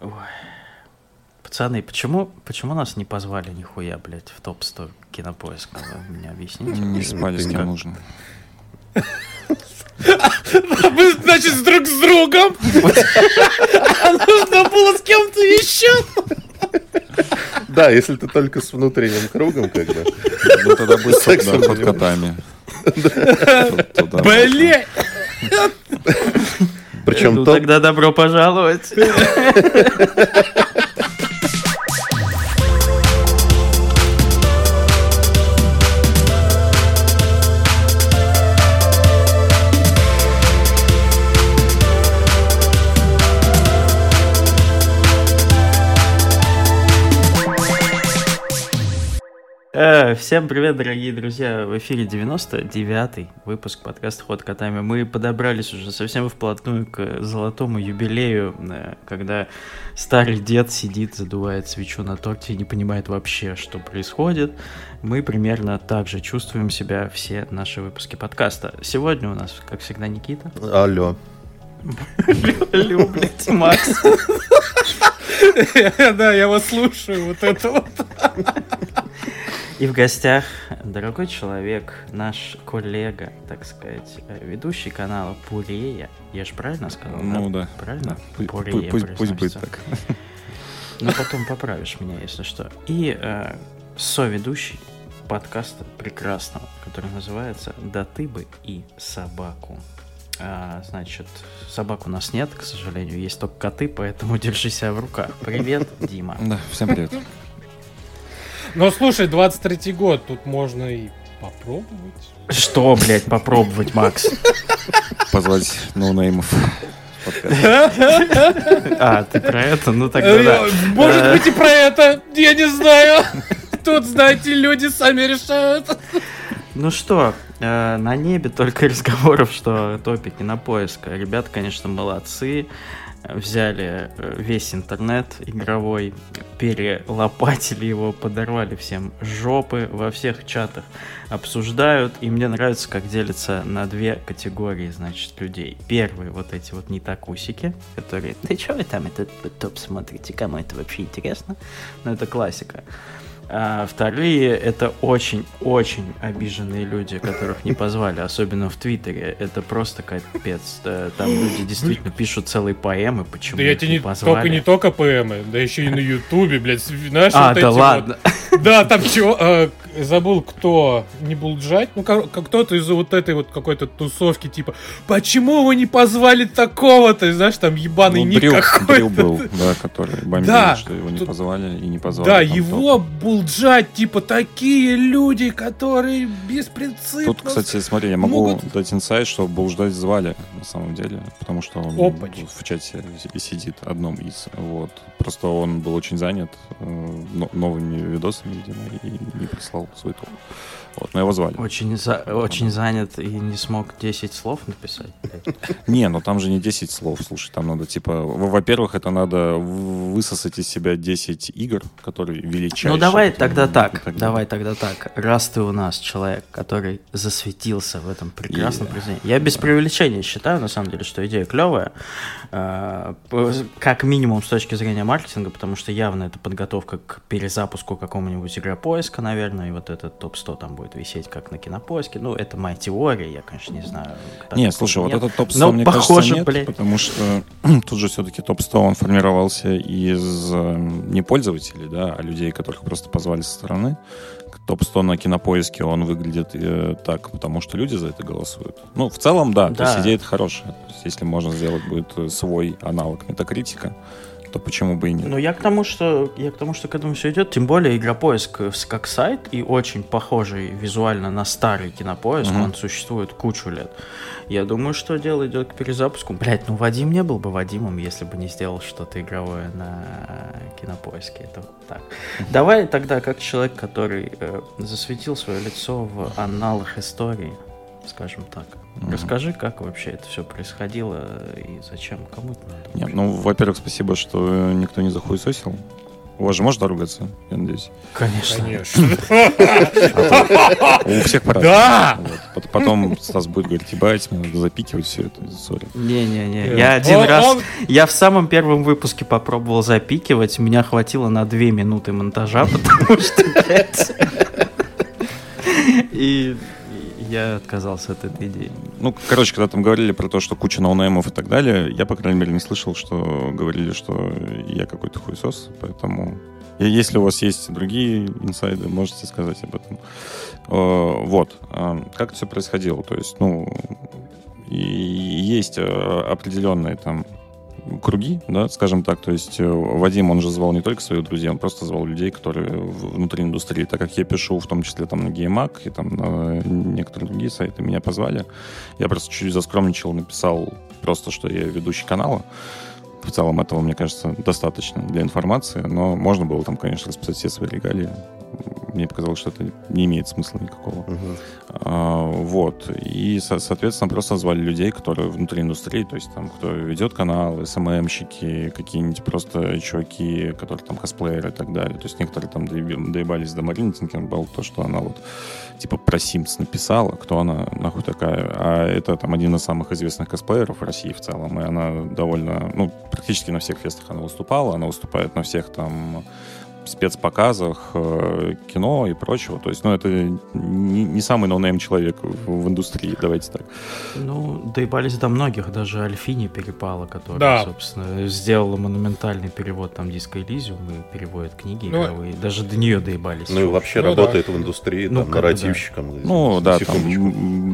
Ой. Пацаны, почему нас не позвали нихуя, блядь, в топ-100 Кинопоиск? Надо мне объяснить. Не спали с кем нужно. А мы, значит, друг с другом? А нужно было с кем-то еще? Да, если ты только с внутренним кругом, как бы. Ну, тогда будет сексом под котами. Блядь! Причем ну, тогда добро пожаловать. Всем привет, дорогие друзья! В эфире 99-й выпуск подкаста «Ход котами». Мы подобрались уже совсем вплотную к золотому юбилею, когда старый дед сидит, задувает свечу на торте и не понимает вообще, что происходит. Мы примерно так же чувствуем себя все наши выпуски подкаста. Сегодня у нас, как всегда, Никита. Алло. Алло, блядь, Макс. Да, я вас слушаю, вот это вот. И в гостях дорогой человек, наш коллега, так сказать, ведущий канала Пурейя. Я же правильно сказал? Ну да. Правильно? Да. Пурейя. Пусть будет так. Но потом поправишь меня, если что. И соведущий подкаста прекрасного, который называется «Да ты бы и собаку». Значит, собак у нас нет, к сожалению, есть только коты, поэтому держи себя в руках. Привет, Дима. Да, всем привет. Ну, слушай, 23-й год, тут можно и попробовать. Что, блядь, попробовать, Макс? Позвать ноунеймов. А, ты про это? Ну, тогда да. Может быть и про это, я не знаю. Тут, знаете, люди сами решают. Ну что, на небе только разговоров, что топики на поиск. Ребята, конечно, молодцы. Взяли весь интернет игровой, перелопатили его, подорвали всем жопы, во всех чатах обсуждают. И мне нравится, как делятся на две категории, значит, людей. Первые вот эти вот нетакусики, которые: «Да чё вы там этот топ смотрите, кому это вообще интересно?» Ну, это классика. А вторые — это очень-очень обиженные люди, которых не позвали, особенно в Твиттере. Это просто капец. Там люди действительно пишут целые поэмы, почему да их не позвали. Да я тебе не только поэмы, да еще и на Ютубе, блядь. Знаешь, вот да ладно. Вот. Да, там чего... Забыл, кто не булджать. Ну, кто-то из вот этой вот какой-то тусовки, типа, почему вы не позвали такого-то? Знаешь, там ебаный ник какой-то. Брю был, да, который бомбил, да, что его не позвали и не позвали. Да, его булджать, типа, такие люди, которые беспринципно. Тут, кстати, смотри, я могу дать инсайт, что булджать звали, на самом деле, потому что он в чате сидит одном из. Вот. Просто он был очень занят новыми видосами, видимо, и не прислал свой тур. Вот, но его звали. Очень занят и не смог 10 слов написать. Не, ну там же не 10 слов, слушай, там надо типа... Во-первых, это надо высосать из себя 10 игр, которые величайшие. Ну давай тогда так, раз ты у нас человек, который засветился в этом прекрасном произведении. Я без преувеличения считаю, на самом деле, что идея клевая, как минимум с точки зрения маркетинга, потому что явно это подготовка к перезапуску какому-нибудь игропоиска, наверное, и вот этот топ-100 там будет висеть как на Кинопоиске. Ну, это моя теория, я, конечно, не знаю. Не, слушай, вот этот топ-100, мне кажется, нет, потому что тут же все-таки топ-100, он формировался из не пользователей, да, а людей, которых просто позвали со стороны. Топ-100 на Кинопоиске, он выглядит так, потому что люди за это голосуют. Ну, в целом, да, то есть идея хорошая. То есть, если можно сделать будет свой аналог Метакритика, то почему бы и нет? Ну, я к тому, что к этому все идет. Тем более, Игропоиск как сайт и очень похожий визуально на старый Кинопоиск. Mm-hmm. Он существует кучу лет. Я думаю, что дело идет к перезапуску. Блять, ну Вадим не был бы Вадимом, если бы не сделал что-то игровое на Кинопоиске. Это так. Mm-hmm. Давай тогда, как человек, который засветил свое лицо в анналах истории, скажем так. Mm-hmm. Расскажи, как вообще это все происходило и зачем, кому-то надо. Нет, ну, во-первых, спасибо, что никто не захуесосил. У вас же можно ругаться, я надеюсь? Конечно. У всех по-разному. Да! Потом Стас будет говорить, ебать, мне надо запикивать все это. Не-не-не. Я один раз... Я в самом первом выпуске попробовал запикивать. Меня хватило на 2 минуты монтажа, потому что, блядь... И... Я отказался от этой идеи. Ну, короче, когда там говорили про то, что куча ноунеймов и так далее, я, по крайней мере, не слышал, что говорили, что я какой-то хуесос, поэтому... Если у вас есть другие инсайды, можете сказать об этом. Вот. Как это все происходило? То есть, ну, есть определенные там круги, да, скажем так. То есть Вадим, он же звал не только своих друзей, он просто звал людей, которые внутри индустрии. Так как я пишу в том числе там на GameMag и там на некоторые другие сайты, меня позвали. Я просто чуть заскромничал, написал просто, что я ведущий канала. В целом этого, мне кажется, достаточно для информации, но можно было там, конечно, расписать все свои регалии. Мне показалось, что это не имеет смысла никакого. Вот. И, соответственно, просто звали людей, которые внутри индустрии, то есть там, кто ведет канал, СММщики, какие-нибудь просто чуваки, которые там косплееры и так далее. То есть некоторые там доебались до Марины Тинкербелл, то, что она вот типа про Sims написала, кто она нахуй такая. А это там один из самых известных косплееров в России в целом. И она довольно, ну, практически на всех фестах она выступала. Она выступает на всех там... спецпоказах, кино и прочего. То есть, ну, это не самый ноунейм человек в индустрии, давайте так. Ну, доебались до многих, даже Альфини перепала, которая, да, собственно, сделала монументальный перевод там Диско Элизиум и переводит книги игровые. Даже до нее доебались. Ну, и вообще работает в индустрии там нарративщиком. Да. Ну, да, там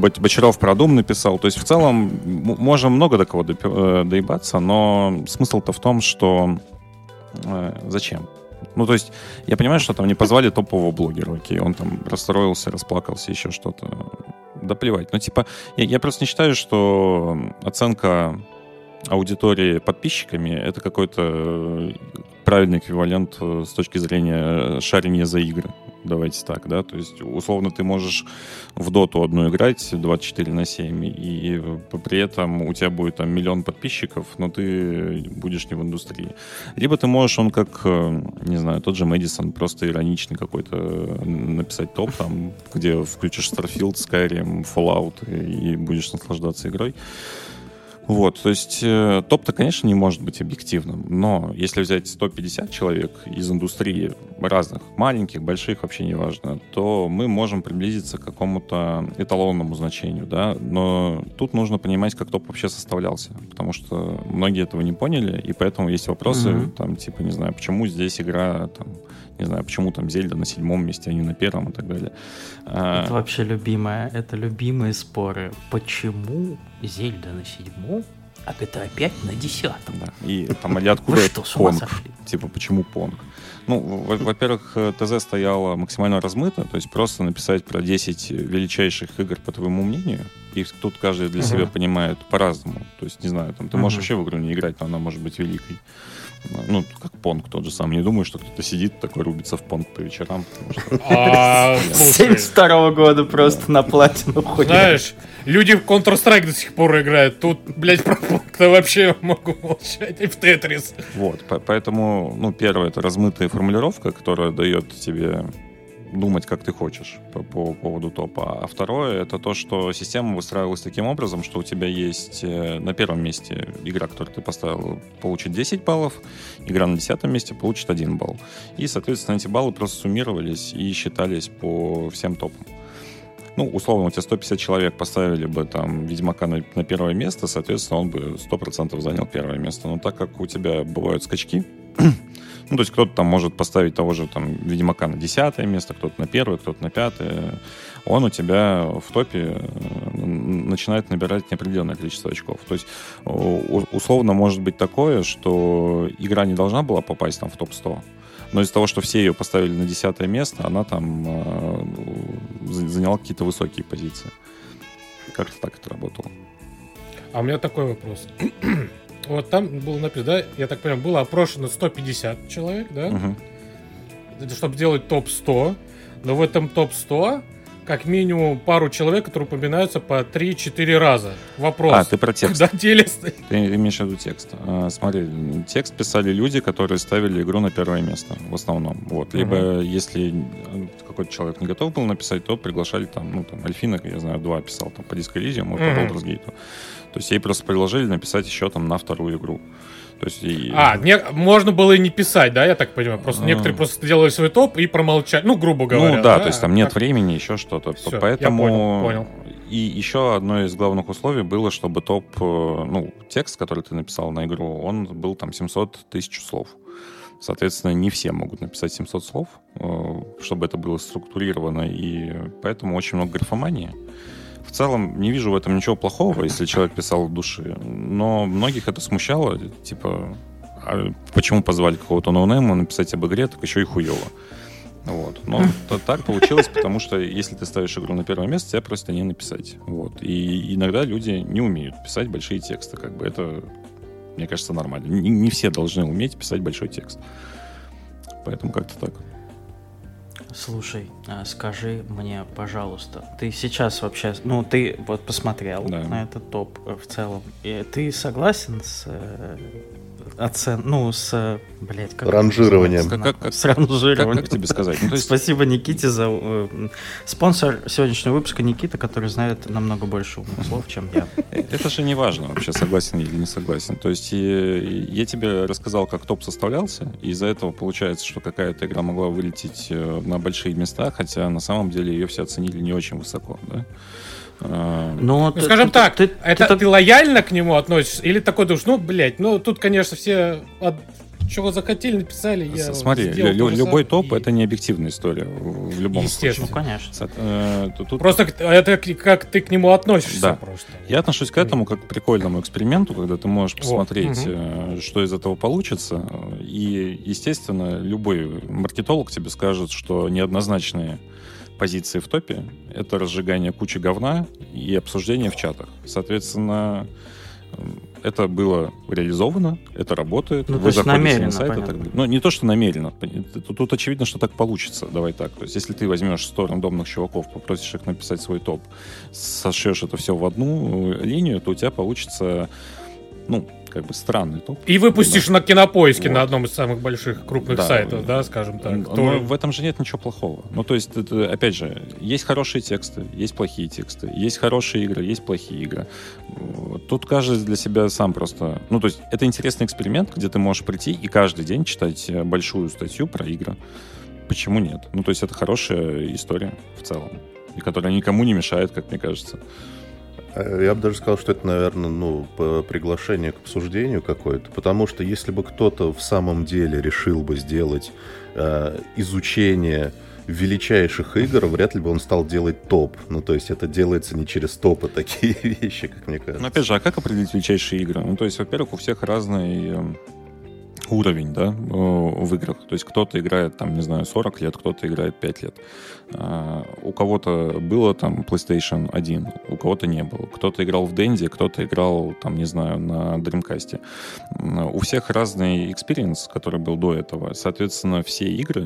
Бочаров про Doom написал. То есть, в целом, можем много до кого доебаться, но смысл-то в том, что зачем? Ну, то есть, я понимаю, что там не позвали топового блогера, окей, он там расстроился, расплакался, еще что-то. Да плевать. Ну, типа, я просто не считаю, что оценка аудитории подписчиками — это какой-то правильный эквивалент с точки зрения шарения за игры. Давайте так, да? То есть, условно, ты можешь в доту одну играть 24/7, и при этом у тебя будет там миллион подписчиков, но ты будешь не в индустрии. Либо ты можешь, он как, не знаю, тот же Мэдисон, просто ироничный какой-то написать топ, там, где включишь Starfield, Skyrim, Fallout, и будешь наслаждаться игрой. Вот, то есть топ-то, конечно, не может быть объективным, но если взять 150 человек из индустрии разных, маленьких, больших, вообще неважно, то мы можем приблизиться к какому-то эталонному значению, да, но тут нужно понимать, как топ вообще составлялся, потому что многие этого не поняли, и поэтому есть вопросы, там, типа, не знаю, почему здесь игра, там, не знаю, почему там Зельда на 7 месте, а не на 1 и так далее. Это вообще любимое, это любимые споры. Почему Зельда на 7, а GTA 5 на 10? Да. И там, или откуда это Понг? Типа, почему Понг? Ну, во-первых, ТЗ стояло максимально размыто, то есть просто написать про 10 величайших игр, по твоему мнению, их тут каждый для себя понимает по-разному. То есть, не знаю, там, ты можешь вообще в игру не играть, но она может быть великой. Ну, как Понг тот же самый. Не думаю, что кто-то сидит такой, рубится в Понг по вечерам. С 72-го года просто на платину ходит. Знаешь, люди в Counter-Strike до сих пор играют. Тут, блядь, про Понг-то вообще могу молчать. И в Тетрис. Вот, поэтому, ну, первое, это размытая формулировка, которая дает тебе думать, как ты хочешь по поводу топа. А второе, это то, что система выстраивалась таким образом, что у тебя есть на 1 месте игра, которую ты поставил, получит 10 баллов, игра на 10 месте получит 1 балл. И, соответственно, эти баллы просто суммировались и считались по всем топам. Ну, условно, у тебя 150 человек поставили бы там Ведьмака на 1 место, соответственно, он бы 100% занял 1 место. Но так как у тебя бывают скачки, ну, то есть кто-то там может поставить того же там Ведьмака на 10 место, кто-то на 1, кто-то на 5. Он у тебя в топе начинает набирать неопределенное количество очков. То есть условно может быть такое, что игра не должна была попасть там в топ-100, но из-за того, что все ее поставили на 10 место, она там заняла какие-то высокие позиции. Как-то так это работало. А у меня такой вопрос. Вот там было написано, да, я так понимаю, было опрошено 150 человек, да, чтобы делать топ-100, но в этом топ-100 как минимум пару человек, которые упоминаются по 3-4 раза. Вопрос. А, ты про текст. Куда делись? Ты имеешь в виду текст. Смотри, текст писали люди, которые ставили игру на первое место в основном. Вот. Либо если какой-то человек не готов был написать, то приглашали там, ну, там, Альфина, я знаю, два писал там по Disco Elysium и по Baldur's Gate. То есть ей просто предложили написать еще там на вторую игру. То есть, можно было и не писать, да, я так понимаю. Просто некоторые просто делали свой топ и промолчали. Ну, грубо говоря. Ну да, то есть там нет времени, еще что-то. Все, поэтому. Я понял. И еще одно из главных условий было, чтобы топ, ну, текст, который ты написал на игру, он был там 700 тысяч слов. Соответственно, не все могут написать 700 слов, чтобы это было структурировано. И поэтому очень много графомании. В целом, не вижу в этом ничего плохого, если человек писал от души. Но многих это смущало. Типа, а почему позвали какого-то ноунейма написать об игре, так еще и хуево. Вот. Но так получилось, потому что если ты ставишь игру на первое место, тебя просто не написать. Вот. И иногда люди не умеют писать большие тексты. Как бы это, мне кажется, нормально. Не все должны уметь писать большой текст. Поэтому как-то так. Слушай, скажи мне, пожалуйста, ты сейчас вообще, ну, ты вот посмотрел на этот топ в целом, и ты согласен с ранжированием. Как тебе сказать? Ну, то есть... Спасибо Никите за... Спонсор сегодняшнего выпуска Никита, который знает намного больше умных слов, чем я. Это же не важно вообще, согласен или не согласен. То есть я тебе рассказал, как топ составлялся, и из-за этого получается, что какая-то игра могла вылететь на большие места, хотя на самом деле ее все оценили не очень высоко, да? Ну, скажем так, ты лояльно к нему относишься? Или такой думаешь, ну, блядь, ну, тут, конечно, все чего захотели, написали. Смотри, любой топ — это не объективная история в любом случае. Ну, конечно. Просто это как ты к нему относишься. Да. Просто. Я отношусь к этому как к прикольному эксперименту, когда ты можешь посмотреть, что из этого получится. И, естественно, любой маркетолог тебе скажет, что неоднозначные позиции в топе — это разжигание кучи говна и обсуждение в чатах. Соответственно, это было реализовано, это работает. Ну, вы заходите намеренно, на сайт и так далее. Но не то, что намеренно. Тут очевидно, что так получится. Давай так. То есть, если ты возьмешь 100 рандомных чуваков, попросишь их написать свой топ, сошьешь это все в одну линию, то у тебя получится... Ну, как бы странный топ. И выпустишь на Кинопоиске, на одном из самых больших крупных сайтов, да, скажем так. Но в этом же нет ничего плохого. Ну, то есть, это, опять же, есть хорошие тексты, есть плохие тексты, есть хорошие игры, есть плохие игры. Тут каждый для себя сам просто... Ну, то есть, это интересный эксперимент, где ты можешь прийти и каждый день читать большую статью про игры. Почему нет? Ну, то есть, это хорошая история в целом, и которая никому не мешает, как мне кажется. Я бы даже сказал, что это, наверное, приглашение к обсуждению какое-то, потому что если бы кто-то в самом деле решил бы сделать изучение величайших игр, вряд ли бы он стал делать топ. Ну, то есть это делается не через топы такие вещи, как мне кажется. Ну, опять же, а как определить величайшие игры? Ну, то есть, во-первых, у всех разный... уровень, да, в играх. То есть кто-то играет, там, не знаю, 40 лет, кто-то играет 5 лет. У кого-то было там PlayStation 1, у кого-то не было. Кто-то играл в Денди, кто-то играл, там, не знаю, на Dreamcast. У всех разный экспириенс, который был до этого. Соответственно, все игры,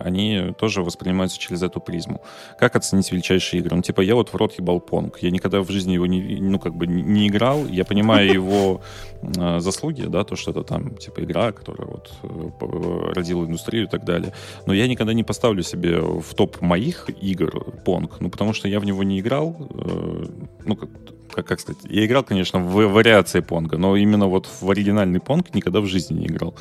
они тоже воспринимаются через эту призму. Как оценить величайшие игры? Ну, типа, я вот в рот ебал Понг. Я никогда в жизни его не играл. Я понимаю его заслуги, да, то, что это там, типа, игра, которая вот родила индустрию и так далее. Но я никогда не поставлю себе в топ моих игр Понг, ну, потому что я в него не играл. Ну, как сказать, я играл, конечно, в вариации Понга, но именно вот в оригинальный Понг никогда в жизни не играл.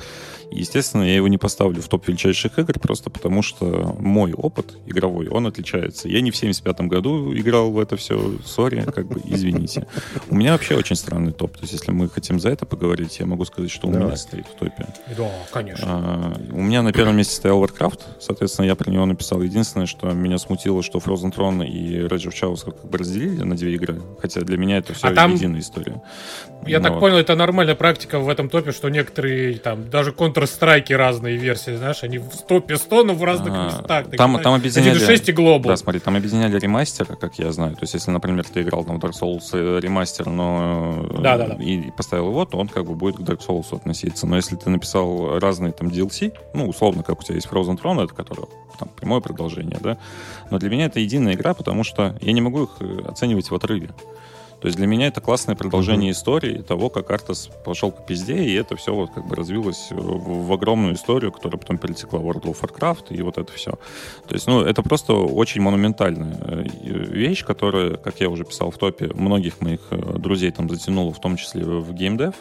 Естественно, я его не поставлю в топ величайших игр, просто потому что мой опыт игровой, он отличается. Я не в 75-м году играл в это все, сори, как бы, извините. У меня вообще очень странный топ. То есть, если мы хотим за это поговорить, я могу сказать, что у меня стоит в топе. Да, конечно. У меня на первом месте стоял Warcraft, соответственно, я про него написал. Единственное, что меня смутило, что Frozen Throne и Rage of Chaos как бы разделили на две игры, хотя для меня меня это все единая история. Я так понял, это нормальная практика в этом топе, что некоторые там даже Counter-Strike разные версии, знаешь, они в топе 100, но в разных местах. Там объединяли 1.6 и Global. Да, смотри, там объединяли ремастер, как я знаю. То есть, если, например, ты играл там в Dark Souls ремастер, но и поставил его, то он как бы будет к Dark Souls относиться. Но если ты написал разные там DLC, ну, условно, как у тебя есть Frozen Throne, это которое там прямое продолжение, да. Но для меня это единая игра, потому что я не могу их оценивать в отрыве. То есть для меня это классное продолжение истории того, как Артас пошел по пизде, и это все вот как бы развилось в огромную историю, которая потом перетекла в World of Warcraft, и вот это все. То есть, ну, это просто очень монументальная вещь, которая, как я уже писал в топе, многих моих друзей там затянула, в том числе в геймдев.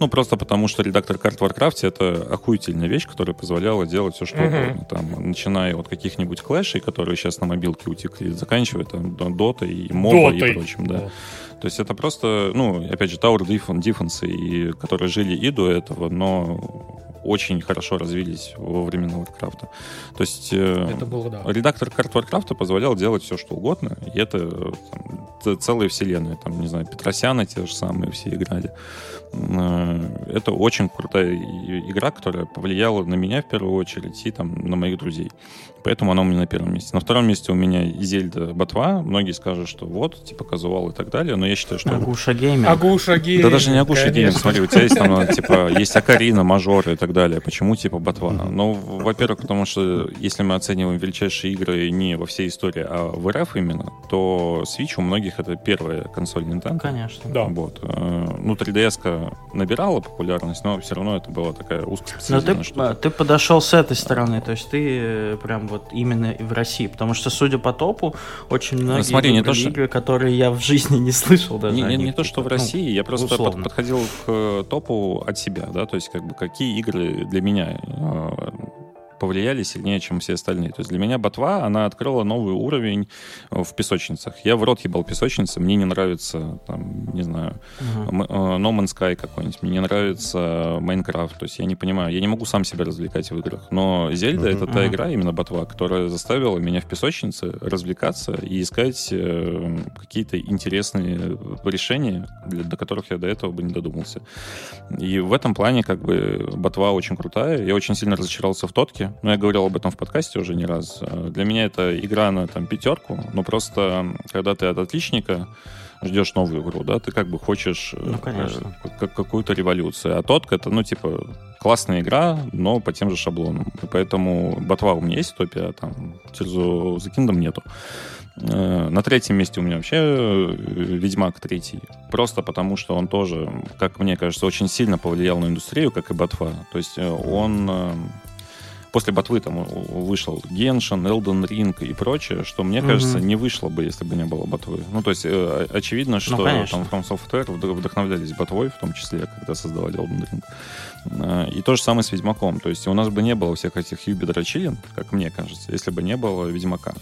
Ну, просто потому, что редактор карт в Warcraft — это охуительная вещь, которая позволяла делать все, что угодно. Там, начиная от каких-нибудь клэшей, которые сейчас на мобилке утекли, заканчивая там дотой и мобой и прочим, да. То есть это просто, ну, опять же, Tower Defense, и которые жили и до этого, но очень хорошо развились во времена Warcraft. То есть редактор карт Warcraft позволял делать все, что угодно, и это там целая вселенная. Там, не знаю, Петросяна те же самые все играли. Это очень крутая игра, которая повлияла на меня в первую очередь и там на моих друзей. Поэтому она у меня на первом месте. На втором месте у меня Зельда Ботва. Многие скажут, что вот, типа казуал и так далее, но я считаю, что... Агуша гейминг. Да даже не Агуша гейминг. Смотри, у тебя есть там, типа, есть Окарина, Мажоры и так далее. Почему, типа, Ботва? Ну, во-первых, потому что если мы оцениваем величайшие игры не во всей истории, а в РФ именно, то Switch у многих это первая консоль Nintendo. Конечно. Да. Вот. Ну, 3DS-ка набирала популярность, но все равно это была такая узкоспециализированная штука. Но ты подошел с этой стороны, то есть ты прям вот именно в России, потому что, судя по топу, очень многие игры, которые я в жизни не слышал даже. Не то, что в России, я просто подходил к топу от себя, да, то есть как бы какие игры для меня повлияли сильнее, чем все остальные. То есть для меня Ботва, она открыла новый уровень в песочницах. Я в рот ебал песочницы, мне не нравится, там, не знаю, No Man's Sky какой-нибудь, мне не нравится Майнкрафт, то есть я не понимаю, я не могу сам себя развлекать в играх, но Зельда — это та игра, именно Ботва, которая заставила меня в песочнице развлекаться и искать какие-то интересные решения, до которых я до этого бы не додумался. И в этом плане, как бы, Ботва очень крутая. Я очень сильно разочаровался в тотке, но я говорил об этом в подкасте уже не раз. Для меня это игра на там пятерку, но просто когда ты от отличника ждешь новую игру, да, ты как бы хочешь какую-то революцию. А тотка — это, ну, типа, классная игра, но по тем же шаблонам. И поэтому Ботва у меня есть в топе, а там Tears of the Kingdom нету. На третьем месте у меня вообще Ведьмак третий. Просто потому, что он тоже, как мне кажется, очень сильно повлиял на индустрию, как и Ботва. То есть он... После Ботвы там вышел Геншин, Elden Ring и прочее, что, мне кажется, не вышло бы, если бы не было Ботвы. Ну, то есть, очевидно, что там From Software вдохновлялись Ботвой, в том числе, когда создавали Elden Ring. И то же самое с Ведьмаком. То есть у нас бы не было всех этих юби-дрочилин, как мне кажется, если бы не было Ведьмака.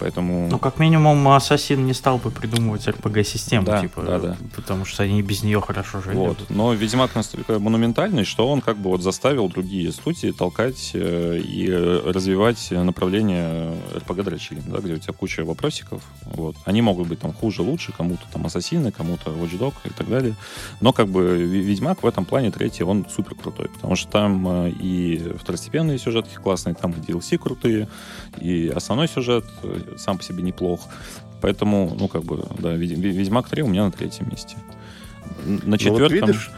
Поэтому... Ну, как минимум, Ассасин не стал бы придумывать RPG-систему, да, типа, да. Потому что они без нее хорошо жили. Вот. Но Ведьмак настолько монументальный, что он как бы вот заставил другие студии толкать и развивать направление RPG-дрочилин, да, где у тебя куча вопросиков. Вот. Они могут быть там хуже, лучше, кому-то там Ассасины, кому-то Watch Dog и так далее. Но как бы Ведьмак в этом плане третий, он супер крутой, потому что там и второстепенные сюжетки классные, там и DLC крутые, и основной сюжет сам по себе неплох. Поэтому, ну, как бы, да, Ведьмак 3 у меня на третьем месте. На четвертом... Ну, вот видишь,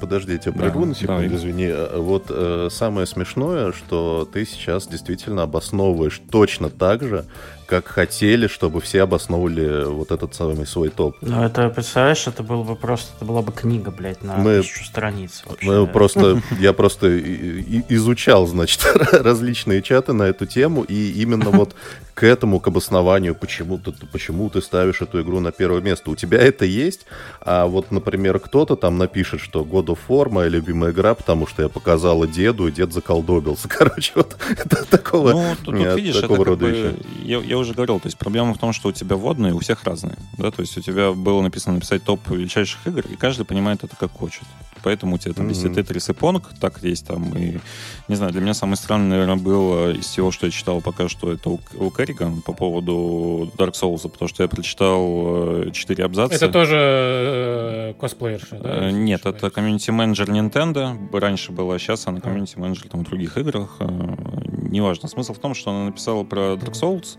подожди, я тебя прерву на секунду, извини. Вот самое смешное, что ты сейчас действительно обосновываешь точно так же, как хотели, чтобы все обосновывали вот этот самый свой топ. Ну, это, представляешь, это было бы просто, это была бы книга, блядь, на 1000 страниц. Вообще. Я просто изучал, значит, различные чаты на эту тему, и именно вот к этому, к обоснованию, почему ты ставишь эту игру на первое место. У тебя это есть, а вот, например, кто-то там напишет, что God of War моя любимая игра, потому что я показала деду, и дед заколдобился. Короче, вот такого рода вещи. я уже говорил, то есть проблема в том, что у тебя вводные у всех разные, да, то есть у тебя было написано написать топ величайших игр, и каждый понимает это как хочет. Поэтому у тебя там есть и Тетрис, и Понг, так есть там, и, не знаю, для меня самое странное, наверное, было из всего, что я читал пока что, это у Керриган по поводу Dark Souls, потому что я прочитал 4 абзаца. Это тоже косплеерша, да? Нет, это комьюнити-менеджер Nintendo, раньше была, сейчас она комьюнити-менеджер там в других играх, неважно. Смысл в том, что она написала про Dark Souls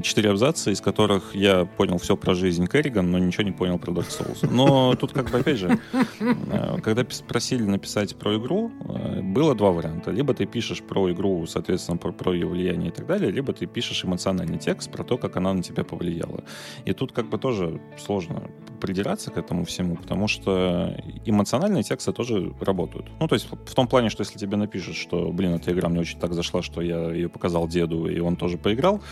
4 абзаца, из которых я понял все про жизнь Керриган, но ничего не понял про Dark Souls. Но тут как бы, опять же, когда просили написать про игру, было два варианта. Либо ты пишешь про игру, соответственно, про ее влияние и так далее, либо ты пишешь эмоциональный текст про то, как она на тебя повлияла. И тут как бы тоже сложно придираться к этому всему, потому что эмоциональные тексты тоже работают. Ну, то есть в том плане, что если тебе напишут, что, блин, эта игра мне очень так зашла, что я ее показал деду, и он тоже поиграл,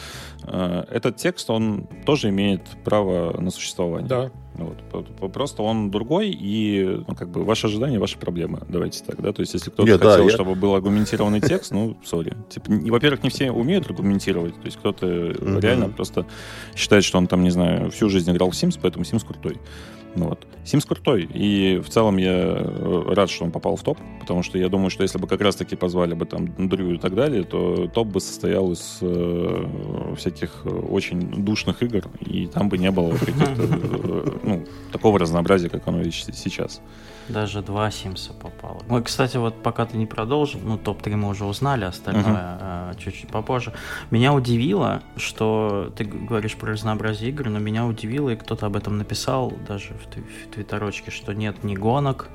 этот текст, он тоже имеет право на существование. Да. Вот. Просто он другой, и ну, как бы ваши ожидания, ваши проблемы. Давайте так, да? То есть если кто-то хотел, чтобы был аргументированный текст, ну, сори. Во-первых, не все умеют аргументировать. То есть кто-то реально просто считает, что он там, не знаю, всю жизнь играл в Sims, поэтому Sims крутой. Вот. Sims крутой. И в целом я рад, что он попал в топ, потому что я думаю, что если бы как раз-таки позвали бы там Дрю и так далее, то топ бы состоял из всяких очень душных игр, и там бы не было каких-то, ну, такого разнообразия, как оно есть сейчас. Даже два Симса попало. Ой, кстати, вот пока ты не продолжил, ну, топ-3 мы уже узнали, остальное чуть-чуть попозже. Меня удивило, что ты говоришь про разнообразие игр, но меня удивило, и кто-то об этом написал даже в твиттерочке, что нет ни гонок,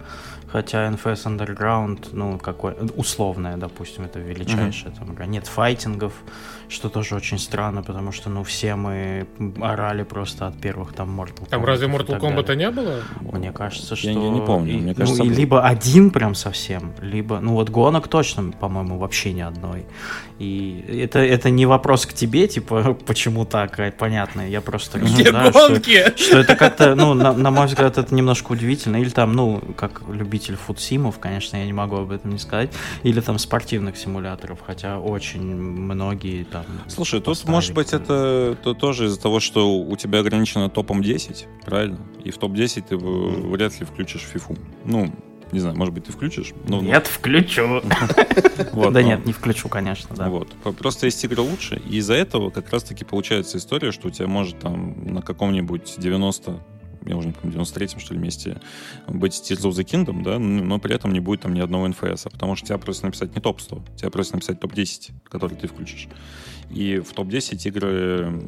хотя NFS Underground, ну, какой условное, допустим, это величайшая там игра. Нет файтингов, что тоже очень странно, потому что, ну, все мы орали просто от первых там Mortal Kombat. Там разве Mortal Kombat не было? Мне кажется, что... Я не помню. Мне кажется, ну, и либо один прям совсем, либо... Ну, вот гонок точно, по-моему, вообще ни одной. И это не вопрос к тебе, типа, почему так, понятно. Я просто рассуждаю, что это как-то, ну, на мой взгляд, это немножко удивительно. Или там, ну, как любитель фудсимов, конечно, я не могу об этом не сказать. Или там спортивных симуляторов, хотя очень многие там... Слушай, тут, может быть, это тоже из-за того, что у тебя ограничено топом 10, правильно? И в топ-10 ты вряд ли включишь FIFA. Ну, не знаю, может быть, ты включишь? Ну, нет, вот. Включу. Да нет, не включу, конечно, да. Просто есть игры лучше, и из-за этого как раз-таки получается история, что у тебя может там на каком-нибудь 90, я уже не помню, 93-м, что ли, месте быть Tears of the Kingdom, да, но при этом не будет там ни одного NFS, потому что тебя просят написать не топ-100, тебя просят написать топ-10, который ты включишь. И в топ-10 игры,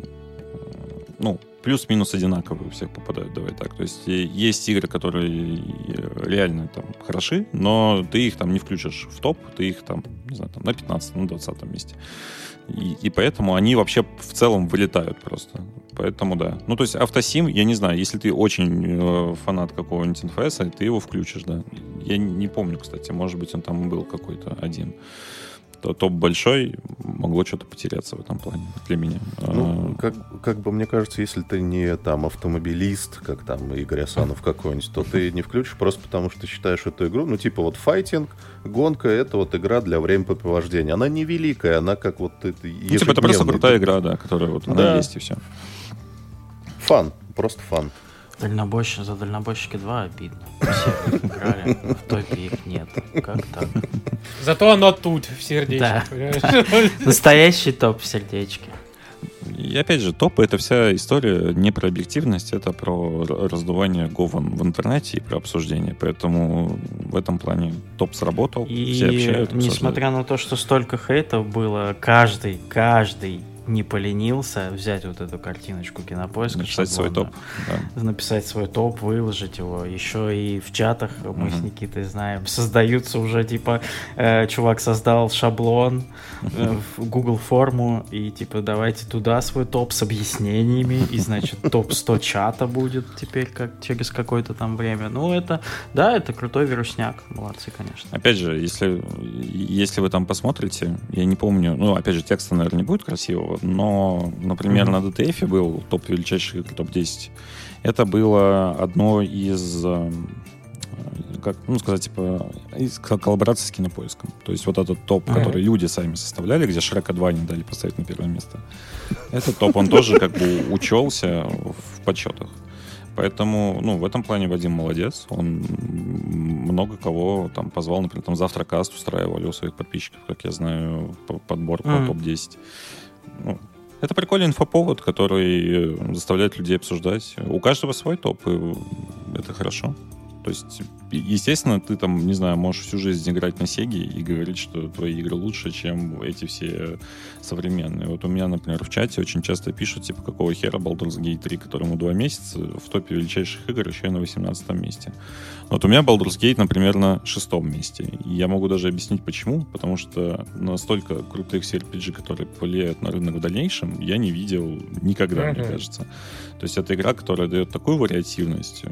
ну, плюс-минус одинаковые у всех попадают, давай так. То есть есть игры, которые реально там хороши, но ты их там не включишь в топ, ты их там, не знаю, там на 15-м, на 20-м месте. И поэтому они вообще в целом вылетают просто. Поэтому да. Ну, то есть автосим, я не знаю, если ты очень фанат какого-нибудь NFS, ты его включишь, да. Я не помню, кстати, может быть, он там был какой-то один. Топ большой, могло что-то потеряться в этом плане для меня. Ну, как бы мне кажется, если ты не там автомобилист, как там Игорь Асанов какой-нибудь, то ты не включишь просто потому, что считаешь эту игру, ну, типа вот файтинг, гонка, это вот игра для времяпрепровождения. Она не великая, она как вот... Это, ну, типа это просто крутая игра, да, которая вот она есть и все. Фан, просто фан. За дальнобойщики 2 обидно. Все играли, в топе их нет. Как так? Зато оно тут, в сердечке. Да. Настоящий топ в сердечке. И опять же, топы — это вся история не про объективность, это про раздувание говен в интернете и про обсуждение. Поэтому в этом плане топ сработал, и все общаются. Несмотря на то, что столько хейтов было, каждый не поленился взять вот эту картиночку Кинопоиска, написать свой топ, да. Написать свой топ, выложить его. Еще и в чатах мы с Никитой знаем, создаются уже типа чувак создал шаблон в Google форму и типа давайте туда свой топ с объяснениями и значит топ 100 чата будет теперь как через какое-то там время. Ну это да, это крутой вирусняк, молодцы, конечно. Опять же, если вы там посмотрите, я не помню, ну опять же текста наверное не будет красивого. Но, например, на DTF был топ величайших игр, топ-10. Это было одно из как, ну, сказать, типа, коллаборация с Кинопоиском. То есть вот этот топ, который люди сами составляли, где Шрека 2 не дали поставить на первое место. Этот топ, он тоже как бы учелся в подсчетах. Поэтому, ну, в этом плане Вадим молодец. Он много кого там позвал. Например, там завтра каст устраивали у своих подписчиков, как я знаю, подборку топ-10. Ну, это прикольный инфоповод, который заставляет людей обсуждать. У каждого свой топ, и это хорошо. То есть, естественно, ты там, не знаю, можешь всю жизнь играть на Сеге и говорить, что твои игры лучше, чем эти все современные. Вот у меня, например, в чате очень часто пишут, типа, какого хера Baldur's Gate 3, которому 2 месяца, в топе величайших игр еще и на 18 месте. Вот у меня Baldur's Gate, например, на 6 месте. И я могу даже объяснить, почему. Потому что настолько крутых CRPG, которые повлияют на рынок в дальнейшем, я не видел никогда, мне кажется. То есть это игра, которая дает такую вариативность.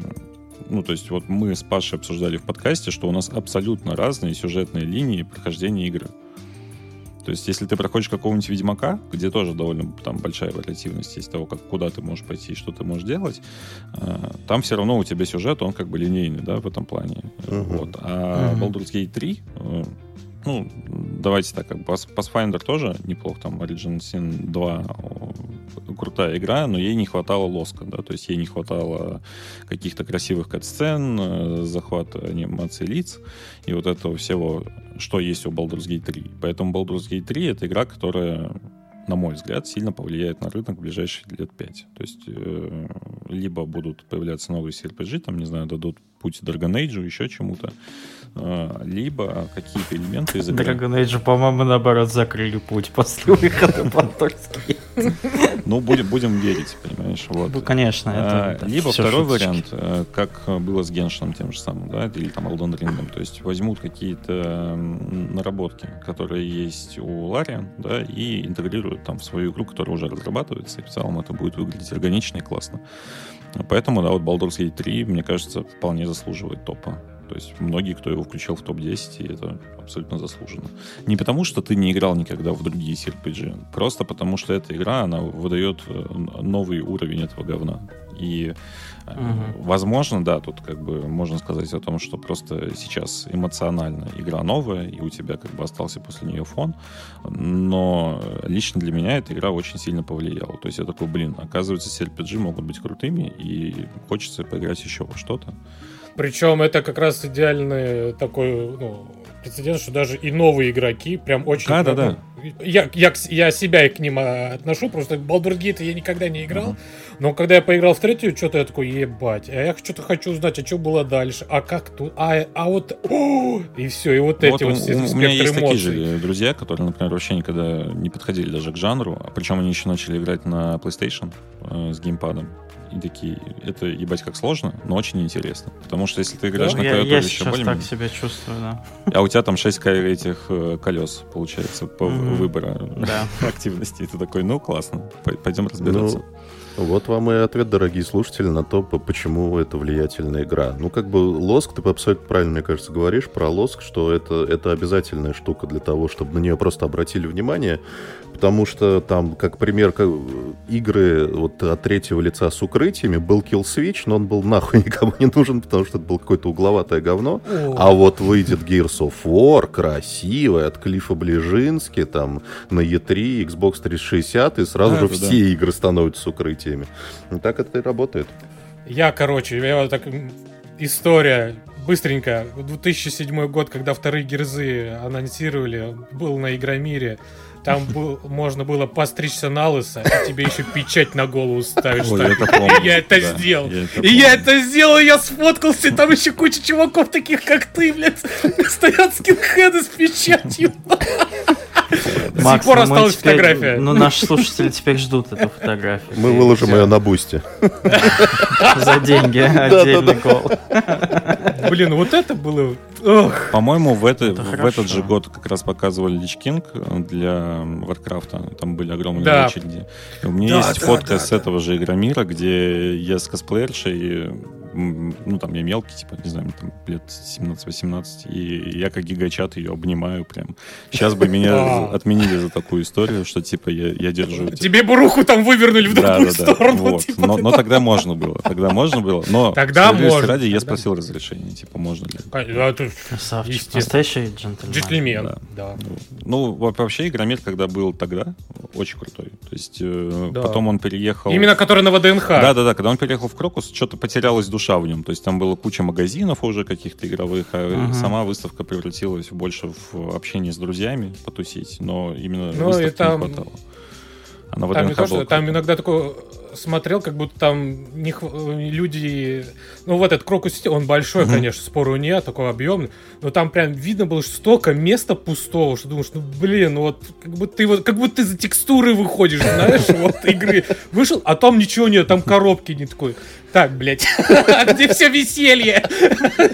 Ну, то есть вот мы с Пашей обсуждали в подкасте, что у нас абсолютно разные сюжетные линии прохождения игры. То есть если ты проходишь какого-нибудь Ведьмака, где тоже довольно там большая вариативность из того, как, куда ты можешь пойти и что ты можешь делать, там все равно у тебя сюжет, он как бы линейный, да, в этом плане. Вот. А Baldur's Gate 3... Ну, давайте так, как бы Pathfinder тоже неплох, там Origin Sin 2 крутая игра, но ей не хватало лоска, да, то есть ей не хватало каких-то красивых кат-сцен, захвата анимаций лиц и вот этого всего, что есть у Baldur's Gate 3. Поэтому Baldur's Gate 3 — это игра, которая, на мой взгляд, сильно повлияет на рынок в ближайшие лет 5. То есть либо будут появляться новые CRPG, там, не знаю, дадут путь Dragon Age, еще чему-то, либо какие-то элементы из игры. Dragon Age, по-моему, наоборот, закрыли путь после выхода Baldur's Gate. Ну, будем верить, понимаешь. Вот. Ну, конечно. Это либо второй шуточки. Вариант, как было с Геншином тем же самым, да, или там Elden Ring. То есть возьмут какие-то наработки, которые есть у Лариан, да, и интегрируют там в свою игру, которая уже разрабатывается, и в целом это будет выглядеть органично и классно. Поэтому, да, вот Baldur's Gate 3, мне кажется, вполне заслуживает топа. То есть многие, кто его включил в топ-10, и это абсолютно заслуженно. Не потому, что ты не играл никогда в другие CRPG, просто потому, что эта игра, она выдает новый уровень этого говна. И, возможно, да, тут как бы можно сказать о том, что просто сейчас эмоционально игра новая, и у тебя как бы остался после нее фон. Но лично для меня эта игра очень сильно повлияла. То есть я такой, блин, оказывается, CRPG могут быть крутыми, и хочется поиграть еще во что-то. Причем это как раз идеальный такой, ну, прецедент, что даже и новые игроки прям очень... Да-да-да. Я себя к ним отношу, просто в Baldur's Gate я никогда не играл, но когда я поиграл в третью, что-то я такой, ебать, а я что-то хочу узнать, а что было дальше, а как тут, а вот... И все, и вот эти вот спектры эмоций. У меня есть такие же друзья, которые, например, вообще никогда не подходили даже к жанру, причем они еще начали играть на PlayStation с геймпадом. И такие, это, ебать, как сложно, но очень интересно. Потому что если ты играешь на клавиатуре еще более... Я сейчас так себя чувствую, да. А у тебя там 6 этих колес, получается, по выбору активности. И ты такой, ну, классно, пойдем разбираться. Ну, вот вам и ответ, дорогие слушатели, на то, почему это влиятельная игра. Ну, как бы лоск, ты абсолютно правильно, мне кажется, говоришь про лоск, что это обязательная штука для того, чтобы на нее просто обратили внимание. Потому что там, как пример, игры вот от третьего лица с укрытиями, был Kill Switch, но он был нахуй никому не нужен, потому что это было какое-то угловатое говно. А вот выйдет Gears of War, красивый, от Клифа Ближински, там, на E3, Xbox 360, и сразу же все игры становятся с укрытиями. И так это и работает. Я вот так... История... Быстренько. 2007 год, когда вторые Герзы анонсировали, был на Игромире. Там можно было постричься на лысо, и тебе еще печать на голову ставишь. Я это сделал, я сфоткался, и там еще куча чуваков таких, как ты, блядь, стоят скинхеды с печатью. До сих пор осталась фотография. Ну, наши слушатели теперь ждут эту фотографию. Мы выложим ее на Бусти. За деньги. Отдельный кол. Блин, вот это было... По-моему, в этот же год как раз показывали Лич Кинг для Варкрафта. Там были огромные очереди. У меня есть фотка с этого же Игромира, где я с косплеершей... ну, там я мелкий, типа, не знаю, там лет 17-18, и я как гигачат ее обнимаю прям. Сейчас бы меня отменили за такую историю, что, типа, я держу... Тебе бы руку там вывернули в другую сторону. Но тогда можно было, но, справедливости ради, я спросил разрешение, типа, можно ли. Красавчик, настоящий джентльмен. Джентльмен, да. Ну, вообще, игромед, когда был тогда, очень крутой. То есть, потом он переехал... Именно который на ВДНХ. Да-да-да, когда он переехал в Крокус, что-то потерялась душа в нем. То есть, там было куча магазинов уже каких-то игровых, а сама выставка превратилась больше в общение с друзьями, потусить. Но именно выставки там... не хватало. А на ВДНХ было... Там иногда такое... смотрел, как будто там люди... Ну, вот этот Крокус, он большой, конечно, спору нет, такой объемный, но там прям видно было, что столько места пустого, что думаешь, ну, блин, ну вот, как будто ты за текстуры выходишь, знаешь, вот, игры. Вышел, а там ничего нет, там коробки не такой. Так, блядь, где все веселье?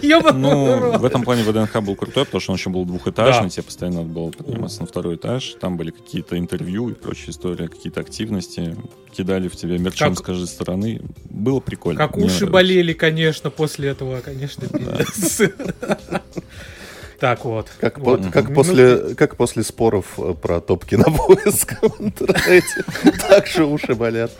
Ну, в этом плане ВДНХ был крутой, потому что он еще был двухэтажный, тебе постоянно надо было подниматься на второй этаж, там были какие-то интервью и прочая история, какие-то активности, кидали в тебя мерчом с каждой стороны. Было прикольно. Как уши болели, конечно, после этого, конечно, пиздец. Так вот. Как после споров про топ-кинопоиск в интернете. Так же уши болят.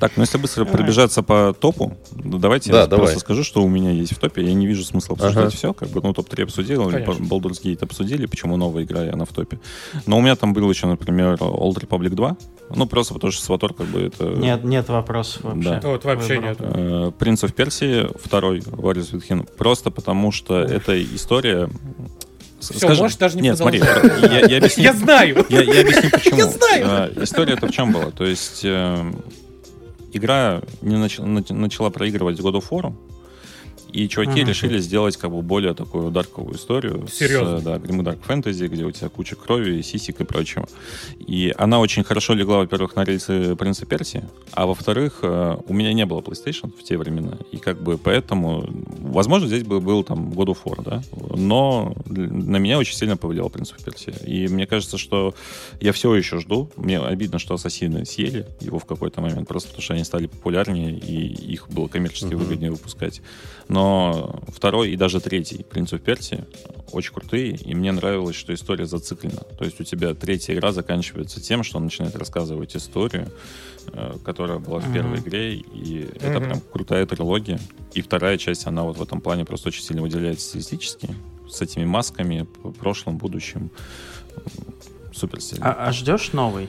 Так, ну если быстро пробежаться по топу, давайте я просто скажу, что у меня есть в топе. Я не вижу смысла обсуждать все. Как бы, ну, топ-3 обсудили, Baldur's Gate обсудили, почему новая игра, и она в топе. Но у меня там был еще, например, Old Republic 2. Ну, просто потому что Сватор, как бы, это... Нет вопросов вообще. Да. Вот вообще нет. Принц of Персии, второй, Warriors with Him. Просто потому что эта история... Все, можешь даже не продолжать. Я знаю. Я объясню, почему. Я знаю. История-то в чем была? То есть игра не начала проигрывать God of War, и чуваки решили сделать, как бы, более такую дарковую историю. Серьезно? Да, гриму дарк фэнтези, где у тебя куча крови, сисек и прочего. И она очень хорошо легла, во-первых, на рельсы Принца Персии, а во-вторых, у меня не было PlayStation в те времена, и как бы поэтому, возможно, здесь бы был там God of War, да, но на меня очень сильно повлиял Принц Персии. И мне кажется, что я все еще жду. Мне обидно, что Ассасины съели его в какой-то момент, просто потому что они стали популярнее, и их было коммерчески выгоднее выпускать. Но второй и даже третий «Принц оф Персии» очень крутые, и мне нравилось, что история зациклена. То есть у тебя третья игра заканчивается тем, что он начинает рассказывать историю, которая была в первой игре, и это прям крутая трилогия. И вторая часть, она вот в этом плане просто очень сильно выделяется стилистически, с этими масками, прошлым, будущим. Супер сильно. А ждешь новый?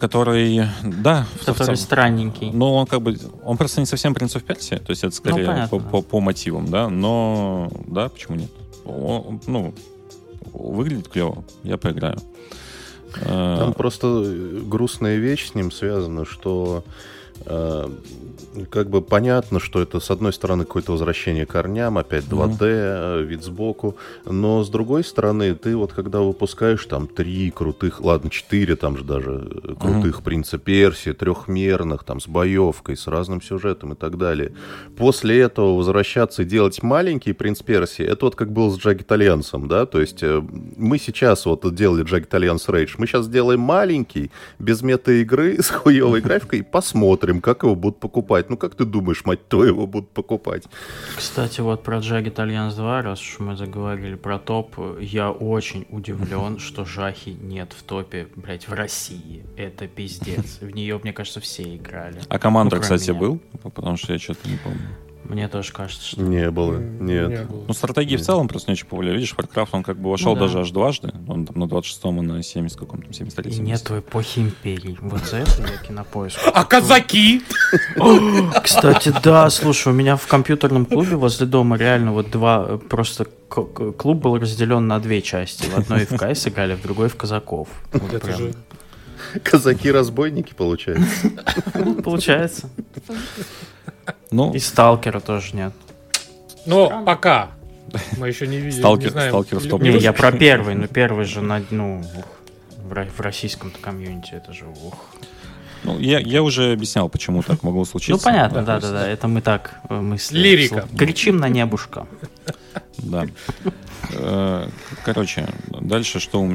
Который, да, который странненький. Но он как бы, он просто не совсем Принц оф Персии, то есть это скорее по мотивам, да, но да, почему нет? Ну, выглядит клево, я поиграю. Там просто грустная вещь с ним связана, что как бы понятно, что это, с одной стороны, какое-то возвращение к корням, опять 2D, вид сбоку, но с другой стороны, ты вот когда выпускаешь там 4 там же даже крутых Принца Персии, трехмерных, там с боевкой, с разным сюжетом и так далее, после этого возвращаться и делать маленький Принц Персии, это вот как было с Jagged Alliance, да, то есть мы сейчас вот делали Jagged Alliance Rage, мы сейчас делаем маленький, без мета-игры, с хуевой графикой, и посмотрим, как его будут покупать. Ну, как ты думаешь, мать твою, его будут покупать? Кстати, вот про Jagged Alliance 2, раз уж мы заговорили про топ, я очень удивлен, что Жахи нет в топе, блять, в России. Это пиздец. В нее, мне кажется, все играли. А Командер, кстати, был? Потому что я что-то не помню. Мне тоже кажется, что... Не было, нет. Ну, стратегии в целом просто не очень повлияли. Видишь, Warcraft, он как бы вошел даже аж дважды. Он там на 26-м и на 70-м, каком-то 73-м. И нету эпохи империи. Вот за это я Кинопоиск. А казаки? Кстати, да, слушай, у меня в компьютерном клубе возле дома реально вот два просто... Клуб был разделен на две части. В одной в Кай сыграли, в другой в казаков. Вот это же... Казаки-разбойники, получается? Получается. Ну, и сталкера тоже нет. Но странно. Пока мы еще не видели. Сталкер в топ. Не, я про первый, но первый же на дну в российском-то комьюнити, это же ух. Ну, я уже объяснял, почему так могло случиться. Ну, понятно, да-да-да, это мы так мыслим. Лирика. Кричим на небушка. Да. Короче, дальше что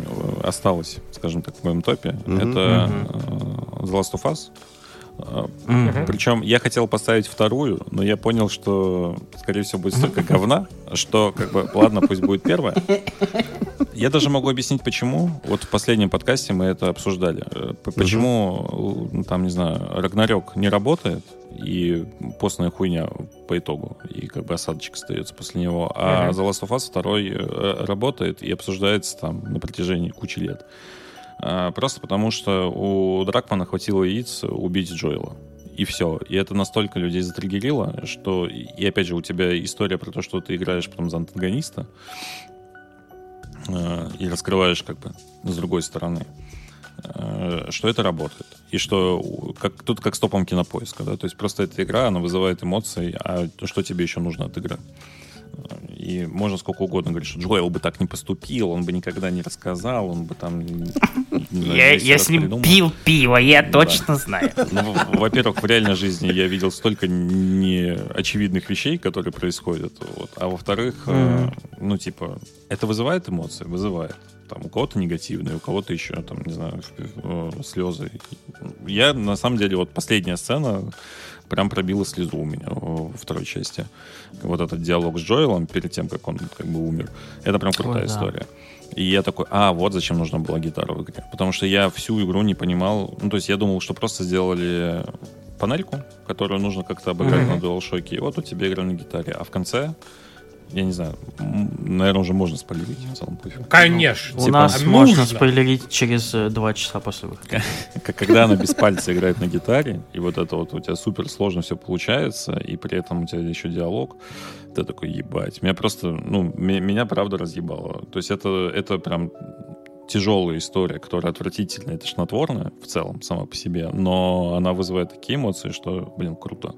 осталось, скажем так, в моем топе, это The Last of Us. Mm-hmm. Причем я хотел поставить вторую, но я понял, что, скорее всего, будет столько говна, что, как бы, ладно, пусть будет первая. Я даже могу объяснить, почему. Вот в последнем подкасте мы это обсуждали. Почему, там, не знаю, Рагнарёк не работает, и постная хуйня по итогу, и как бы осадочек остается после него. А The Last of Us 2 работает и обсуждается там на протяжении кучи лет. Просто потому, что у Дракмана хватило яиц убить Джоэла. И все. И это настолько людей затриггерило, что... И опять же, у тебя история про то, что ты играешь потом за антагониста и раскрываешь как бы с другой стороны, что это работает. И что как, тут как стопом Кинопоиска. Да? То есть просто эта игра, она вызывает эмоции, а что тебе еще нужно от игры? И можно сколько угодно говорить, что Джоэл бы так не поступил, он бы никогда не рассказал, он бы там... Я с ним пил пиво, я точно знаю. Во-первых, в реальной жизни я видел столько неочевидных вещей, которые происходят. А во-вторых, ну типа, это вызывает эмоции? Вызывает. Там у кого-то негативные, у кого-то еще, там, не знаю, слезы. Я, на самом деле, вот последняя сцена... прям пробило слезу у меня во второй части. Вот этот диалог с Джоэлом перед тем, как он как бы умер. Это прям крутая история. И я такой, вот зачем нужна была гитара в игре. Потому что я всю игру не понимал. Ну, то есть я думал, что просто сделали панельку, которую нужно как-то обыграть на DualShock. И вот у тебя игра на гитаре. А в конце... Я не знаю, наверное, уже можно спойлерить в целом. Конечно. У нас можно спойлерить через 2 часа после выхода. Когда она без пальца играет на гитаре, и вот это вот у тебя супер сложно все получается, и при этом у тебя еще диалог, ты такой, ебать. Меня просто, меня правда разъебало. То есть это прям тяжелая история, которая отвратительная и тошнотворная в целом сама по себе, но она вызывает такие эмоции, что, блин, круто.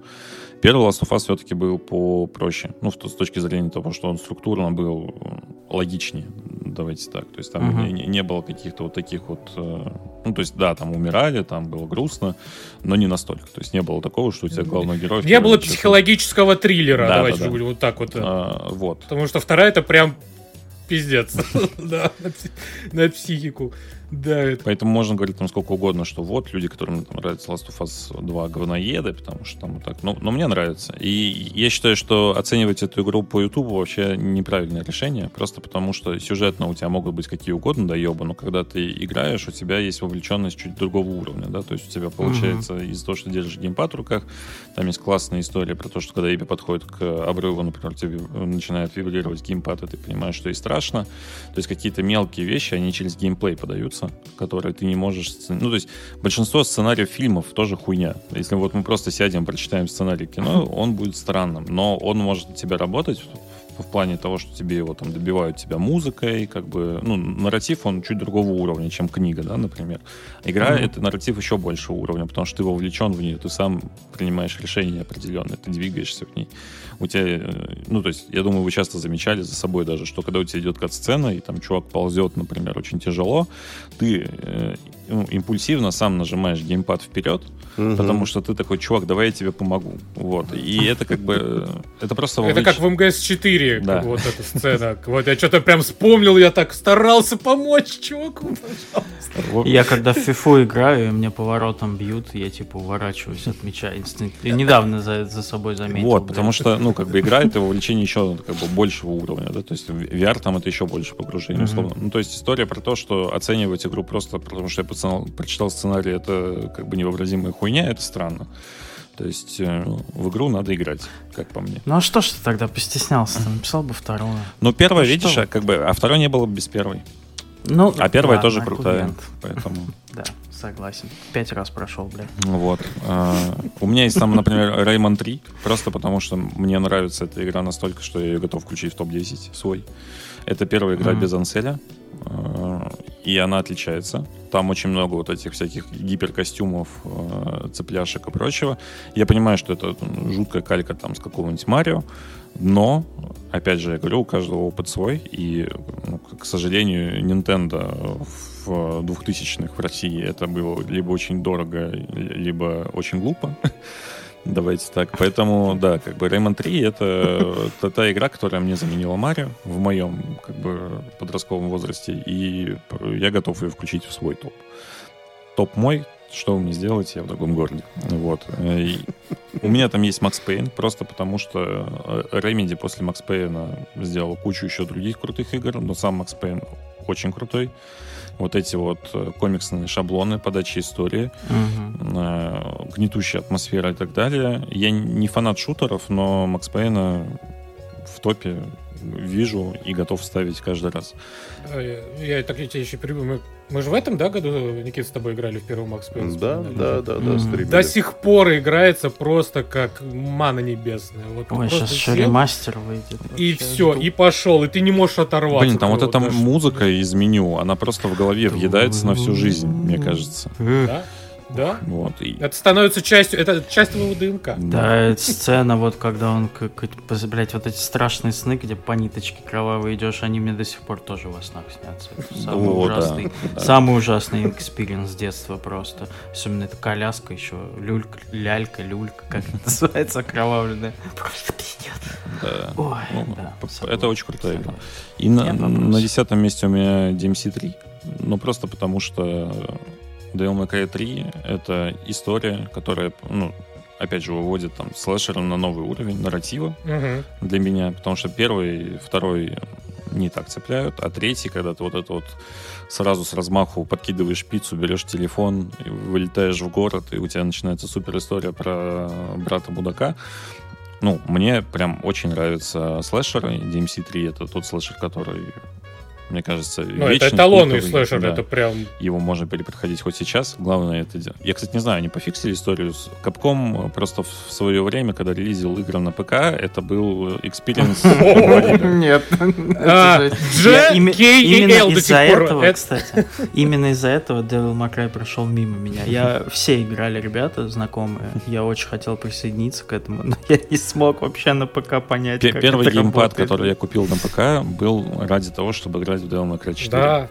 Первый Last of Us все-таки был попроще. Ну, с точки зрения того, что он структурно был логичнее, давайте так. То есть там не было каких-то вот таких вот... Ну, то есть, да, там умирали, там было грустно, но не настолько. То есть не было такого, что у тебя главный герой... Не было психологического триллера, давайте вот так вот. Вот. Потому что вторая — это прям... Пиздец, да, на психику давит. Поэтому можно говорить там сколько угодно, что вот люди, которым там нравится Last of Us 2, говноеды, потому что там вот так. Но мне нравится. И я считаю, что оценивать эту игру по Ютубу вообще неправильное решение, просто потому что сюжетно у тебя могут быть какие угодно доебы, но когда ты играешь, у тебя есть вовлеченность чуть другого уровня, да, то есть у тебя получается из-за того, что держишь геймпад в руках, там есть классная история про то, что когда Эбби подходит к обрыву, например, тебе начинает вибрировать геймпад, и ты понимаешь, что и страшно. То есть какие-то мелкие вещи, они через геймплей подаются, которые ты не можешь... Ну, то есть большинство сценариев фильмов тоже хуйня. Если вот мы просто сядем, прочитаем сценарий кино, он будет странным, но он может у тебя работать в плане того, что тебе его там добивают тебя музыкой, как бы... Ну, нарратив, он чуть другого уровня, чем книга, да, например. Игра — это нарратив еще большего уровня, потому что ты вовлечен в нее, ты сам принимаешь решения определенные, ты двигаешься к ней. У тебя... Ну, то есть, я думаю, вы часто замечали за собой даже, что когда у тебя идет кат-сцена, и там чувак ползет, например, очень тяжело, ты импульсивно сам нажимаешь геймпад вперед, потому что ты такой, чувак, давай я тебе помогу. Вот. И это как бы... Это просто... Это как в МГС-4. Да. Вот эта сцена. Вот я что-то прям вспомнил, я так старался помочь чуваку, пожалуйста. Я когда в фифу играю, и мне поворотом бьют, я типа уворачиваюсь от мяча. Я недавно за собой заметил. Вот, потому что, ну, как бы игра — это вовлечение еще как бы большего уровня, да, то есть VR там это еще больше погружение, условно. Ну, то есть история про то, что оценивать игру просто потому, что я прочитал сценарий, это как бы невообразимая хуйня, это странно. То есть в игру надо играть, как по мне. Ну а что ж ты тогда постеснялся? Ты написал бы вторую. Ну первая, видишь, как бы, а второй не было бы без первой. Ну, а первая тоже крутая. Поэтому... Да, согласен. 5 раз прошел, бля. Вот. У меня есть там, например, Rayman 3, просто потому что мне нравится эта игра настолько, что я ее готов включить в топ-10 свой. Это первая игра без Анселя. И она отличается. Там очень много вот этих всяких гиперкостюмов, цепляшек и прочего. Я понимаю, что это жуткая калька там с какого-нибудь Марио, но, опять же, я говорю, у каждого опыт свой. И, ну, к сожалению, Nintendo в 2000-х в России это было либо очень дорого, либо очень глупо. Давайте так. Поэтому, да, как бы Rayman 3 — это та игра, которая мне заменила Марио в моем, как бы, подростковом возрасте, и я готов ее включить в свой топ. Топ мой, что вы мне сделаете, я в другом городе. Вот. И у меня там есть Макс Пейн, просто потому что Remedy после Макс Пейна сделал кучу еще других крутых игр, но сам Макс Пейн очень крутой. Вот эти вот комиксные шаблоны подачи истории, гнетущая атмосфера и так далее. Я не фанат шутеров, но Макс Пейна в топе вижу и готов ставить каждый раз. Я так тебе еще перебью. Мы же в этом, да, году, Никит, с тобой играли в первый Макс Пейн? Да, стримили. До сих пор играется просто как мана небесная. Вот. Ой, сейчас еще ремастер выйдет. И все, и пошел, и ты не можешь оторваться. Блин, там вот эта музыка из меню, она просто в голове въедается на всю жизнь, мне кажется. Да? Да? Вот. Это становится частью, это часть твоего ДНК. Да, это сцена, вот когда он, блять, вот эти страшные сны, где по ниточке кровавой идешь, они мне до сих пор тоже во снах снятся. Самый ужасный экспириенс детства просто. Особенно эта коляска еще, лялька, как это называется, окровавленная. Просто пиздец. Ой, да. Это очень крутая игра. И на 10-м месте у меня DMC3, но просто потому что... DMC 3 — это история, которая, ну, опять же, выводит там слэшера на новый уровень нарратива для меня, потому что первый, второй не так цепляют, а третий, когда ты вот это вот сразу с размаху подкидываешь пиццу, берешь телефон, вылетаешь в город, и у тебя начинается супер история про брата-мудака. Ну, мне прям очень нравятся слэшеры. DMC 3 — это тот слэшер, который... Мне кажется, ну, вечный. Это эталонный слэшер, да. Это прям... Его можно перепроходить хоть сейчас, главное это делать. Я, кстати, не знаю, они пофиксили историю с Capcom, просто в свое время, когда релизил игры на ПК, это был экспириенс... Нет. Именно из-за этого, кстати, именно из-за этого Devil May Cry прошел мимо меня. Я все играли, ребята, знакомые. Я очень хотел присоединиться к этому, но я не смог вообще на ПК понять, как это работает. Первый геймпад, который я купил на ПК, был ради того, чтобы играть в Devil May Cry 4.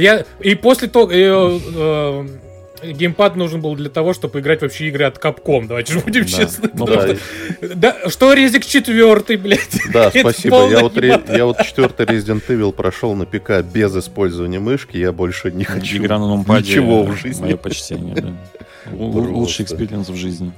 Да. И после того... геймпад нужен был для того, чтобы играть вообще игры от Capcom. Давайте же будем честны. Что Резик 4, блядь? Да, спасибо. Я вот 4-й Resident Evil прошел на ПК без использования мышки. Я больше не хочу ничего в жизни. Мое почтение, да. Лучший экспириенс в жизни.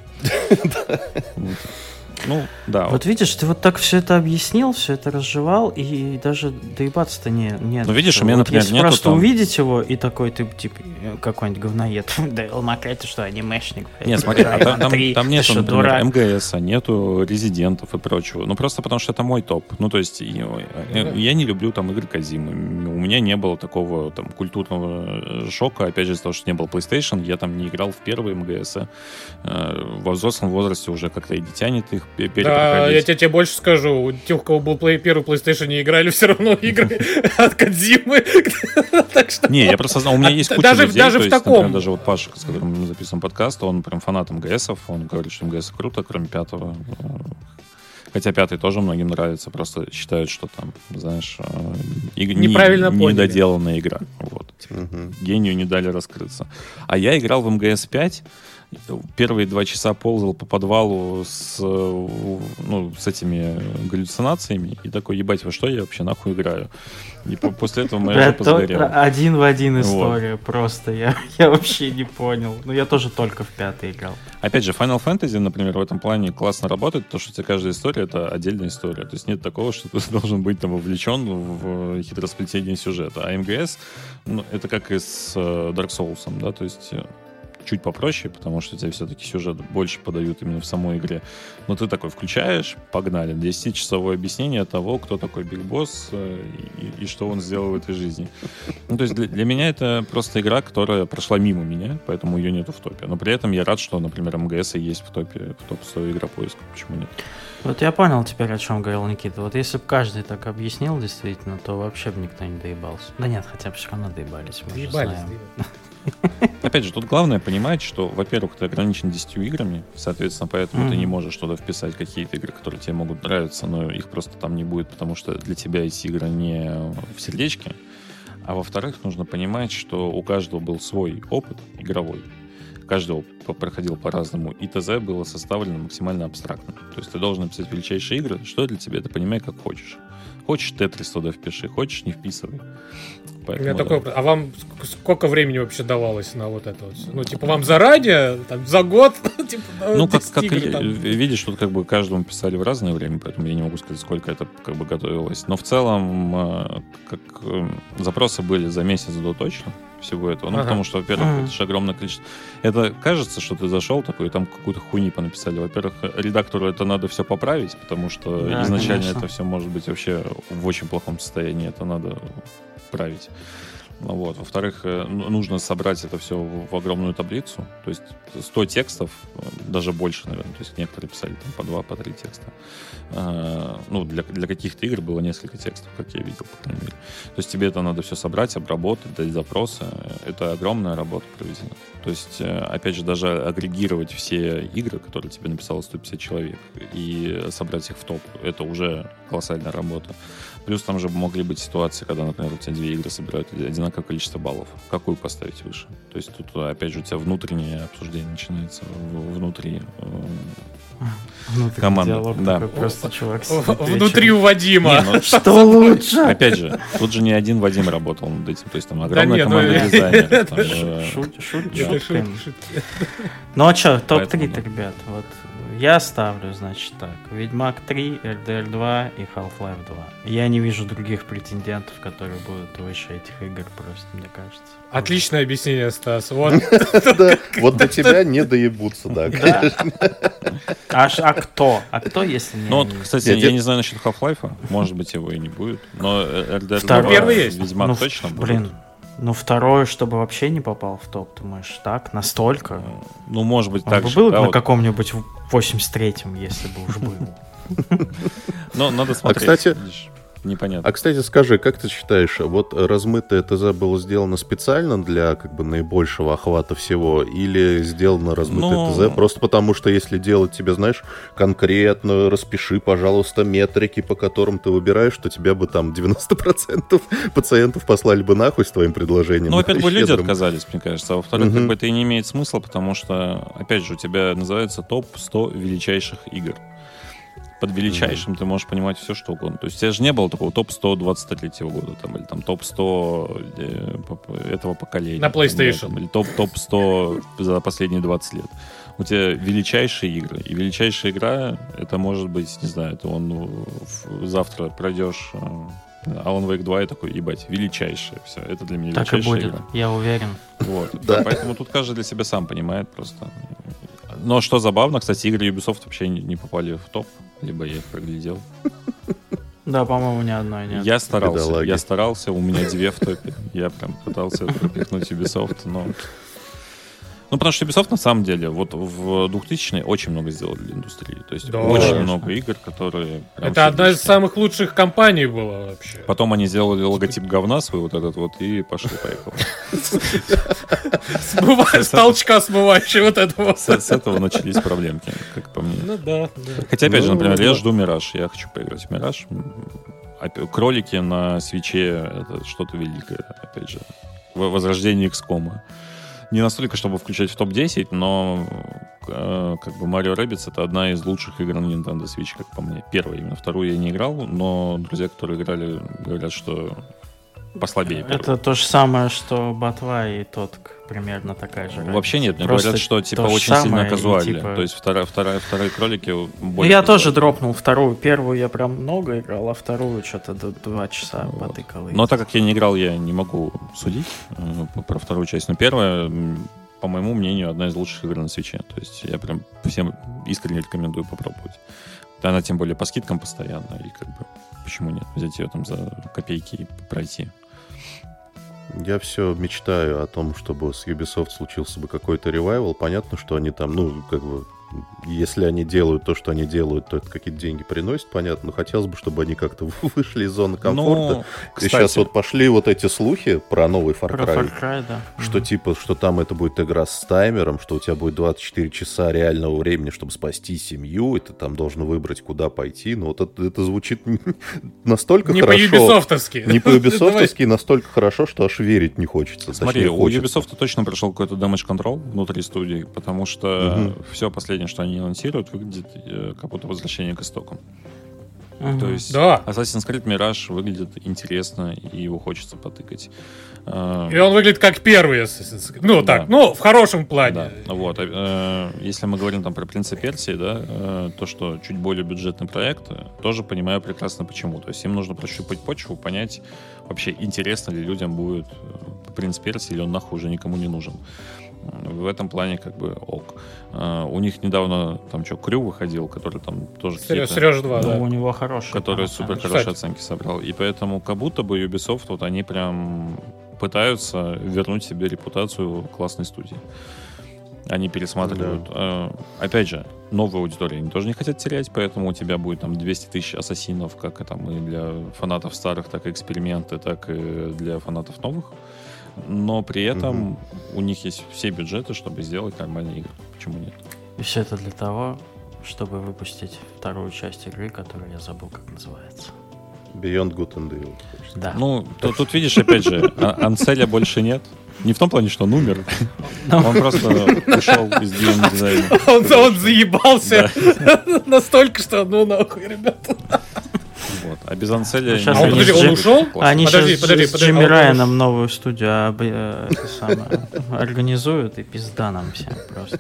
Ну, да. Вот видишь, ты вот так все это объяснил, все это разжевал, и даже доебаться-то нет. Ну, видишь, у меня, например, вот, нет. Просто там... увидеть его, и такой ты, типа, какой-нибудь говноед. Да, Элмакай, ты что, анимешник? Нет, смотри, там нету, например, МГСа, нету резидентов и прочего. Ну, просто потому что это мой топ. Ну, то есть, я не люблю там игры Кодзимы. У меня не было такого там культурного шока. Опять же, из-за того, что не было PlayStation, я там не играл в первые МГСа. Во взрослом возрасте уже как-то и детянет их. Да, я тебе больше скажу. Те, у кого был первый PlayStation, не играли все равно игры от Кодзимы. Не, я просто знал, у меня есть куча людей. Даже в таком. Даже вот Паша, с которым мы записываем подкаст, он прям фанат МГСов. Он говорит, что МГС круто, кроме пятого. Хотя пятый тоже многим нравится. Просто считают, что там, знаешь, недоделанная игра. Гению не дали раскрыться. А я играл в МГС 5. Первые 2 часа ползал по подвалу с этими галлюцинациями и такой, ебать, во что я вообще нахуй играю? И после этого моя жопа сгорела. Один в один история, просто я вообще не понял. Но я тоже только в 5-й играл. Опять же, Final Fantasy, например, в этом плане классно работает, потому что у тебя каждая история — это отдельная история. То есть нет такого, что ты должен быть там вовлечен в хитросплетение сюжета. А МГС, ну, это как и с Dark Souls, да, то есть... чуть попроще, потому что тебе все-таки сюжет больше подают именно в самой игре. Но ты такой включаешь, погнали. 10-часовое объяснение того, кто такой Биг Босс и что он сделал в этой жизни. Ну, то есть для меня это просто игра, которая прошла мимо меня, поэтому ее нету в топе. Но при этом я рад, что, например, МГС есть в топе, в топ-100 Игропоиска. Почему нет? Вот я понял теперь, о чем говорил Никита. Вот если бы каждый так объяснил действительно, то вообще бы никто не доебался. Да нет, хотя бы все равно доебались. Мы доебались, же знаем. Опять же, тут главное понимать, что, во-первых, ты ограничен 10 играми, соответственно, поэтому ты не можешь туда вписать какие-то игры, которые тебе могут нравиться, но их просто там не будет, потому что для тебя эти игры не в сердечке. А во-вторых, нужно понимать, что у каждого был свой опыт игровой. Каждого проходил по-разному, и ТЗ было составлено максимально абстрактно. То есть ты должен написать величайшие игры, что для тебя, ты понимай, как хочешь. Хочешь Тетрис туда впиши, хочешь не вписывай. Поэтому, у меня такой вопрос. А вам сколько времени вообще давалось на вот это? Ну, типа, вам заранее, там, за год? Типа, ну, как видишь, тут как бы каждому писали в разное время, поэтому я не могу сказать, сколько это как бы готовилось. Но в целом как, запросы были за месяц до точно всего этого. Ну, потому что, во-первых, это же огромное количество... Это кажется, что ты зашел такой, и там какую-то хуйни понаписали. Во-первых, редактору это надо все поправить, потому что да, изначально конечно. Это все может быть вообще в очень плохом состоянии. Это надо... править. Вот. Во-вторых, нужно собрать это все в огромную таблицу. То есть 100 текстов, даже больше, наверное. То есть некоторые писали там, по 2, по 3 текста. Ну, для каких-то игр было несколько текстов, как я видел, по крайней мере. То есть тебе это надо все собрать, обработать, дать запросы. Это огромная работа проведена. То есть, опять же, даже агрегировать все игры, которые тебе написало 150 человек, и собрать их в топ, это уже колоссальная работа. Плюс там же могли быть ситуации, когда, например, у тебя две игры собирают одинаковое количество баллов. Какую поставить выше? То есть тут, опять же, у тебя внутреннее обсуждение начинается внутри команды. Да. Просто чувак внутри у Вадима. Не, ну, что лучше? Опять же, тут же не один Вадим работал над этим. То есть там огромная команда дизайнеров. Шутка. Ну а что, топ-3-то, ребят? Вот. Я ставлю, значит, так. Ведьмак 3, LDR 2 и Half-Life 2. Я не вижу других претендентов, которые будут выше этих игр просто, мне кажется. Отличное объяснение, Стас. Вот до тебя не доебутся, да, конечно. А кто? А кто, если не... Ну, кстати, я не знаю насчет Half-Life. Может быть, его и не будет. Но LDR 2 Ведьмак точно будет. Блин. Ну, второе, чтобы вообще не попал в топ, думаешь, так? Настолько? Ну, может быть, так же. Был бы на каком-нибудь 83-м, если бы уж был. Ну, надо смотреть. А, кстати... Непонятно. А, кстати, скажи, как ты считаешь, вот размытое ТЗ было сделано специально для как бы наибольшего охвата всего, или сделано размытое ТЗ просто потому, что если делать тебе, знаешь, конкретно распиши, пожалуйста, метрики, по которым ты выбираешь, то тебя бы там 90% пациентов послали бы нахуй с твоим предложением. Ну, во-первых, бы люди отказались, мне кажется, а во-вторых, как бы это и не имеет смысла, потому что, опять же, у тебя называется топ-100 величайших игр. Под величайшим ты можешь понимать все, что угодно. То есть у тебя же не было такого топ-100 23-го года, там, или там топ-100 этого поколения. На PlayStation. Там, или топ-100 за последние 20 лет. У тебя величайшие игры. И величайшая игра, это может быть, не знаю, это завтра пройдешь Alan Wake 2 и такой, ебать, величайшая. Все, это для меня величайшая игра. Так и будет, игра. Я уверен. Вот. Да. Поэтому тут каждый для себя сам понимает просто. Но что забавно, кстати, игры Ubisoft вообще не попали в топ. Либо я их проглядел. Да, по-моему, ни одной нет. Я старался, у меня две в топе. Я прям пытался пропихнуть Ubisoft, но... Ну, потому что Ubisoft, на самом деле, вот в 2000-е очень много сделали для индустрии. То есть очень много игр, которые... Это одна из самых лучших компаний была вообще. Потом они сделали логотип говна свой вот этот вот и пошло-поехало. С толчка смывающий вот этого. С этого начались проблемки, как по мне. Ну да. Хотя, опять же, например, я жду Мираж. Я хочу поиграть в Мираж. Кролики на свече — это что-то великое, опять же. Возрождение XCOM. Не настолько, чтобы включать в топ-10, но как бы Mario Rabbids — это одна из лучших игр на Nintendo Switch, как по мне. Первая именно. Вторую я не играл, но друзья, которые играли, говорят, что послабее первую. Это то же самое, что Ботва и Тотк. Примерно такая же. Вообще нет, мне просто говорят, что типа очень сильно казуально. Типа... То есть вторые кролики больше. Ну, я тоже дропнул вторую. Первую я прям много играл, а вторую что-то до 2 часа потыкал. Но так как я не играл, я не могу судить про вторую часть. Но первая, по моему мнению, одна из лучших игр на Switch. То есть я прям всем искренне рекомендую попробовать. Она тем более по скидкам постоянно. И как бы почему нет? Взять ее там за копейки и пройти. Я все мечтаю о том, чтобы с Ubisoft случился бы какой-то ревайвал. Понятно, что они там, ну, как бы, если они делают то, что они делают, то это какие-то деньги приносят, понятно. Но хотелось бы, чтобы они как-то вышли из зоны комфорта. Но, кстати, и сейчас вот пошли вот эти слухи про новый Far Cry. Про Far Cry, да. Что типа, что там это будет игра с таймером, что у тебя будет 24 часа реального времени, чтобы спасти семью, и ты там должен выбрать, куда пойти. Но вот это звучит настолько хорошо. Не по-юбисофтовски. Не по-юбисофтовски, настолько хорошо, что аж верить не хочется. Смотри, у Ubisoft точно пришел какой-то damage control внутри студии, потому что все последнее, что они анонсируют, выглядит как будто возвращение к истокам. Uh-huh. То есть да. Assassin's Creed Mirage выглядит интересно, и его хочется потыкать. И он выглядит как первый Assassin's Creed. Ну, так, да. Ну, в хорошем плане. Да. Вот. Если мы говорим там про Принца Персии, да, то, что чуть более бюджетный проект, тоже понимаю прекрасно почему. То есть им нужно прощупать почву, понять вообще, интересно ли людям будет Принц Персии, или он нахуй уже никому не нужен. В этом плане как бы ок. У них недавно там что, Крю выходил, который там тоже... Сережа 2, да. У него хороший. Который супер хорошие оценки собрал. И поэтому как будто бы Ubisoft, вот они прям пытаются вернуть себе репутацию классной студии. Они пересматривают. Да. Опять же, новую аудиторию они тоже не хотят терять, поэтому у тебя будет там 200 тысяч ассасинов, как и там и для фанатов старых, так и эксперименты, так и для фанатов новых. Но при этом у них есть все бюджеты, чтобы сделать нормальные игры. Почему нет? И все это для того, чтобы выпустить вторую часть игры, которую я забыл, как называется. Beyond Good and Evil. Да. Ну, тут видишь, опять же, Анселя больше нет. Не в том плане, что он умер. Он просто ушел из дизайна. Он заебался настолько, что ну нахуй, ребята. Вот. А без Анселя... Он ушел? Они сейчас с Джимми Райаном новую студию организуют, и пизда нам всем просто.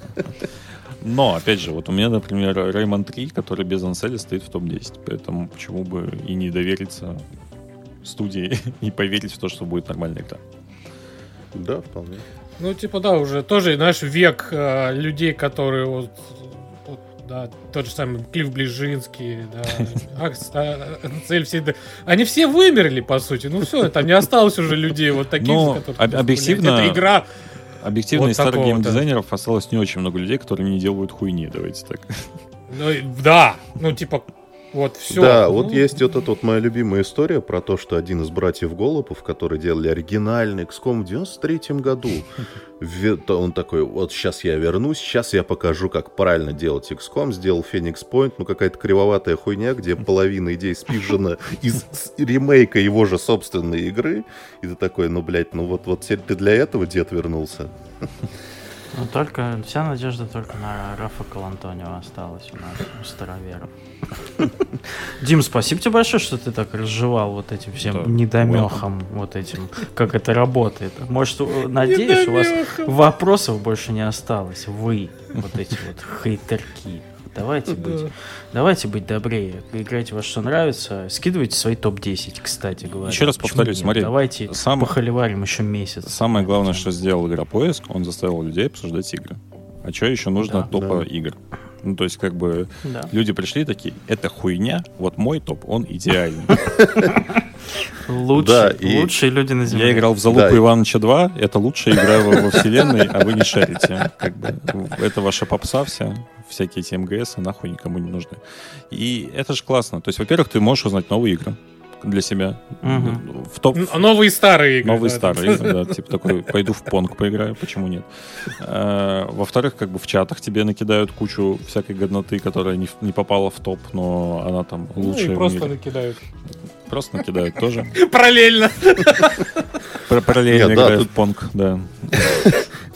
Но, опять же, вот у меня, например, Rayman 3, который без Анселя стоит в топ-10. Поэтому почему бы и не довериться студии и поверить в то, что будет нормальная игра. Да, вполне. Ну, типа, да, уже тоже, знаешь, век людей, которые вот да, тот же самый Клифф Ближинский, да, Цель, все, они все вымерли, по сути. Ну, все, там не осталось уже людей вот таких, которые... Объективно... Это игра... Объективно, из старых геймдизайнеров осталось не очень много людей, которые не делают хуйни, давайте так. Ну, да, ну типа вот все. Да, ну... вот есть вот эта вот моя любимая история про то, что один из братьев Голубов, которые делали оригинальный XCOM в 93-м году, он такой, вот сейчас я вернусь, сейчас я покажу, как правильно делать XCOM, сделал Phoenix Point, ну какая-то кривоватая хуйня, где половина идей спижена из ремейка его же собственной игры, и ты такой, ну блять, ну вот теперь ты для этого, дед, вернулся. Ну только, вся надежда только на Рафа Колантонио осталась у нас, у староверов. Дим, спасибо тебе большое, что ты так разжевал вот этим всем недомехом, вот этим, как это работает. Может, надеюсь, у вас вопросов больше не осталось, вы, вот эти вот хейтерки. Давайте быть добрее. Играйте во что нравится. Скидывайте свои топ-10, кстати говоря. Еще раз повторюсь, смотри. Давайте похоливарим еще месяц. Самое главное, что сделал Игропоиск, он заставил людей обсуждать игры. А что еще нужно от топа игр? Ну, то есть, как бы, люди пришли такие, это хуйня, вот мой топ, он идеальный. Лучшие люди на земле. Я играл в «Залупу Ивановича 2», это лучшая игра во вселенной, а вы не шарите. Это ваша попса вся, всякие эти МГСы нахуй никому не нужны. И это же классно. То есть, во-первых, ты можешь узнать новые игры для себя. Угу. В топ... Новые старые игры. Новые старые игры, да. Типа такой, пойду в Понг поиграю, почему нет? Во-вторых, как бы в чатах тебе накидают кучу всякой годноты, которая не попала в топ, но она там лучшая в мире. Просто накидают. Просто накидают тоже. Параллельно. Параллельно играют в Понг, да.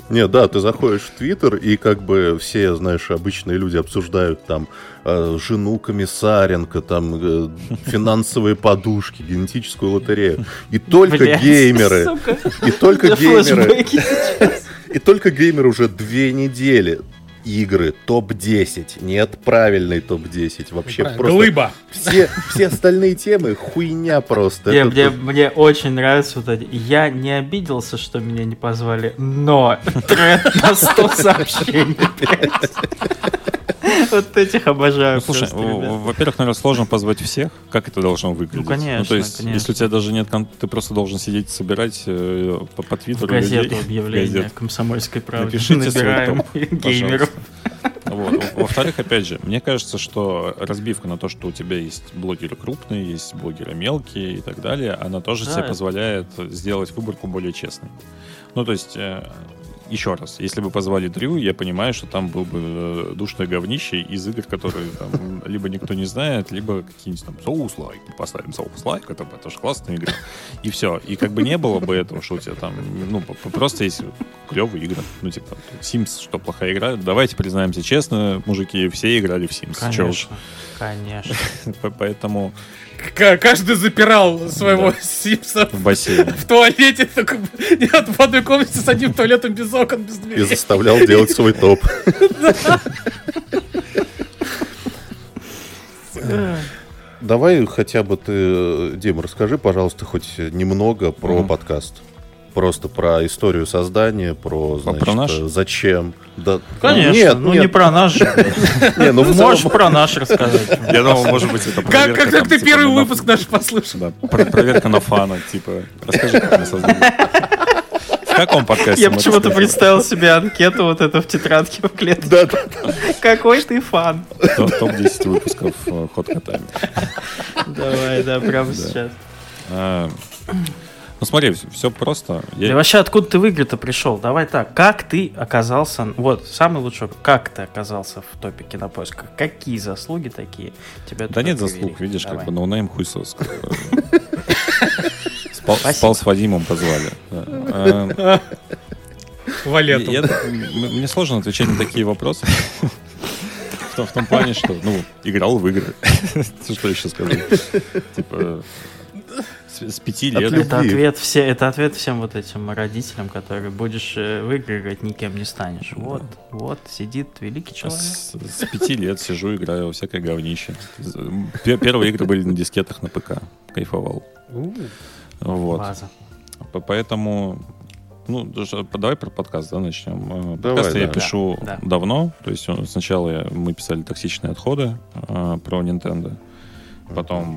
Не, да, ты заходишь в Твиттер, и как бы все, знаешь, обычные люди обсуждают там жену Комиссаренко, там финансовые подушки, генетическую лотерею. И только геймеры уже 2 недели. Игры, топ-10. Нет, правильный топ-10. Вообще просто... Глыба! Все остальные темы хуйня просто. Мне очень нравится вот это. Я не обиделся, что меня не позвали, но тренд на 100 сообщений. Вот этих обожаю. Слушай, во-первых, наверное, сложно позвать всех. Как это должно выглядеть? Ну, конечно. Ну, то есть, если у тебя даже нет... Ты просто должен сидеть, собирать по Твиттеру людей. Газету объявления «Комсомольской правды». Напишите свой топ, геймеров. Вот. Во-вторых, опять же, мне кажется, что разбивка на то, что у тебя есть блогеры крупные, есть блогеры мелкие и так далее, она тоже тебе позволяет сделать выборку более честной. Ну, то есть... еще раз, если бы позвали Дрю, я понимаю, что там был бы душное говнище из игр, которые там либо никто не знает, либо какие-нибудь там соус-лайк. Поставим соус-лайк, это же классная игра. И все. И как бы не было бы этого, что у тебя там, ну, просто есть клевые игры. Ну, типа, там, Sims, что плохая игра. Давайте признаемся честно, мужики, все играли в Sims. Конечно. Конечно. Поэтому... Каждый запирал своего Симса в бассейне, в туалете, в одной комнате с одним туалетом, без окон, без дверей. И заставлял делать свой топ. Давай хотя бы ты, Дим, расскажи, пожалуйста, хоть немного про подкаст. Просто про историю создания, про, значит, про наш? Зачем. Да. Конечно, нет, ну нет. Не про наш. Можешь про наш рассказать. Я думал, может быть, это проверка. Как ты первый выпуск наш послушал. Проверка на фана, типа, расскажи, как мы создали. В каком подкасте? Я почему-то представил себе анкету вот эту в тетрадке в клетке. Да. Какой ты фан. Топ-10 выпусков «Ход котами». Давай, да, прямо сейчас. Ну смотри, все просто. Да вообще, откуда ты в игры-то пришел? Давай так, как ты оказался... Вот, самый лучший, как ты оказался в топе Кинопоиска? Какие заслуги такие? Тебя да нет заслуг, видишь, давай. Как бы ноунейм хуй сос. Спал с Вадимом, позвали. Валетом. Мне сложно отвечать на такие вопросы. В том плане, что, ну, играл в игры. Что еще сказать? Типа... С 5 лет. Это ответ всем вот этим родителям, которые будешь в игры играть, никем не станешь. Вот, да. Вот, сидит великий человек. С 5 лет сижу, играю во всякое говнище. Первые игры были на дискетах на ПК. Кайфовал. Вот. База. Поэтому... Ну, давай про подкаст, да, начнем. Подкаст я пишу давно. То есть сначала мы писали «Токсичные отходы» про Nintendo. Потом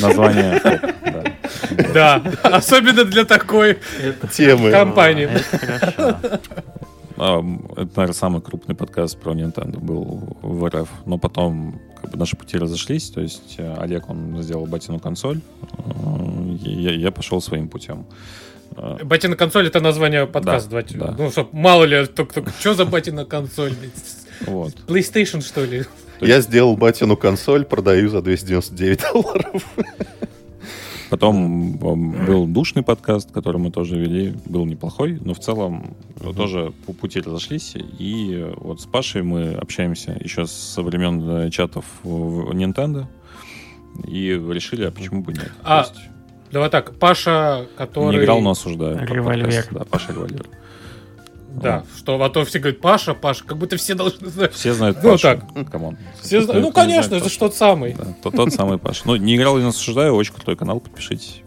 название. Да, особенно для такой темы компании. Это, наверное, самый крупный подкаст про Nintendo был в РФ. Но потом как бы наши пути разошлись. То есть Олег, он сделал батину консоль. Я пошел своим путем. Батина консоль — это название подкаста. Да. Ну, чтоб мало ли, что за батина консоль? Вот. PlayStation, что ли? Я сделал батину консоль, продаю за $299. Потом был душный подкаст, который мы тоже вели. Был неплохой, но в целом тоже пути разошлись. И вот с Пашей мы общаемся еще со времен чатов в Nintendo. И решили, а почему бы нет? То есть... Давай так, Паша, который... Не играл, но осуждаю. Револьвер. Да, Паша Револьвер. Да, что, а то все говорят, Паша, как будто все должны знать. Все знают Пашу, камон. Ну, конечно, это же тот самый. Да, тот самый Паша. Ну, не играл, не осуждаю, очень крутой канал, подпишитесь.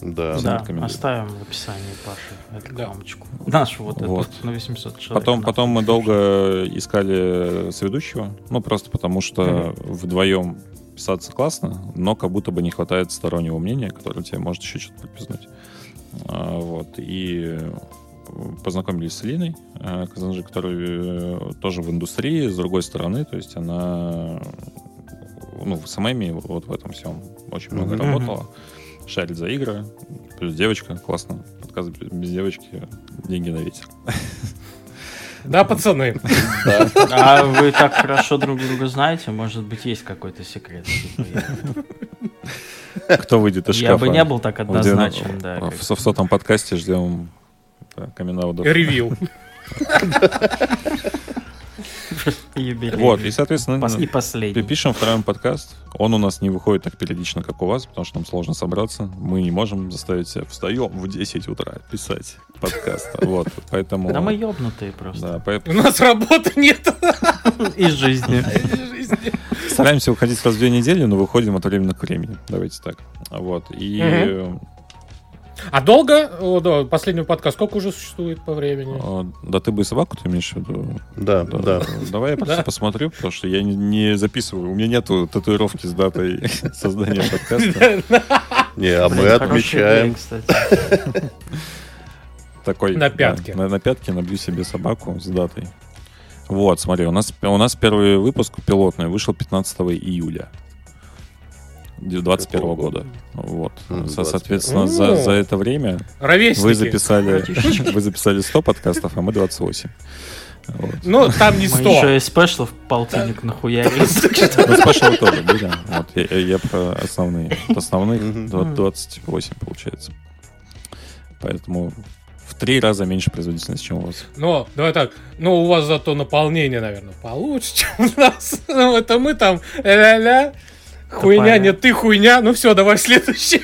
Да, оставим в описании Паши рекламочку. Нашу вот эту, на 800 человек. Потом мы долго искали соведущего, ну, просто потому что вдвоем писаться классно, но как будто бы не хватает стороннего мнения, которое тебе может еще что-то подпизнуть. Вот, и... Познакомились с Линой Казанжи, которая тоже в индустрии, с другой стороны, то есть она, ну, в СММе, вот в этом всем очень много работала, шарит за игры, плюс девочка, классно, подкаст без девочки, деньги на ветер. Да, пацаны. А вы так хорошо друг друга знаете, может быть, есть какой-то секрет. Кто выйдет из шкафа? Я бы не был так однозначен. В 100-м подкасте ждем... Камин-аут. Ревью. Вот, и, соответственно, пишем второй подкаст. Он у нас не выходит так периодично, как у вас, потому что нам сложно собраться. Мы не можем заставить себя встаем в 10 утра писать подкаст. Вот, поэтому... Да мы ёбнутые просто. У нас работы нет. Из жизни. Стараемся выходить раз в 2 недели, но выходим от времени к времени. Давайте так. Вот, и... А долго? Последний подкаст сколько уже существует по времени? Да ты бы и собаку, ты имеешь в виду? Да. Давай я просто посмотрю, потому что я не записываю. У меня нету татуировки с датой создания подкаста. Не, а мы отмечаем. Такой на пятке. На пятке набью себе собаку с датой. Вот, смотри, у нас первый выпуск пилотный вышел 15 июля. 2021 года. Вот. Соответственно, за это время вы записали 100 подкастов, а мы 28. Вот. Ну, там не 100. Мы еще и спешлов полтинник нахуярились. Ну, спешлов тоже были. Я про основные. Основных 28 получается. Поэтому в 3 раза меньше производительность, чем у вас. Ну, давай так. Ну, у вас зато наполнение, наверное, получше, чем у нас. Ну, это мы там ля-ля-ля. Хуйня, нет, ты хуйня. Ну все, давай следующее.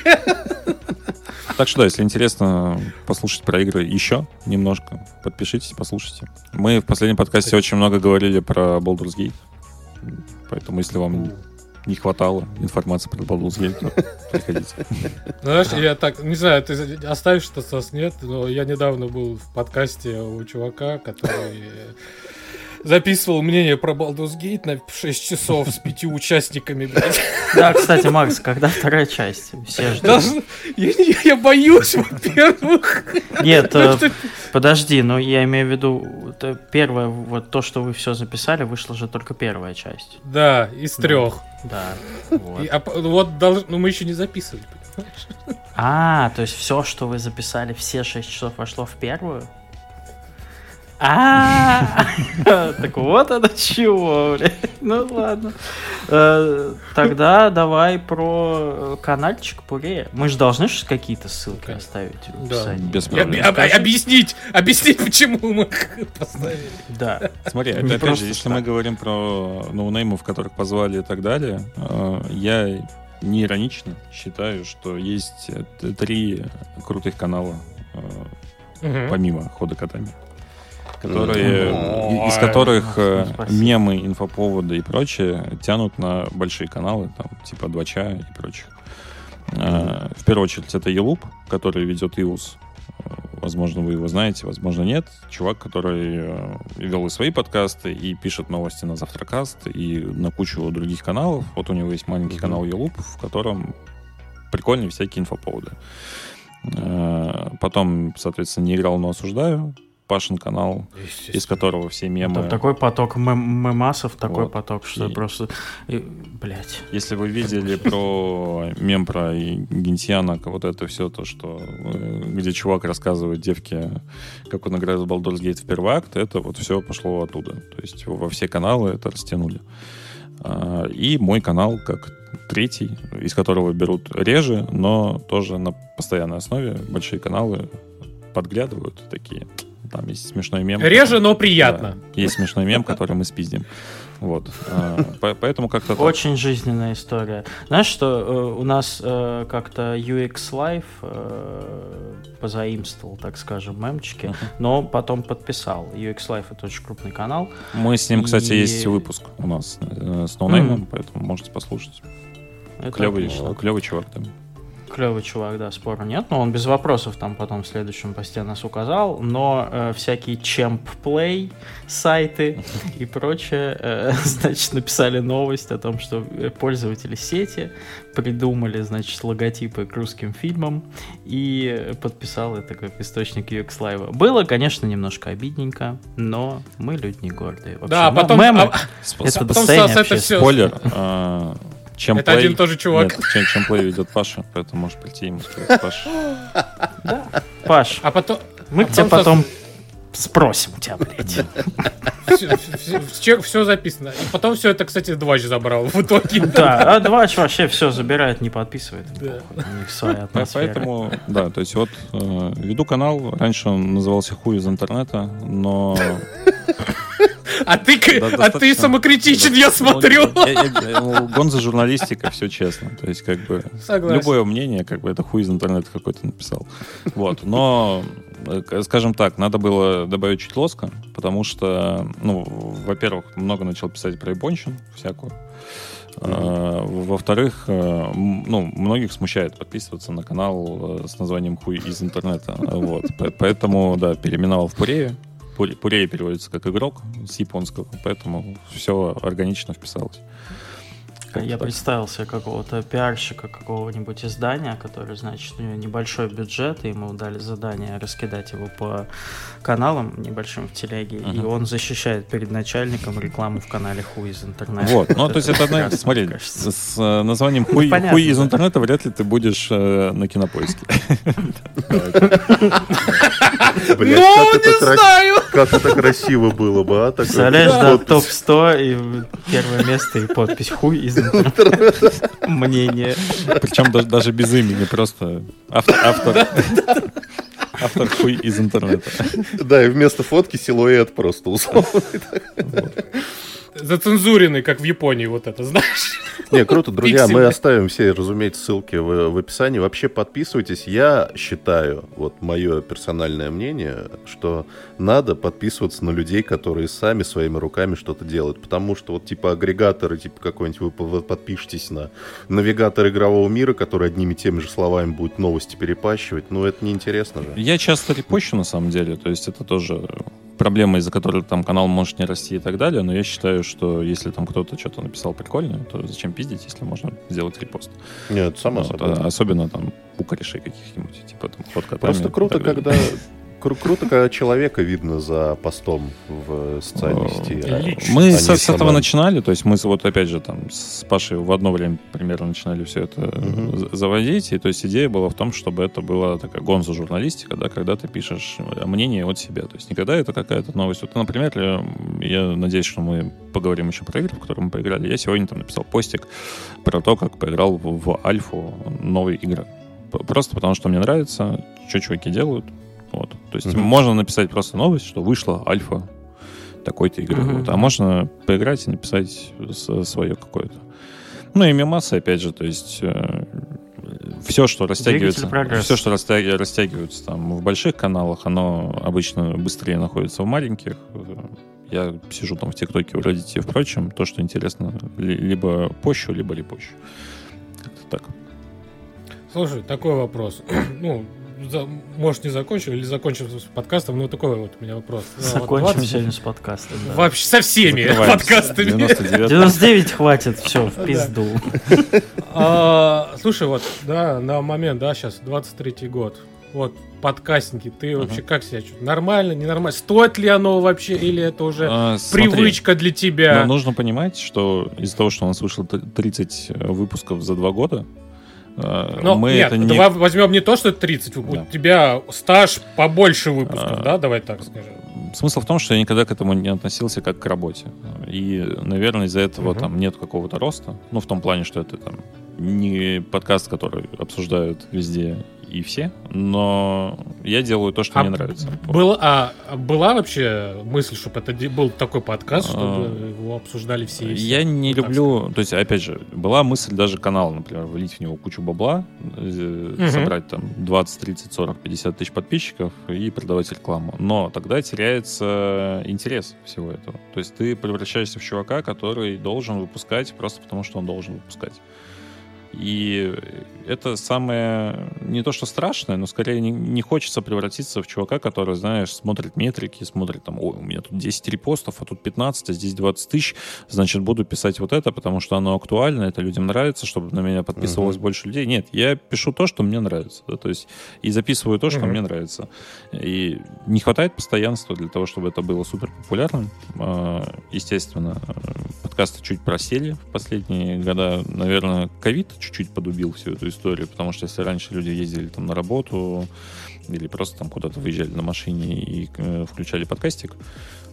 Так что да, если интересно послушать про игры еще немножко, подпишитесь, послушайте. Мы в последнем подкасте очень много говорили про Baldur's Gate. Поэтому если вам не хватало информации про Baldur's Gate, то приходите. Знаешь, я так, не знаю, ты оставишь что-то, нет, но я недавно был в подкасте у чувака, который... записывал мнение про Baldur's Gate на 6 часов с 5 участниками, блядь. Да, кстати, Макс, когда 2-я часть? Все ждут. Я боюсь, во-первых. Нет, подожди, но я имею в виду, первое, вот то, что вы все записали, вышла же только 1-я часть. Да, из 3. Да, вот. Ну, мы еще не записывали, понимаешь? А, то есть все, что вы записали, все 6 часов вошло в 1-ю? Так вот это чего, блядь. Ну ладно. Тогда давай про канальчик Пурейя. Мы же должны какие-то ссылки оставить в описании. Без проблем. Объяснить, почему мы их поставили. Да. Смотри, опять же, если мы говорим про ноунеймов, которых позвали и так далее, я не иронично считаю, что есть 3 крутых канала помимо Хода котами. Которые, из которых мемы, инфоповоды и прочее тянут на большие каналы, там, типа 2ча и прочих. В первую очередь это Елуп, который ведет Иус. Возможно, вы его знаете, возможно, нет. Чувак, который вел и свои подкасты, и пишет новости на Завтракаст, и на кучу других каналов. Вот у него есть маленький канал Елуп, в котором прикольные всякие инфоповоды. Потом, соответственно, не играл, но осуждаю. Пашин канал, из которого все мемы... Там такой поток мемасов, такой вот. Поток, что просто... Блять. Если вы видели про мем про Гентьяна, вот это все то, что... Где чувак рассказывает девке, как он играет в Baldur's Gate в первый акт, это вот все пошло оттуда. То есть во все каналы это растянули. И мой канал как 3-й, из которого берут реже, но тоже на постоянной основе большие каналы подглядывают такие... Там есть смешной мем. Реже, но приятно. Да, есть смешной мем, который мы спиздим. Вот. Поэтому как-то... Очень жизненная история. Знаешь, что у нас как-то UX Live позаимствовал, так скажем, мемчики, но потом подписал. UX Live — это очень крупный канал. Мы с ним, кстати, есть выпуск у нас с ноунеймом, поэтому можете послушать. Клевый чувак там. Клевый чувак, да, спора нет, но он без вопросов там потом в следующем посте нас указал, но всякие чемп-плей сайты и прочее, значит, написали новость о том, что пользователи сети придумали, значит, логотипы к русским фильмам и подписал это как источник UX Live. Было, конечно, немножко обидненько, но мы люди не гордые. Вообще, да, потом... Это все... Спойлер... Это один тоже чувак. Нет, чемплей ведет Паша, поэтому можешь прийти ему сказать, Паш. Да. Паш, мы тебя потом спросим тебя, блядь. Все записано. И потом все это, кстати, Двач забрал в итоге. Да, а Двач вообще все забирает, не подписывает. У них своя атмосфера. Поэтому, да, то есть вот веду канал. Раньше он назывался «Хуй из интернета», но... А ты самокритичен, да, я смотрю. Гонза журналистика, все честно. То есть, как бы, согласен. Любое мнение, как бы, это хуй из интернета какой-то написал. Вот, но, скажем так, надо было добавить чуть лоска, потому что, ну, во-первых, много начал писать про японщину всякую. Во-вторых, ну, многих смущает подписываться на канал с названием «Хуй из интернета». Вот, поэтому, да, переименовал в Пурейю. Пурейя переводится как игрок с японского, поэтому все органично вписалось. Я представил себе какого-то пиарщика какого-нибудь издания, который, значит, у него небольшой бюджет, и ему дали задание раскидать его по каналам небольшим в телеге, и он защищает перед начальником рекламу в канале Who из интернета. Вот, ну то есть это одна... Смотри, с названием Who из интернета вряд ли ты будешь на Кинопоиске. Ну, не знаю! Как это красиво было бы, а? Представляешь, да, топ-100 и первое место, и подпись «Хуй» из интернета. Мнение. Причем даже без имени, просто автор. Автор хуй из интернета. Да, и вместо фотки силуэт просто условный. Зацензуренный, как в Японии, вот это, знаешь? Не, круто, друзья, пиксельный. Мы оставим все, разумеется, ссылки в описании. Вообще подписывайтесь. Я считаю, вот мое персональное мнение, что надо подписываться на людей, которые сами своими руками что-то делают. Потому что вот типа агрегаторы, типа какой-нибудь вы подпишитесь на навигатор игрового мира, который одними и теми же словами будет новости перепащивать. Ну, это неинтересно же. Я часто репощу, на самом деле. То есть это тоже... проблема, из-за которой там канал может не расти и так далее, но я считаю, что если там кто-то что-то написал прикольное, то зачем пиздить, если можно сделать репост. Нет, сама вот, собой. Особенно там пукарешей каких-нибудь, типа там ход котами. Просто круто, когда... Круто, когда человека видно за постом в социальной сети. Мы с этого начинали, то есть мы вот опять же там с Пашей в одно время примерно начинали все это заводить, и то есть идея была в том, чтобы это была такая гонзо-журналистика, да, когда ты пишешь мнение от себя, то есть никогда это какая-то новость. Вот, например, я надеюсь, что мы поговорим еще про игры, в которые мы поиграли. Я сегодня там написал постик про то, как поиграл в альфу новой игры. Просто потому, что мне нравится, что чуваки делают. Вот. То есть можно написать просто новость, что вышла альфа такой-то игры. Вот. А можно поиграть и написать свое какое-то. Ну и мемасы, опять же, то есть все, что растягивается, растягивается там в больших каналах, оно обычно быстрее находится в маленьких. Я сижу там в ТикТоке, в Reddit и впрочем, то, что интересно, либо пощу, либо репощу. Как-то так. Слушай, такой вопрос. Может, не закончим, или закончим с подкастом, но такой вот у меня вопрос. Закончим сегодня с подкастом. Да. Вообще со всеми подкастами. 99 хватит, все, в пизду. Слушай, вот, да, на момент, да, сейчас 23-й год. Вот, подкастники, ты вообще как себя чувствуешь? Нормально, ненормально? Стоит ли оно вообще, или это уже привычка для тебя? Но нужно понимать, что из-за того, что у нас вышло 30 выпусков за 2 года, давай возьмем не то, что 30, у тебя стаж побольше выпусков, да, давай так скажем. Смысл в том, что я никогда к этому не относился как к работе. И, наверное, из-за этого там нет какого-то роста. Ну, в том плане, что это там не подкаст, который обсуждают везде и все, но я делаю то, что мне нравится. Была вообще мысль, чтобы это был такой подкаст, чтобы его обсуждали все? Я не люблю... То есть, опять же, была мысль даже канала, например, влить в него кучу бабла, собрать там 20, 30, 40, 50 тысяч подписчиков и продавать рекламу. Но тогда теряется интерес всего этого. То есть ты превращаешься в чувака, который должен выпускать просто потому, что он должен выпускать. И это самое, не то что страшное, но скорее не хочется превратиться в чувака, который, знаешь, смотрит метрики, смотрит там, ой, у меня тут 10 репостов, а тут 15, а здесь 20 тысяч, значит, буду писать вот это, потому что оно актуально, это людям нравится, чтобы на меня подписывалось больше людей. Нет, я пишу то, что мне нравится, да, то есть и записываю то, что мне нравится. И не хватает постоянства для того, чтобы это было супер популярным. Естественно, подкасты чуть просели в последние года, наверное, ковид чуть-чуть подубил всю эту историю, потому что если раньше люди ездили там на работу или просто там куда-то выезжали на машине и включали подкастик,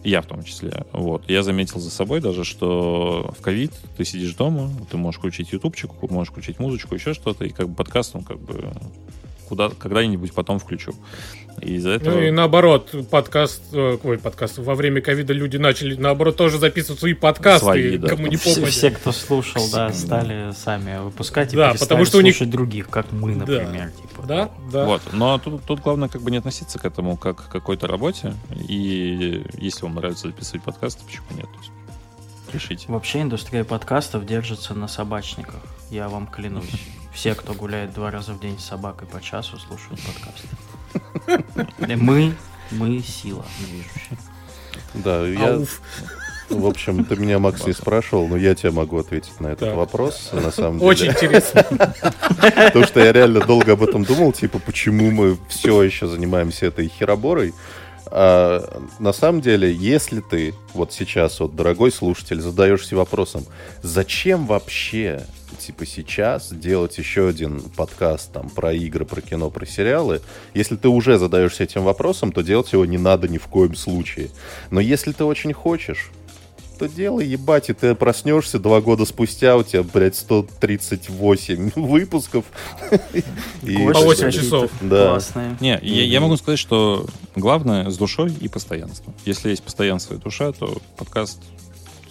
я в том числе, вот, я заметил за собой даже, что в ковид ты сидишь дома, ты можешь включить ютубчик, можешь включить музычку, еще что-то, и как бы подкаст, ну, как бы когда-нибудь потом включу. И из-за этого... Ну и наоборот, подкаст во время ковида люди начали, наоборот, тоже записываться и подкасты, свои, да, кому не помнить. Все, кто слушал, да, стали сами выпускать и перестали слушать других, как мы, например. Да. Вот. Но тут главное как бы не относиться к этому как к какой-то работе, и если вам нравится записывать подкасты, почему нет? Решите. Вообще индустрия подкастов держится на собачниках, я вам клянусь. Все, кто гуляет 2 раза в день с собакой по часу, слушают подкасты. Мы сила движущая. Да, я... В общем, ты меня, Макс, не спрашивал, но я тебе могу ответить на этот вопрос, на самом деле. Очень интересно. Потому что я реально долго об этом думал, типа, почему мы все еще занимаемся этой хероборой. А на самом деле, если ты вот сейчас, вот, дорогой слушатель, задаешься вопросом, зачем вообще, типа, сейчас делать еще один подкаст там про игры, про кино, про сериалы, если ты уже задаешься этим вопросом, то делать его не надо ни в коем случае. Но если ты очень хочешь, то делай, ебать, и ты проснешься 2 года спустя, у тебя, блядь, 138 выпусков. И... По 8 часов. Да. Классные. Не, я могу сказать, что главное с душой и постоянством. Если есть постоянство и душа, то подкаст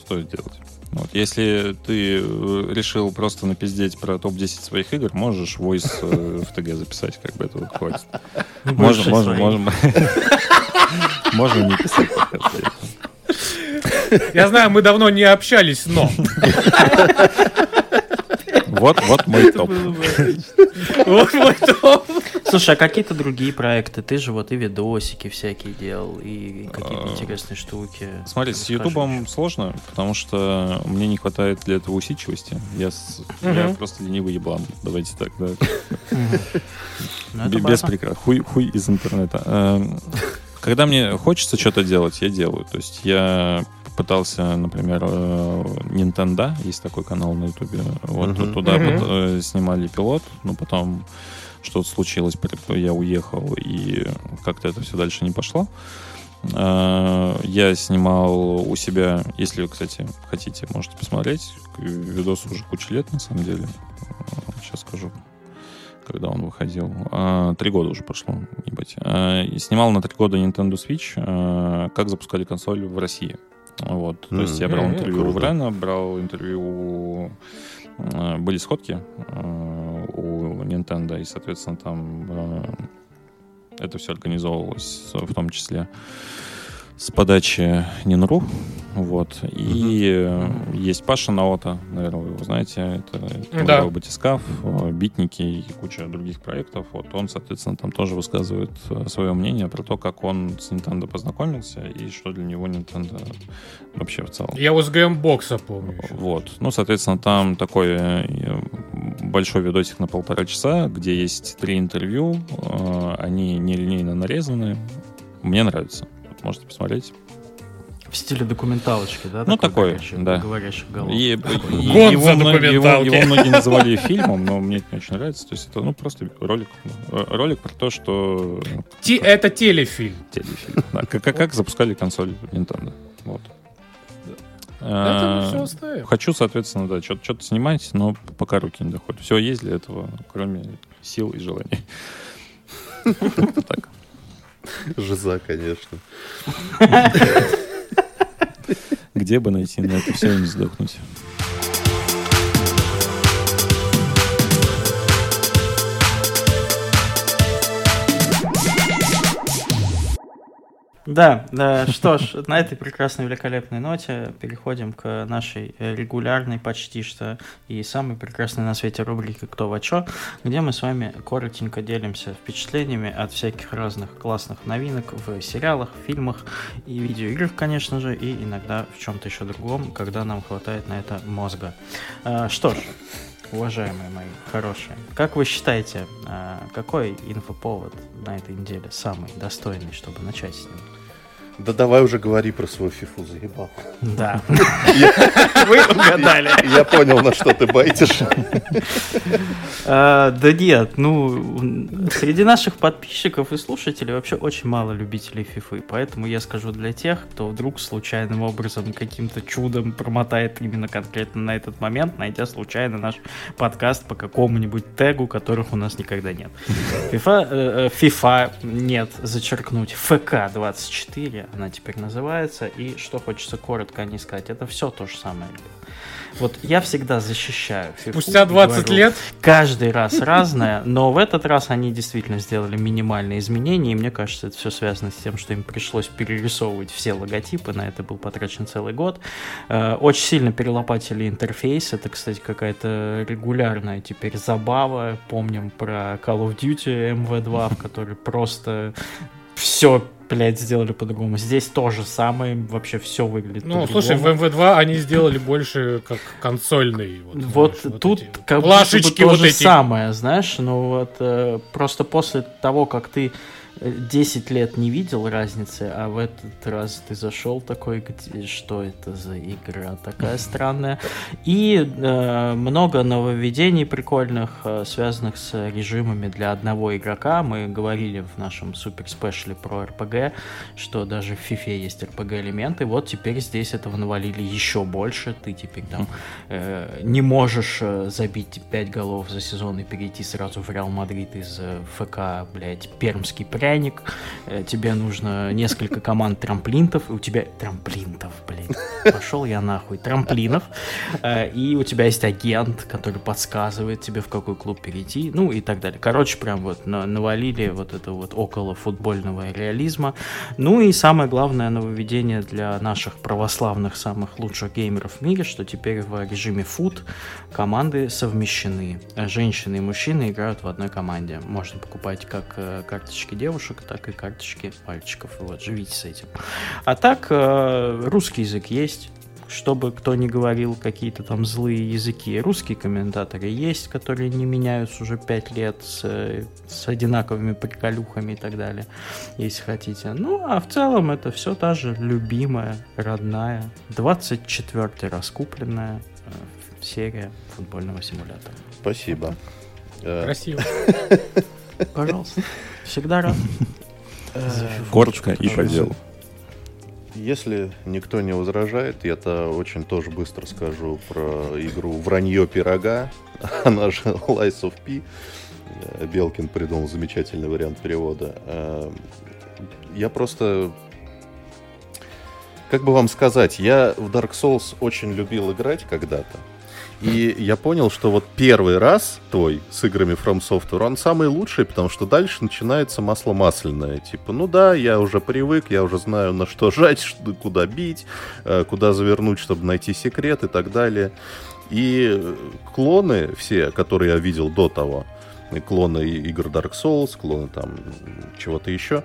стоит делать. Вот. Если ты решил просто напиздеть про топ-10 своих игр, можешь войс в ТГ записать, как бы этого хватит. Можем не писать. Я знаю, мы давно не общались, но... Вот мой топ. Вот мой топ. Слушай, а какие-то другие проекты? Ты же вот и видосики всякие делал, и какие-то интересные штуки. Смотри, с Ютубом сложно, потому что мне не хватает для этого усидчивости. Я просто ленивый еблан. Давайте так, да. Без приказ. Хуй из интернета. Когда мне хочется что-то делать, я делаю. То есть я пытался, например, Nintendo, есть такой канал на Ютубе, вот туда снимали пилот, но потом что-то случилось, я уехал, и как-то это все дальше не пошло. Я снимал у себя, если вы, кстати, хотите, можете посмотреть, видос уже кучу лет, на самом деле, сейчас скажу. Когда он выходил. 3 года уже прошло, ебать. Снимал на 3 года Nintendo Switch, как запускали консоль в России. Вот. То есть я брал интервью у Врена, брал интервью... Были сходки у Nintendo, и, соответственно, там это все организовывалось, в том числе с подачи Нинру. Вот. И есть Паша Наота, наверное, вы его знаете. Это Батискаф, Битники и куча других проектов. Вот он, соответственно, там тоже высказывает свое мнение про то, как он с Nintendo познакомился и что для него Nintendo вообще в целом. Я его с геймбокса помню. Вот. Ну, соответственно, там такой большой видосик на 1,5 часа, где есть 3 интервью. Они нелинейно нарезаны. Мне нравится. Можете посмотреть. В стиле документалочки, да? Ну, такой, да. Говорящих голов. Его многие называли фильмом, но мне это не очень нравится. То есть это, ну, просто ролик. Ролик про то, что... Это телефильм. Телефильм, да. Как запускали консоль Nintendo. Вот. Это мы все оставим. Хочу, соответственно, да, что-то снимать, но пока руки не доходят. Все есть для этого, кроме сил и желаний. Так. Жиза, конечно. Где бы найти на это все и не сдохнуть? Да, что ж, на этой прекрасной, великолепной ноте переходим к нашей регулярной, почти что, и самой прекрасной на свете рубрике «Кто во чё», где мы с вами коротенько делимся впечатлениями от всяких разных классных новинок в сериалах, фильмах и видеоиграх, конечно же, и иногда в чем-то еще другом, когда нам хватает на это мозга. Что ж, уважаемые мои хорошие, как вы считаете, какой инфоповод на этой неделе самый достойный, чтобы начать с ним? Да давай уже говори про свою фифу, заебал. Да. Вы угадали. Я понял, на что ты байтишь. Да нет, среди наших подписчиков и слушателей вообще очень мало любителей фифы, поэтому я скажу для тех, кто вдруг случайным образом, каким-то чудом промотает именно конкретно на этот момент, найдя случайно наш подкаст по какому-нибудь тегу, которых у нас никогда нет. FIFA нет, зачеркнуть, ФК-24, она теперь называется, и что хочется коротко о ней сказать, это все то же самое. Вот я всегда защищаю FIFA. Спустя 20 лет? Каждый раз разное, но в этот раз они действительно сделали минимальные изменения, и мне кажется, это все связано с тем, что им пришлось перерисовывать все логотипы, на это был потрачен целый год. Очень сильно перелопатили интерфейс, это, кстати, какая-то регулярная теперь забава, помним про Call of Duty MW2, в которой просто все блядь, сделали по-другому. Здесь то же самое, вообще все выглядит по-другому. Ну, слушай, в МВ2 они сделали больше как консольный. Вот, знаешь, тут вот как будто то вот же эти самое, знаешь, ну вот просто после того, как ты 10 лет не видел разницы, а в этот раз ты зашел такой, что это за игра такая странная. И много нововведений прикольных, связанных с режимами для одного игрока. Мы говорили в нашем суперспешле про RPG, что даже в FIFA есть RPG-элементы. Вот теперь здесь этого навалили еще больше. Ты теперь там не можешь забить 5 голов за сезон и перейти сразу в Реал Мадрид из ФК, блядь, пермский прям. Тебе нужно несколько команд трамплинтов, и у тебя... Трамплинтов, блин. Пошел я нахуй. Трамплинов. И у тебя есть агент, который подсказывает тебе, в какой клуб перейти, ну и так далее. Короче, прям вот навалили вот это вот около футбольного реализма. Ну и самое главное нововведение для наших православных самых лучших геймеров в мире, что теперь в режиме фут команды совмещены. Женщины и мужчины играют в одной команде. Можно покупать как карточки девушек, так и карточки пальчиков. Вот, живите с этим. А так, русский язык есть, чтобы кто не говорил какие-то там злые языки. Русские комментаторы есть, которые не меняются уже 5 лет с одинаковыми приколюхами и так далее, если хотите. Ну, а в целом это все та же любимая, родная, 24-й раз купленная серия футбольного симулятора. Спасибо. Красиво. Пожалуйста. Всегда рад. Коротко и по делу. Если никто не возражает, я-то очень тоже быстро скажу про игру «Вранье пирога», она же Lies of P. Белкин придумал замечательный вариант перевода. Я просто... Как бы вам сказать, я в Dark Souls очень любил играть когда-то. И я понял, что вот первый раз твой с играми From Software, он самый лучший, потому что дальше начинается масло масляное. Типа, ну да, я уже привык, я уже знаю, на что жать, куда бить, куда завернуть, чтобы найти секрет и так далее. И клоны все, которые я видел до того, клоны игр Dark Souls, клоны там чего-то еще,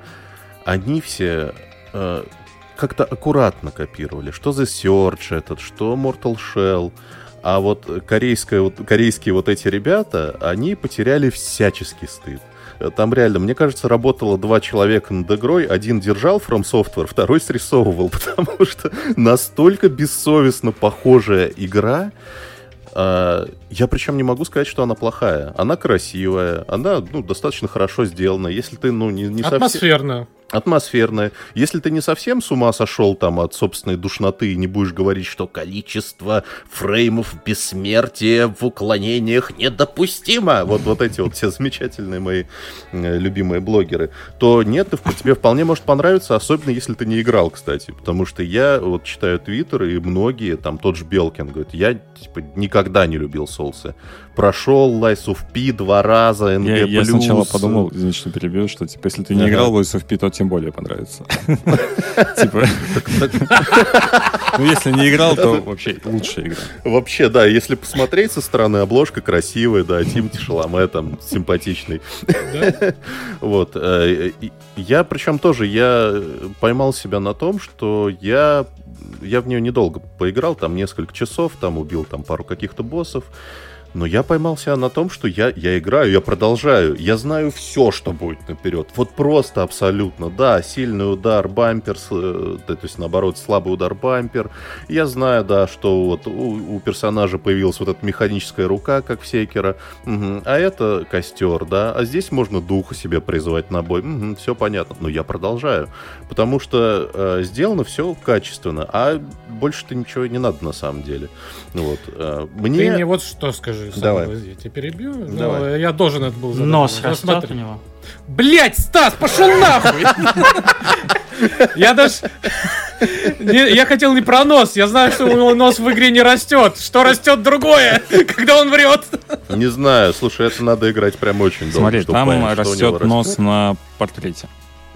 они все... как-то аккуратно копировали. Что The Search этот, что Mortal Shell. А вот корейские вот эти ребята, они потеряли всяческий стыд. Там реально, мне кажется, работало 2 человека над игрой. Один держал From Software, второй срисовывал, потому что настолько бессовестно похожая игра. Я причем не могу сказать, что она плохая. Она красивая, она достаточно хорошо сделана. Если ты не совсем... Атмосферная. Если ты не совсем с ума сошел там от собственной душноты и не будешь говорить, что количество фреймов бессмертия в уклонениях недопустимо, вот эти вот все замечательные мои любимые блогеры, то нет, тебе вполне может понравиться, особенно если ты не играл, кстати, потому что я вот читаю Твиттер, и многие, там тот же Белкин говорит, я типа никогда не любил соусы. Прошел Lies of P 2 раза, NG+. Я сначала подумал, извини, что перебью, что типа если ты не играл в Lies of P, то тем более понравится. Типа... Ну, если не играл, то вообще лучшая игра. Вообще, да, если посмотреть со стороны, обложка красивая, да, Тимати Шаломе там симпатичный. Вот. Я, причем тоже, я поймал себя на том, что я в нее недолго поиграл, там несколько часов, там убил там пару каких-то боссов. Но я поймал себя на том, что я играю, я продолжаю, я знаю все, что будет наперед. Вот просто абсолютно, да, сильный удар, бампер, да, то есть наоборот, слабый удар, бампер. Я знаю, да, что вот у персонажа появилась вот эта механическая рука, как в Секера, угу. А это костер, да, а здесь можно духа себе призвать на бой, угу, все понятно, но я продолжаю, потому что сделано все качественно, а больше-то ничего не надо на самом деле. Вот. Ты мне вот что скажи. Давай. Я тебя перебью. Но я должен это был задать. Нос растет у него. Блять, Стас, пошел нахуй! Я даже... Я хотел не про нос. Я знаю, что у него нос в игре не растет. Что растет другое, когда он врет. Не знаю. Слушай, это надо играть прям очень долго. Смотри, там растет нос на портрете.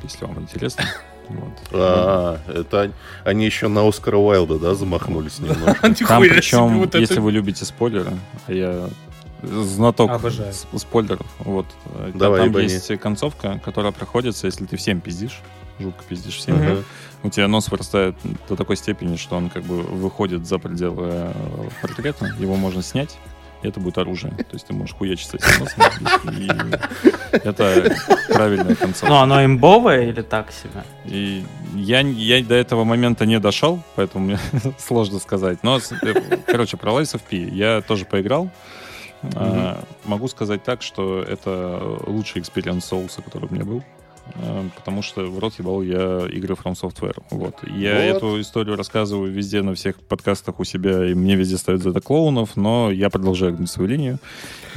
Если вам интересно. Это они еще на Оскара Уайлда, да, замахнулись немножко. Там причем, если вы любите спойлеры, я знаток спойлеров. Вот. Там есть концовка, которая проходится, если ты всем пиздишь. жутко пиздишь всем, да? У тебя нос вырастает до такой степени, что он как бы выходит за пределы портрета, его можно снять, и это будет оружие. То есть ты можешь хуячиться с носом, и это правильная концовка. Ну, оно имбовое или так себе? И я до этого момента не дошел, поэтому мне сложно сказать. Но, короче, про Lies of P я тоже поиграл. Могу сказать так, что это лучший экспириенс соуса, который у меня был. Потому что в рот ебал я игры From Software. Вот. Я эту историю рассказываю везде, на всех подкастах у себя, и мне везде ставят за это клоунов, но я продолжаю гнуть свою линию.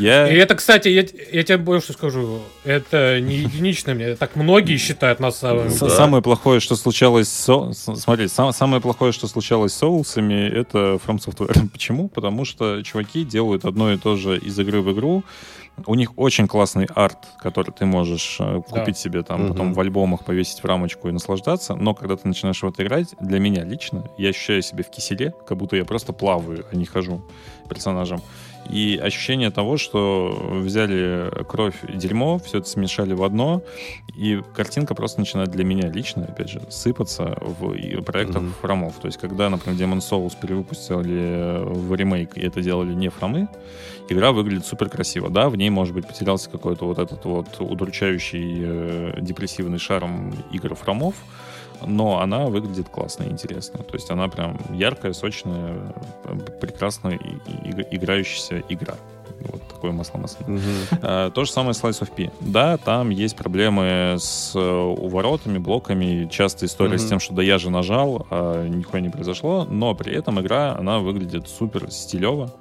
И это, кстати, я тебе больше скажу, это не единичное мне, так многие считают на самом деле. Самое плохое, что случалось с соусами, это From Software. Почему? Потому что чуваки делают одно и то же из игры в игру. У них очень классный арт, который ты можешь купить себе там, потом в альбомах повесить в рамочку и наслаждаться. Но когда ты начинаешь в это играть, для меня лично, я ощущаю себя в киселе, как будто я просто плаваю, а не хожу персонажем. И ощущение того, что взяли кровь и дерьмо, все это смешали в одно, и картинка просто начинает для меня лично, опять же, сыпаться в проектах фромов. То есть, когда, например, Demon's Souls перевыпустили в ремейк, и это делали не фромы, игра выглядит супер красиво. Да, в ней, может быть, потерялся какой-то вот этот вот удручающий депрессивный шарм игр фромов, но она выглядит классно и интересно. То есть она прям яркая, сочная, прекрасно играющаяся игра. Вот такое масло-масло. То же самое с Lies of P. Да, там есть проблемы с уворотами, блоками. Часто история с тем, что да я же нажал, а нихуя не произошло. Но при этом игра, она выглядит супер стилево.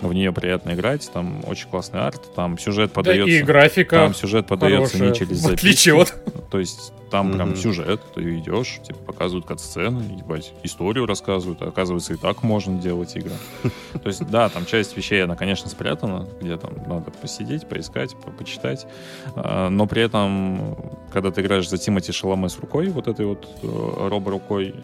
В нее приятно играть, там очень классный арт, там сюжет подается... Да и графика там сюжет подается хорошая, не через записи. В отличие от... То есть там прям сюжет, ты идешь, тебе показывают кат-сцены, ебать, историю рассказывают, а оказывается, и так можно делать игры. То есть, да, там часть вещей, она, конечно, спрятана, где там надо посидеть, поискать, почитать, но при этом, когда ты играешь за Тимоти Шаламе с рукой, вот этой вот робо-рукой,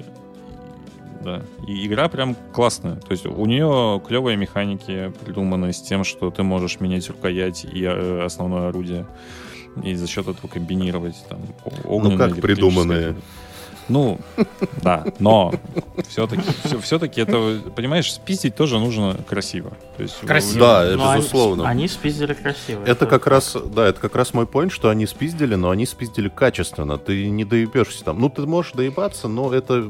да. И игра прям классная. То есть у нее клевые механики придуманы с тем, что ты можешь менять рукоять и основное орудие. И за счет этого комбинировать там огненные. Ну как придуманные? Ну, да, но все-таки это, понимаешь, спиздить тоже нужно красиво. То есть, красиво. Да, это безусловно. Они спиздили красиво. Это как раз, да, это как раз мой поинт, что они спиздили, но они спиздили качественно. Ты не доебешься там. Ну, ты можешь доебаться, но это...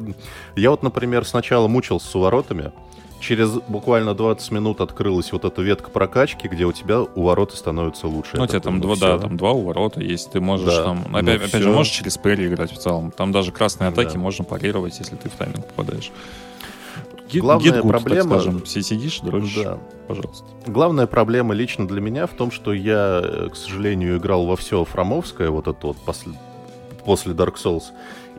Я вот, например, сначала мучился с уворотами. Через буквально 20 минут открылась вот эта ветка прокачки, где у тебя увороты становятся лучше. Ну, у тебя там два уворота есть. Ты можешь там... Опять же, можешь через перри играть в целом. Там даже красные атаки можно парировать, если ты в тайминг попадаешь. Главная проблема... Все сидишь, дрожишь. Да. Пожалуйста. Главная проблема лично для меня в том, что я, к сожалению, играл во все фромовское, вот это вот после Dark Souls.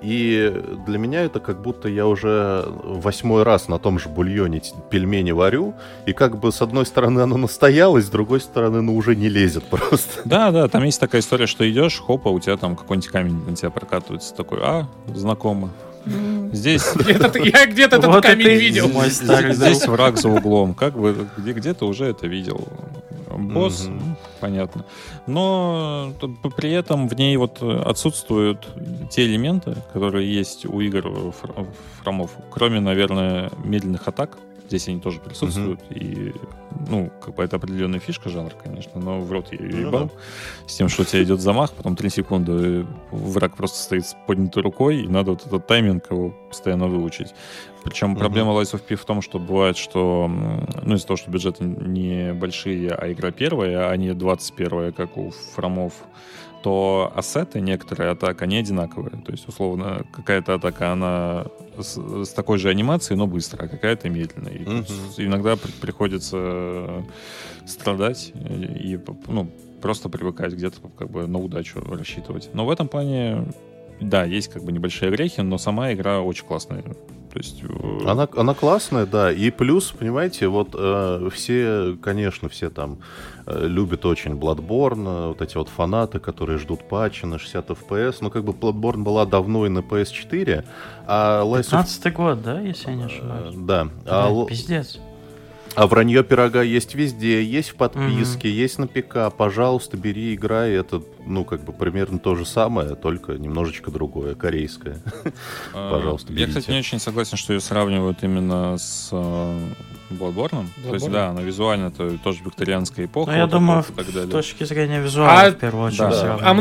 И для меня это как будто я уже 8-й раз на том же бульоне пельмени варю, и как бы с одной стороны оно настоялось, с другой стороны оно уже не лезет просто. Да, там есть такая история, что идешь, хопа, у тебя там какой-нибудь камень на тебя прокатывается, такой, знакомо. Здесь... Я где-то этот камень видел. Здесь враг за углом, как бы где-то уже это видел. Босс, понятно. Но при этом в ней вот отсутствуют те элементы, которые есть у игр фромов, кроме, наверное, медленных атак. Здесь они тоже присутствуют. И, ну, как бы это определенная фишка жанра, конечно, но в рот я ее ебал. С тем, что у тебя идет замах, потом 3 секунды враг просто стоит с поднятой рукой, и надо вот этот тайминг его постоянно выучить. Причем проблема Lies of P в том, что бывает, что... Ну, из-за того, что бюджеты не большие, а игра первая, а не 21-я, как у фромов, то ассеты, некоторые атаки, они одинаковые. То есть, условно, какая-то атака, она с такой же анимацией, но быстро, а какая-то медленная. Иногда приходится страдать и, ну, просто привыкать где-то как бы на удачу рассчитывать. Но в этом плане, да, есть как бы небольшие грехи, но сама игра очень классная. То есть... она классная, да. И плюс, понимаете, вот все, конечно, все там любят очень Bloodborne, вот эти вот фанаты, которые ждут патча на 60 FPS. Ну, как бы Bloodborne была давно и на PS4. А 15-й год, да, если я не ошибаюсь? Да. Пиздец. А вранье пирога есть везде, есть в подписке, есть на ПК. Пожалуйста, бери, играй. Это, ну, как бы примерно то же самое, только немножечко другое, корейское. Пожалуйста, берите. Я, кстати, не очень согласен, что ее сравнивают именно с Bloodborne. То есть, да, но визуально это тоже викторианская эпоха. Но я думаю, с точки зрения визуала, в первую очередь. А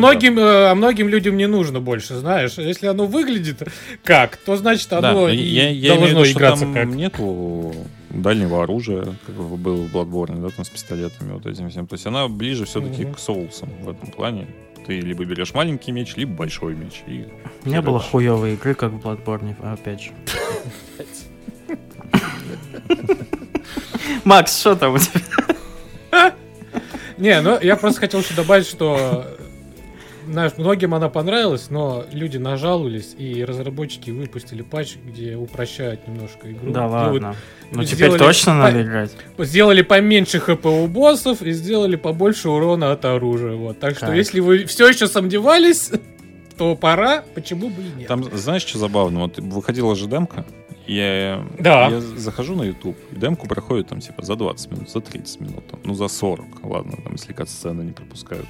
многим людям не нужно больше, знаешь. Если оно выглядит как, то значит оно и должно играться как. Нету дальнего оружия, как было в Bloodborne, да, там с пистолетами, вот этим всем. То есть она ближе все-таки к соусам в этом плане. Ты либо берешь маленький меч, либо большой меч. И не было хуевой игры, как в Bloodborne, опять же. Макс, что там у тебя? Не, ну я просто хотел еще добавить, что знаешь, многим она понравилась, но люди нажаловались, и разработчики выпустили патч, где упрощают немножко игру. Да ладно. Ну теперь точно надо играть. Сделали поменьше хп у боссов и сделали побольше урона от оружия. Вот. Так что, если вы все еще сомневались, то пора, почему бы и нет. Там, знаешь, что забавно? Вот выходила же демка. Я захожу на YouTube, и демку проходит там типа за 20 минут, за 30 минут, там, ну за 40, ладно, там, если кат-сцены не пропускают.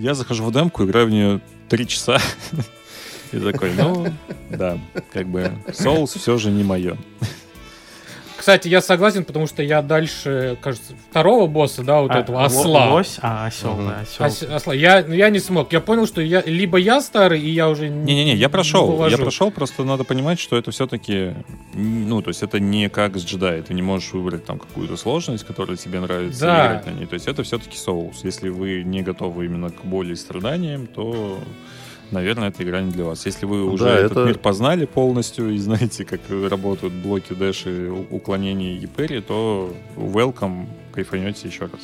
Я захожу в демку, играю в нее 3 часа. И такой, ну, да, как бы соус все же не мое. Кстати, я согласен, потому что я дальше, кажется, второго босса, да, вот этого осла. Осла. Я не смог. Я понял, что либо я старый, и я уже не. Не-не-не, я прошел. Я прошел, просто надо понимать, что это все-таки. Ну, то есть, это не как с джедаи. Ты не можешь выбрать там какую-то сложность, которая тебе нравится, да, играть на ней. То есть это все-таки соус. Если вы не готовы именно к боли и страданиям, то. Наверное, эта игра не для вас. Если вы уже этот мир познали полностью и знаете, как работают блоки, дэши, уклонения и пари, то welcome, кайфанете еще раз.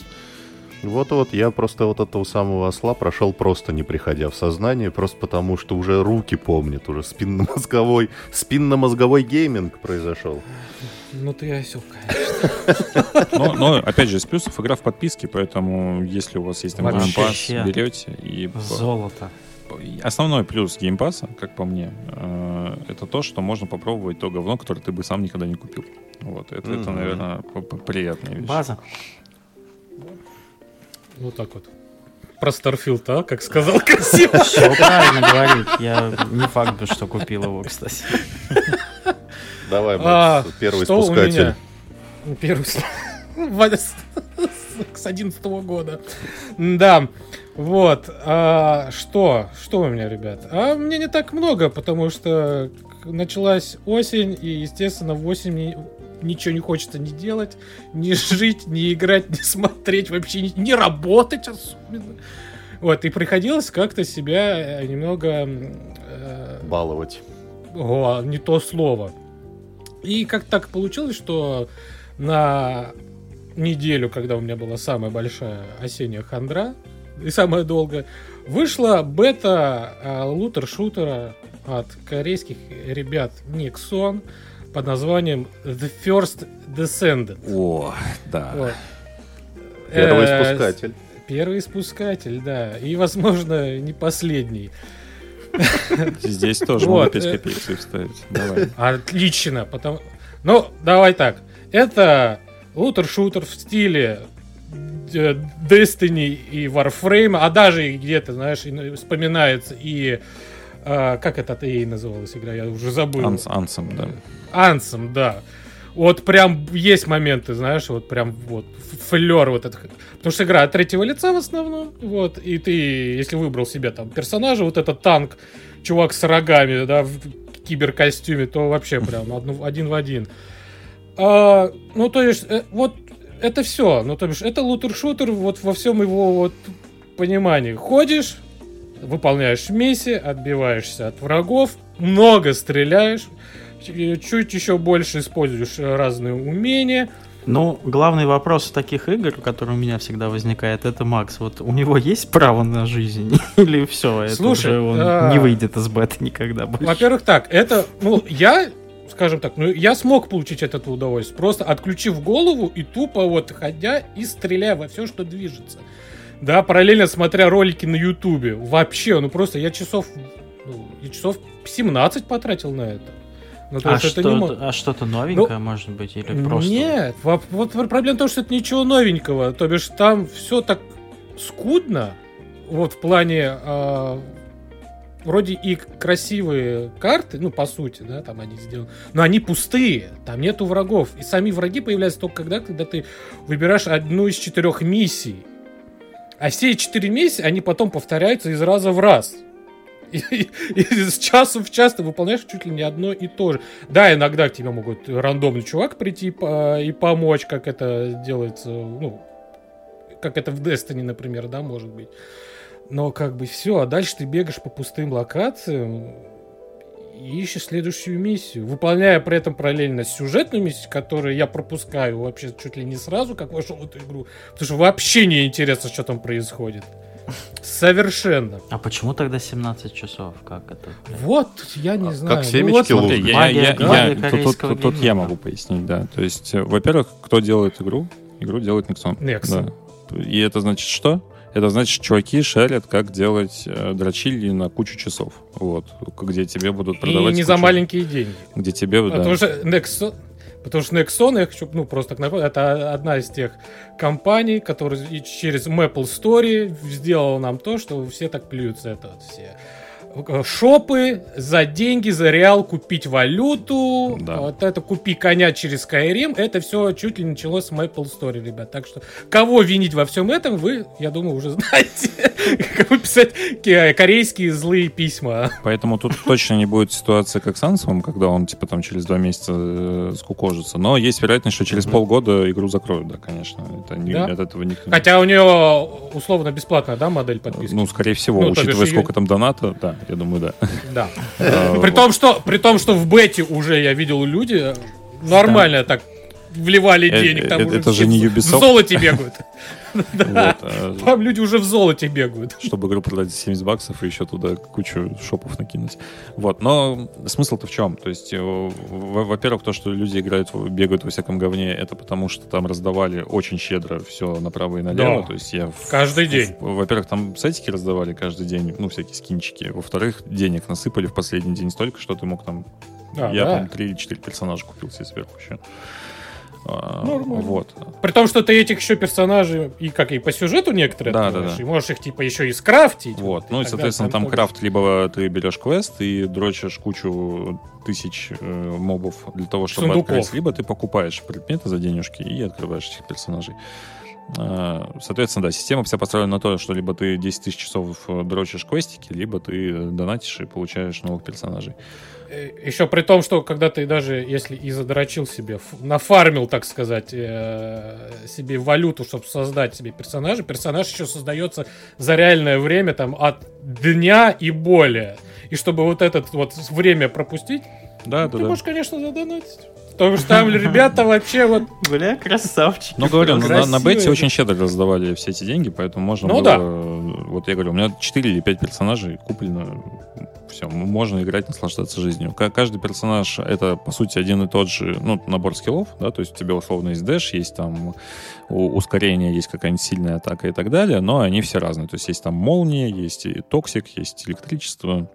Вот-вот, я просто вот этого самого осла прошел просто не приходя в сознание, просто потому что уже руки помнят, уже спинномозговой гейминг произошел. Ну ты осел, конечно. Но, опять же, из плюсов игра в подписке, поэтому если у вас есть там геймпасс, берете и... Золото. Основной плюс геймпасса, как по мне, это то, что можно попробовать то говно, которое ты бы сам никогда не купил. Вот, это наверное, приятная вещь. База. Вот так вот. Про Starfield, а? Как сказал красиво. Все правильно говорит. Я не факт, что купил его, кстати. Давай, Макс, первый спускатель. Первый спускатель. С 2011 года. Да. Вот. Что у меня, ребят? А у меня не так много, потому что началась осень, и, естественно, в осень ничего не хочется ни делать, ни жить, ни играть, ни смотреть, вообще не работать особенно. Вот. И приходилось как-то себя немного... баловать. О, не то слово. И как-то так получилось, что на... неделю, когда у меня была самая большая осенняя хандра и самая долгая, вышла бета лутер-шутера от корейских ребят Nexon под названием The First Descendant. О, да. Вот. Первый спускатель. Первый спускатель, да. И, возможно, не последний. Здесь тоже можно 5 копеек вставить. Отлично. Ну, давай так. Это... лутер-шутер в стиле Destiny и Warframe, а даже где-то, знаешь, вспоминается и... как это от EA называлась игра, я уже забыл. Anthem, да. Anthem, да. Вот прям есть моменты, знаешь, вот прям вот флёр вот этот. Потому что игра от третьего лица в основном, вот, и ты, если выбрал себе там персонажа, вот этот танк, чувак с рогами, да, в киберкостюме, то вообще прям один в один. Ну, то есть, вот это все. Ну, то есть, это лутер-шутер вот во всем его вот понимании. Ходишь, выполняешь миссии, отбиваешься от врагов, много стреляешь, чуть еще больше используешь разные умения. Ну, главный вопрос таких игр, который у меня всегда возникает, это Макс. Вот у него есть право на жизнь? Или все, слушай, это уже он не выйдет из бета никогда больше? Во-первых, так, это, ну, скажем так, ну я смог получить от этого удовольствие, просто отключив голову и тупо вот ходя и стреляя во все, что движется. Да, параллельно смотря ролики на Ютубе. Вообще, ну просто я часов 17 потратил на это. Ну, то есть это не... а что-то новенькое, ну, может быть, или просто... Нет, вот проблема в том, что это ничего новенького. То бишь там все так скудно, вот в плане... Вроде и красивые карты, ну, по сути, да, там они сделаны, но они пустые, там нету врагов. И сами враги появляются только когда ты выбираешь одну из 4 миссий. А все 4 миссии, они потом повторяются из раза в раз. И с часа в час ты выполняешь чуть ли не одно и то же. Да, иногда к тебе могут рандомный чувак прийти и помочь, как это делается, ну, как это в Destiny, например, да, может быть. Но как бы все, а дальше ты бегаешь по пустым локациям и ищешь следующую миссию, выполняя при этом параллельно сюжетную миссию, которую я пропускаю вообще чуть ли не сразу, как вошел в эту игру, потому что вообще не интересно, что там происходит. Совершенно. А почему тогда 17 часов? Как это? Вот, я не знаю. Как семечки луны. Тут я могу пояснить, да. То есть, во-первых, кто делает игру? Игру делает Nexon. Да. И это значит что? Это значит, чуваки шарят, как делать дрочильни на кучу часов. Вот. Где тебе будут продавать. И не кучу... за маленькие деньги. Где тебе... Потому, да. Что Nexon, я хочу, ну, просто так напомнить, это одна из тех компаний, которая через Maple Story сделала нам то, что все так плюются. Это вот все шопы за деньги, за реал купить валюту, да. Вот это купи коня через Skyrim, это все чуть ли началось с Maple Story, ребят. Так что кого винить во всем этом, вы, я думаю, уже знаете, кому писать корейские злые письма. Поэтому тут точно не будет ситуации, как с Ансомом, когда он типа там через 2 месяца скукожится. Но есть вероятность, что через полгода игру закроют, да, конечно. Это не, да? От этого никто... Хотя у нее условно бесплатная, да, модель подписки. Ну, скорее всего, ну, учитывая, сколько там доната, да. Я думаю, да. Да. При том, что в бете уже я видел люди нормально так вливали денег. Там это уже не Ubisoft. В золоте бегают. Там люди уже в золоте бегают. Чтобы игру продать за $70 и еще туда кучу шопов накинуть. Вот. Но смысл-то в чем? То есть, во-первых, то, что люди играют, бегают во всяком говне, это потому, что там раздавали очень щедро все направо и налево. Да. То есть я каждый день. Во-первых, там сетики раздавали каждый день, ну, всякие скинчики. Во-вторых, денег насыпали в последний день столько, что ты мог там... Я 3 или 4 персонажа купил себе сверху еще. Нормально. Вот. При том, что ты этих еще персонажей и как и по сюжету некоторые, да, открываешь, да. И можешь их типа еще и скрафтить. Вот. Ну и соответственно там крафт либо ты берешь квест и дрочишь кучу тысяч мобов для того, чтобы сундуков открыть, либо ты покупаешь предметы за денежки и открываешь этих персонажей. Соответственно, да, система вся построена на то, что либо ты 10 тысяч часов дрочишь квестики, либо ты донатишь и получаешь новых персонажей. Еще при том, что когда ты даже если и задрочил себе, нафармил, так сказать, себе валюту, чтобы создать себе персонажа, персонаж еще создается за реальное время, там, от дня и более. И чтобы вот это вот время пропустить, да, ты можешь, конечно, задонатить. Потому что там ребята вообще вот... Бля, красавчики. Ну, говорю, на бете очень щедро раздавали все эти деньги, поэтому можно было... Да. Вот я говорю, у меня 4 или 5 персонажей куплено. Все, можно играть, наслаждаться жизнью. Каждый персонаж — это, по сути, один и тот же, ну, набор скиллов, да, то есть у тебя, условно, есть дэш, есть там ускорение, есть какая-нибудь сильная атака и так далее, но они все разные. То есть есть там молния, есть и токсик, есть электричество.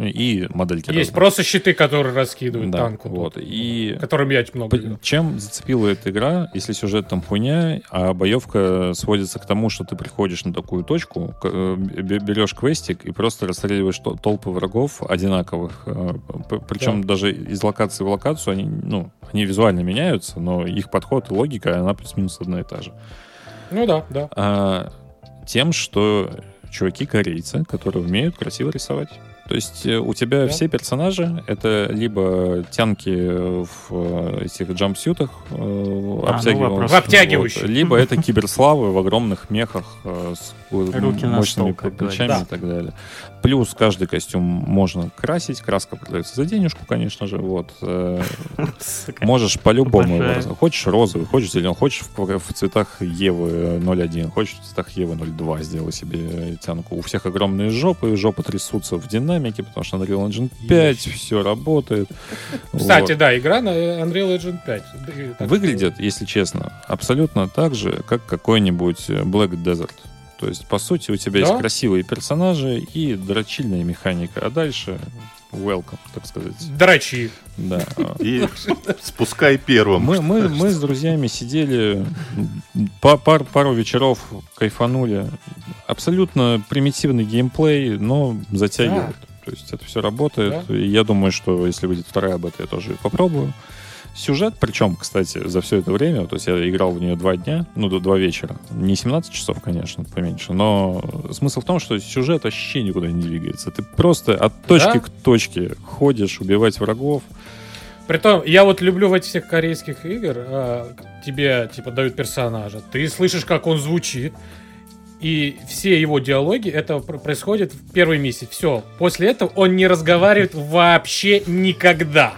И модельки есть разные. Просто щиты, которые раскидывают, да, танку. Вот. И которым я много играл. Чем зацепила эта игра, если сюжет там хуйня, а боевка сводится к тому, что ты приходишь на такую точку, берешь квестик и просто расстреливаешь толпы врагов одинаковых. Причем да. Даже из локации в локацию они, ну, они визуально меняются, но их подход и логика, она плюс-минус одна и та же. Ну да, да. Тем, что чуваки-корейцы, которые умеют красиво рисовать. То есть у тебя да. Все персонажи это либо тянки в этих джампсютах, ну, обтягивающих, вот, либо это киберславы в огромных мехах с мощными плечами, да. И так далее. Плюс каждый костюм можно красить, краска продается за денежку, конечно же. Вот. Можешь по-любому. Хочешь розовый, хочешь зеленый, хочешь в цветах Евы 01, хочешь в цветах Евы 02 сделай себе тянку. У всех огромные жопы трясутся в динамике, потому что Unreal Engine 5 все работает. Кстати, вот. Да, игра на Unreal Engine 5. Выглядит, если честно, абсолютно так же, как какой-нибудь Black Desert. То есть, по сути, у тебя есть красивые персонажи и дрочильная механика. А дальше welcome, так сказать. Дрочи. Да. И спускай первым. Мы с друзьями сидели, пару вечеров кайфанули. Абсолютно примитивный геймплей, но затягивает. То есть это все работает. И я думаю, что если выйдет вторая бета, я тоже попробую. Сюжет, причем, кстати, за все это время, то есть я играл в нее 2 дня, ну, до 2 вечера. Не 17 часов, конечно, поменьше, но смысл в том, что сюжет вообще никуда не двигается. Ты просто от точки к точке ходишь убивать врагов. Притом, я вот люблю в этих всех корейских игр, тебе, типа, дают персонажа, ты слышишь, как он звучит, и все его диалоги, это происходит в первой миссии. Все, после этого он не разговаривает вообще никогда.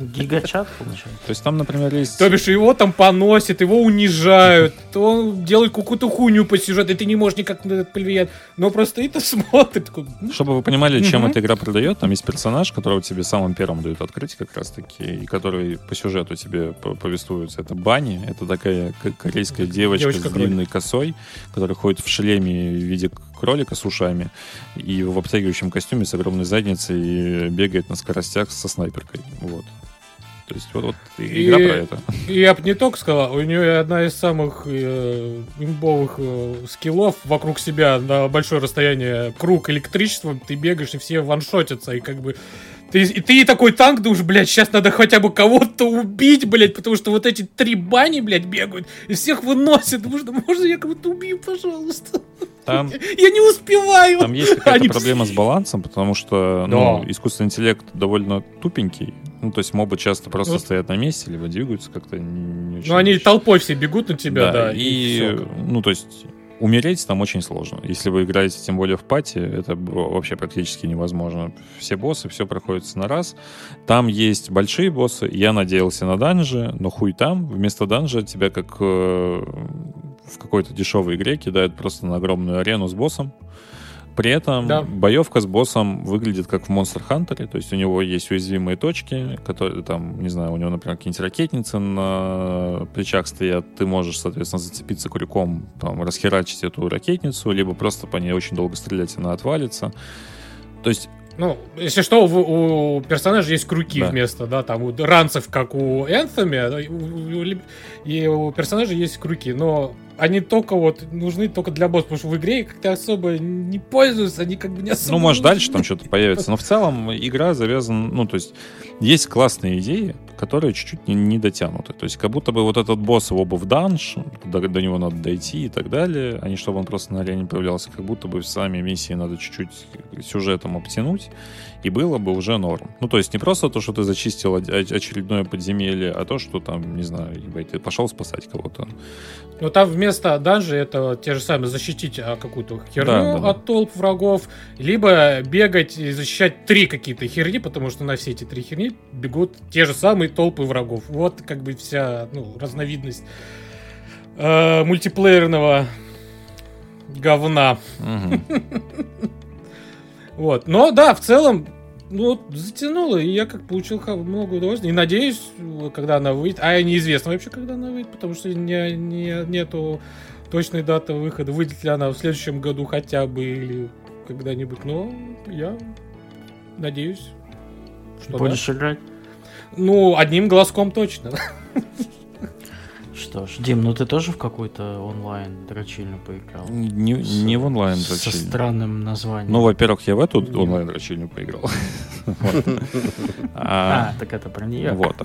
Гигачат, получается. То есть там, например, есть... То бишь его там поносят, его унижают, он делает какую-то хуйню по сюжету, и ты не можешь никак на это повлиять. Но просто это смотрит. Чтобы вы понимали, чем эта игра продает, там есть персонаж, которого тебе самым первым дают открыть как раз-таки, и который по сюжету тебе повествуется. Это Бани, это такая корейская девочка с длинной косой, которая ходит в шлеме в виде кролика с ушами и в обтягивающем костюме с огромной задницей и бегает на скоростях со снайперкой. Вот. То есть вот игра про это. Я бы не только сказал, у нее одна из самых имбовых скиллов. Вокруг себя на большое расстояние круг электричеством, ты бегаешь и все ваншотятся. И как бы ты такой танк, думаешь, блядь, сейчас надо хотя бы кого-то убить, блядь, потому что вот эти 3 бани, блядь, бегают и всех выносят. Можно я кого-то убью, пожалуйста? Там, я не успеваю. Там есть какая-то проблема с балансом, потому что искусственный интеллект довольно тупенький. Ну, то есть мобы часто просто стоят на месте, либо двигаются как-то не очень. Ну, они толпой все бегут на тебя, да. И ну, то есть умереть там очень сложно. Если вы играете, тем более в пати, это вообще практически невозможно. Все боссы, все проходится на раз. Там есть большие боссы. Я надеялся на данжи, но хуй там. Вместо данжа тебя как... в какой-то дешевой игре кидают просто на огромную арену с боссом. При этом боевка с боссом выглядит как в Monster Hunter, то есть у него есть уязвимые точки, которые там, не знаю, у него, например, какие-нибудь ракетницы на плечах стоят, ты можешь, соответственно, зацепиться крюком, там, расхерачить эту ракетницу, либо просто по ней очень долго стрелять, она отвалится. То есть... Ну, если что, у персонажа есть крюки вместо, да, там, у ранцев, как у Anthem, и у персонажа есть крюки, но они только вот нужны только для босса, потому что в игре как-то особо не пользуются, они как бы не особо... Ну, может, дальше там что-то появится, но в целом игра завязана, ну, то есть есть классные идеи, которые чуть-чуть не дотянуты, то есть как будто бы вот этот босс, его бы в данж, до него надо дойти и так далее, а не чтобы он просто на арене появлялся, как будто бы в сами миссии надо чуть-чуть сюжетом обтянуть, и было бы уже норм. Ну, то есть не просто то, что ты зачистил очередное подземелье, а то, что там, не знаю, ты пошел спасать кого-то. Ну, там вместо данжи это те же самые защитить какую-то херню от толп врагов, либо бегать и защищать 3 какие-то херни, потому что на все эти 3 херни бегут те же самые толпы врагов. Вот как бы вся, ну, разновидность мультиплеерного говна. Вот. Но да, в целом, ну, затянуло, и я как получил много удовольствия. И надеюсь, когда она выйдет. А неизвестно вообще, когда она выйдет, потому что нету точной даты выхода. Выйдет ли она в следующем году хотя бы или когда-нибудь. Но я надеюсь, что будешь играть? Ну, одним глазком точно. Что ж, Дим, ну ты тоже в какую-то онлайн-дрочильню поиграл? Не в онлайн-дрочильню. Со странным названием. Ну, во-первых, я в эту онлайн-дрочильню поиграл. А, так это про нее. Вот.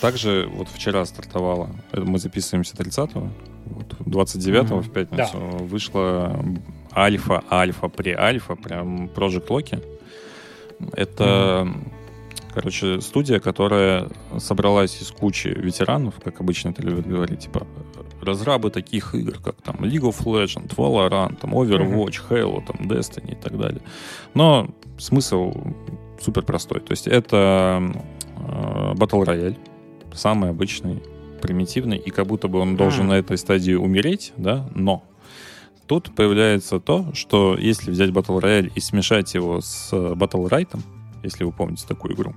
Также вот вчера стартовала, мы записываемся 30-го, 29-го в пятницу вышла альфа, прям Project Loki. Это... Короче, студия, которая собралась из кучи ветеранов, как обычно это любят говорить, типа разрабы таких игр, как там League of Legends, Valorant, там, Overwatch, Halo, там, Destiny и так далее. Но смысл супер простой. То есть это Battle Royale, самый обычный, примитивный, и как будто бы он должен на этой стадии умереть, да, но... Тут появляется то, что если взять Battle Royale и смешать его с Battlerite, если вы помните такую игру,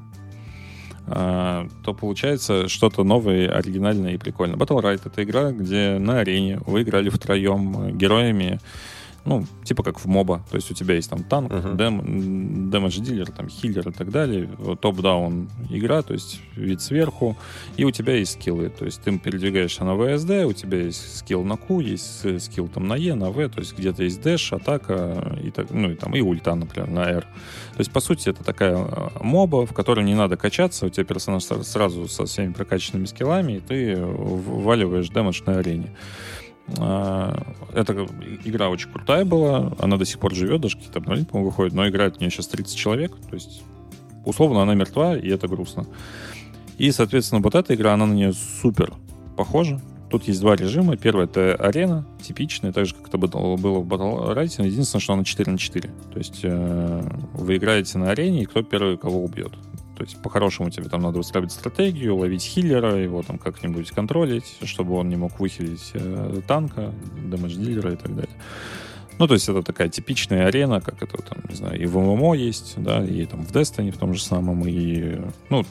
то получается что-то новое, оригинальное и прикольное. Battlerite — это игра, где на арене вы играли втроем героями, ну, типа как в моба. То есть у тебя есть там танк, дэмэдж-дилер, там, хиллер и так далее. Топ-даун игра, то есть вид сверху. И у тебя есть скиллы. То есть ты передвигаешься на ВСД, у тебя есть скилл на Q, есть скилл там на Е, на В. То есть где-то есть дэш, атака, и так, ну, и там и ульта, например, на R. То есть, по сути, это такая моба, в которой не надо качаться. У тебя персонаж сразу со всеми прокачанными скиллами, и ты вваливаешь дэмэдж на арене. Эта игра очень крутая была, она до сих пор живет, даже какие-то обновления, по-моему, выходят, но играет в нее сейчас 30 человек, то есть, условно, она мертва, и это грустно. И, соответственно, вот эта игра, она на нее супер похожа. Тут есть два режима. Первый — это арена, типичная, так же, как это было в Battlerite, но единственное, что она 4 на 4. То есть, вы играете на арене, и кто первый кого убьет. То есть, по-хорошему, тебе там надо выстраивать стратегию, ловить хиллера, его там как-нибудь контролить, чтобы он не мог выхилить танка, дэмэдж-дилера и так далее. Ну, то есть, это такая типичная арена, как это там, не знаю, и в ММО есть, да, и там в Destiny в том же самом, и, ну,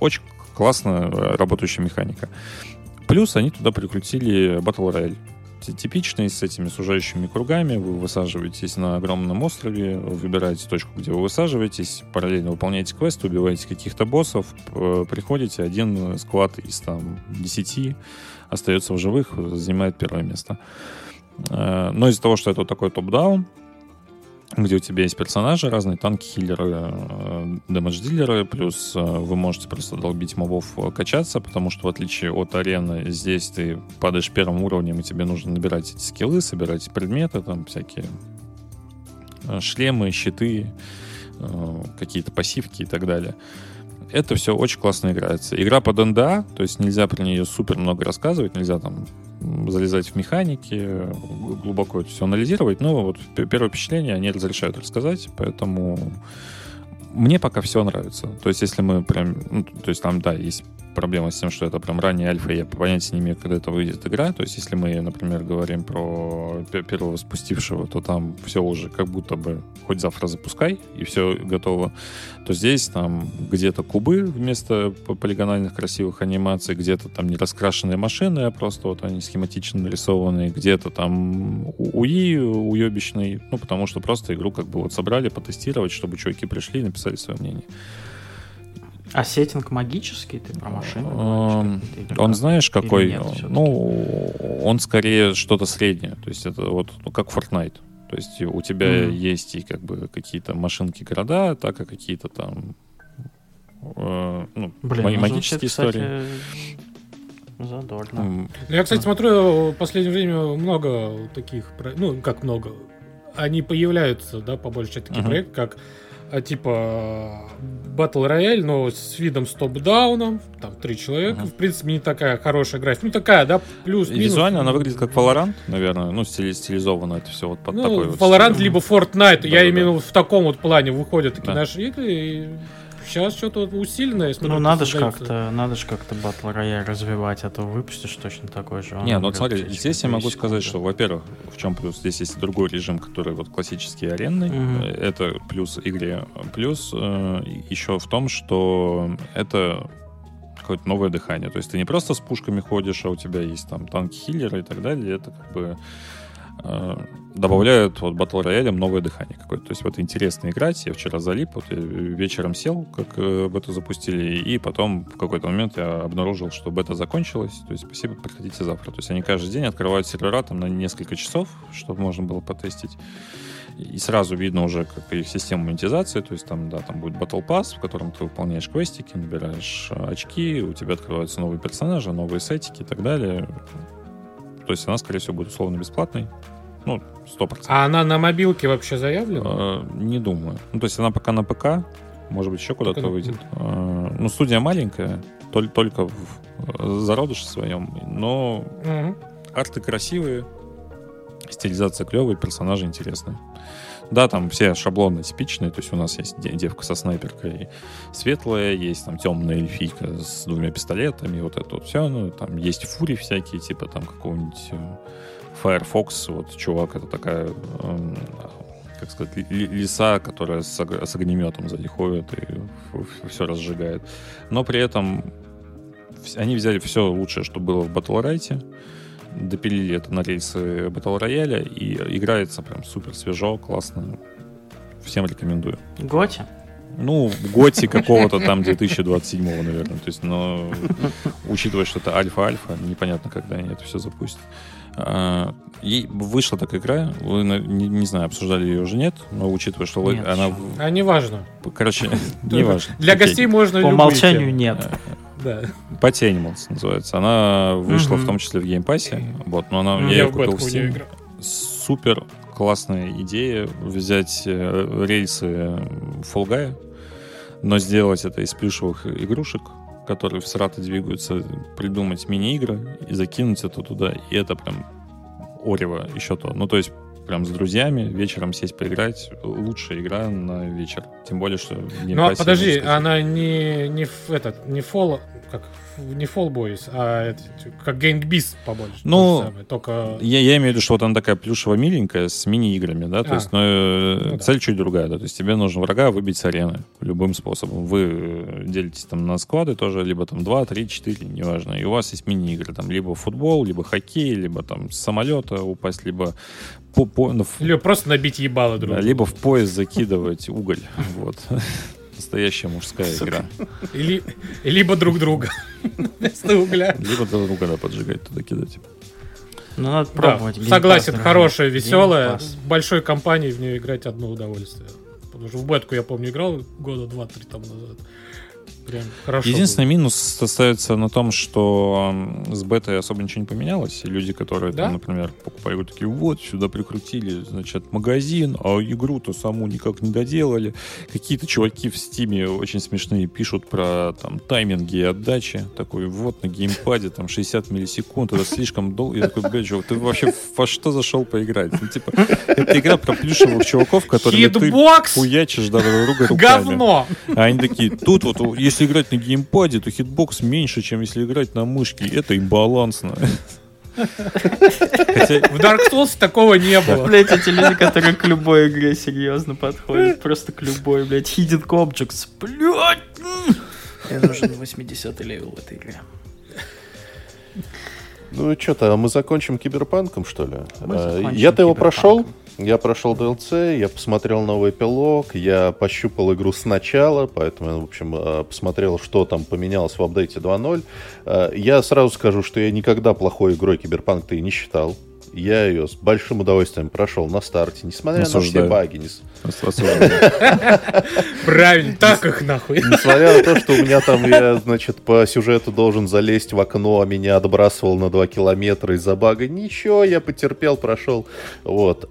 очень классно работающая механика. Плюс они туда прикрутили Battle Royale. Типичный, с этими сужающими кругами. Вы высаживаетесь на огромном острове, выбираете точку, где вы высаживаетесь, параллельно выполняете квесты, убиваете каких-то боссов, приходите, один склад из там 10 остается в живых, занимает первое место. Но из-за того, что это вот такой топ-даун, где у тебя есть персонажи разные, танки, хиллеры, дэмэдж-дилеры, плюс вы можете просто долбить мобов, качаться, потому что в отличие от арены, здесь ты падаешь первым уровнем, и тебе нужно набирать эти скиллы, собирать предметы, там всякие шлемы, щиты, какие-то пассивки и так далее. Это все очень классно играется. Игра под НДА, то есть нельзя про нее супер много рассказывать, нельзя там залезать в механики, глубоко это все анализировать, но вот первое впечатление они разрешают рассказать, поэтому мне пока все нравится. То есть если мы прям... Ну, то есть там, да, есть проблема с тем, что это прям ранняя альфа, я понятия не имею, когда это выйдет игра. То есть если мы, например, говорим про первого спустившего, то там все уже как будто бы хоть завтра запускай, и все готово. То здесь там где-то кубы вместо полигональных красивых анимаций, где-то там не раскрашенные машины, а просто вот они схематично нарисованные, где-то там УИ уебищный, ну, потому что просто игру как бы вот собрали потестировать, чтобы чуваки пришли и написали свое мнение. А сеттинг магический? Ты про машину? Он знаешь какой? Нет, ну, он скорее что-то среднее. То есть это вот ну, как Fortnite. То есть у тебя есть и как бы какие-то машинки-города, так и какие-то там ну, магические истории. Задорно. Я, кстати, смотрю, в последнее время много таких... Ну, как много. Они появляются, да, по большей части, такие проекты, как... типа Battle Royale, но с видом с топ-дауном, там 3 человека, в принципе, не такая хорошая графика, ну такая, да, плюс-минус. Визуально она выглядит как Valorant, наверное, ну стилизовано это все вот под ну, такой вот... Valorant либо Fortnite, да, я именно в таком вот плане выходят такие наши игры, и сейчас что-то усиленное. Ну надо же как-то Battle Royale развивать, а то выпустишь точно такой же. Не, ну вот смотри, здесь я могу сказать, что, во-первых, в чем плюс, здесь есть другой режим, который вот классический аренный, это плюс игре, плюс еще в том, что это какое-то новое дыхание, то есть ты не просто с пушками ходишь, а у тебя есть там танки-хиллеры и так далее, это как бы... добавляют вот Battle Royale новое дыхание какое-то. То есть вот интересно играть. Я вчера залип, вот вечером сел, как бету запустили, и потом в какой-то момент я обнаружил, что бета закончилась. То есть спасибо, приходите завтра. То есть они каждый день открывают сервера там на несколько часов, чтобы можно было потестить. И сразу видно уже как их система монетизации. То есть там, да, там будет Battle Pass, в котором ты выполняешь квестики, набираешь очки, у тебя открываются новые персонажи, новые сетики и так далее. То есть она, скорее всего, будет условно бесплатной. Ну, 100%. А она на мобилке вообще заявлена? Не думаю. Ну, то есть она пока на ПК, может быть, еще куда-то выйдет. Ну, студия маленькая, только в зародыше своем, но арты красивые, стилизация клевая, персонажи интересные. Да, там все шаблоны типичные, то есть у нас есть девка со снайперкой светлая, есть там темная эльфийка с двумя пистолетами, вот это вот все, ну, там есть фури всякие, типа там какого-нибудь Firefox, вот чувак, это такая как сказать, лиса, которая с огнеметом сзади ходит и все разжигает. Но при этом они взяли все лучшее, что было в Battlerite, допилили это на рельсы Battle Royale, и играется прям супер свежо, классно. Всем рекомендую. Готи? Ну, Готи какого-то там 2027-го, наверное. То есть, но учитывая, что это альфа-альфа, непонятно, когда они это все запустят. И вышла такая игра. Вы, не знаю, обсуждали ее уже нет, но учитывая, что нет, она... А не важно. Короче, не важно. Для гостей можно любые. По умолчанию нет. Да. Батя Animals называется. Она вышла в том числе в геймпассе. Вот, но она, я ее купил в Steam. Супер классная идея взять рельсы Fall Guy, но сделать это из плюшевых игрушек, которые в сраты двигаются, придумать мини-игры и закинуть это туда. И это прям орево еще то. Ну, то есть прям с друзьями вечером сесть поиграть. Лучшая игра на вечер. Тем более, что... Ну, а подожди, она не Fall... Как? Не Fall Boys, а это, как Gang Beasts побольше. Ну, самое, только... я имею в виду, что вот она такая плюшево-миленькая с мини-играми, да, то есть, но цель чуть другая, да, то есть тебе нужно врага выбить с арены любым способом. Вы делитесь там на склады тоже, либо там 2, 3, 4, неважно, и у вас есть мини-игры, там, либо футбол, либо хоккей, либо там с самолета упасть, либо... Либо просто набить ебало друг другу. Либо в поезд закидывать уголь, вот. Настоящая мужская игра. Либо друг друга. Вместо угля. Либо друг друга, да, поджигать, туда кидать. Ну, надо пробовать. Да, согласен, хорошая, веселая. С большой компанией в нее играть одно удовольствие. Потому что в бетку, я помню, играл года 2-3 там назад. Прям хорошо. Единственный минус состоится на том, что с бетой особо ничего не поменялось. И люди, которые, да? там, например, покупают, такие, вот, сюда прикрутили, значит, магазин, а игру-то саму никак не доделали. Какие-то чуваки в Стиме очень смешные пишут про там тайминги и отдачи. Такой, вот, на геймпаде там 60 миллисекунд, это слишком долго. Я такой, блядь, ты вообще во что зашел поиграть? Ну, типа, это игра про плюшевых чуваков, которые ты хуячишь друг друга руками. Говно! А они такие, тут вот, если играть на геймпаде, то хитбокс меньше, чем если играть на мышке. Это имбалансно. В Dark Souls такого не было. Блять, эти люди, которые к любой игре серьезно подходят. Просто к любой, блять. Hidden Objects. Блять! Мне нужен 80-й левел в этой игре. Ну что-то, мы закончим киберпанком, что ли? Я-то его прошел. Я прошел DLC, я посмотрел новый эпилог, я пощупал игру сначала, поэтому я, в общем, посмотрел, что там поменялось в апдейте 2.0. Я сразу скажу, что я никогда плохой игрой Киберпанк-то и не считал. Я ее с большим удовольствием прошел на старте, несмотря на все баги. Правильно, так их нахуй. Несмотря на то, что у меня там, я, значит, по сюжету должен залезть в окно, а меня отбрасывал на 2 километра из-за бага. Ничего, я потерпел, прошел. Вот.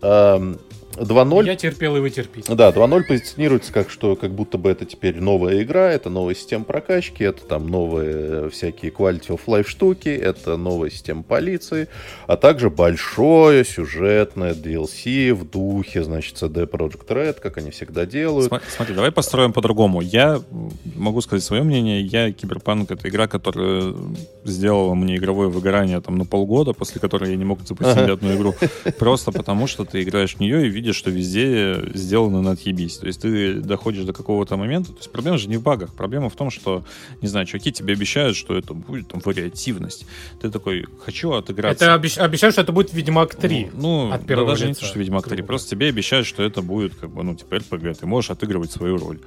2.0. Я терпел, и вы терпите. Да, 2.0 позиционируется как будто бы это теперь новая игра, это новая система прокачки, это там новые всякие quality of life штуки, это новая система полиции, а также большое сюжетное DLC в духе, значит, CD Projekt Red, как они всегда делают. Смотри, давай построим по-другому. Я могу сказать свое мнение. Я Киберпанк — это игра, которая сделала мне игровое выгорание там на полгода, после которой я не мог запустить одну игру. Просто потому, что ты играешь в нее и видишь, что везде сделано на отъебись. То есть ты доходишь до какого-то момента. То есть проблема же не в багах. Проблема в том, что, не знаю, чуваки тебе обещают, что это будет там вариативность. Ты такой, хочу отыграться. Это обещают, что это будет Ведьмак 3. Ну, от первого даже лица. Не то, что Ведьмак 3. Просто тебе обещают, что это будет, как бы, ну, типа РПГ. Ты можешь отыгрывать свою роль.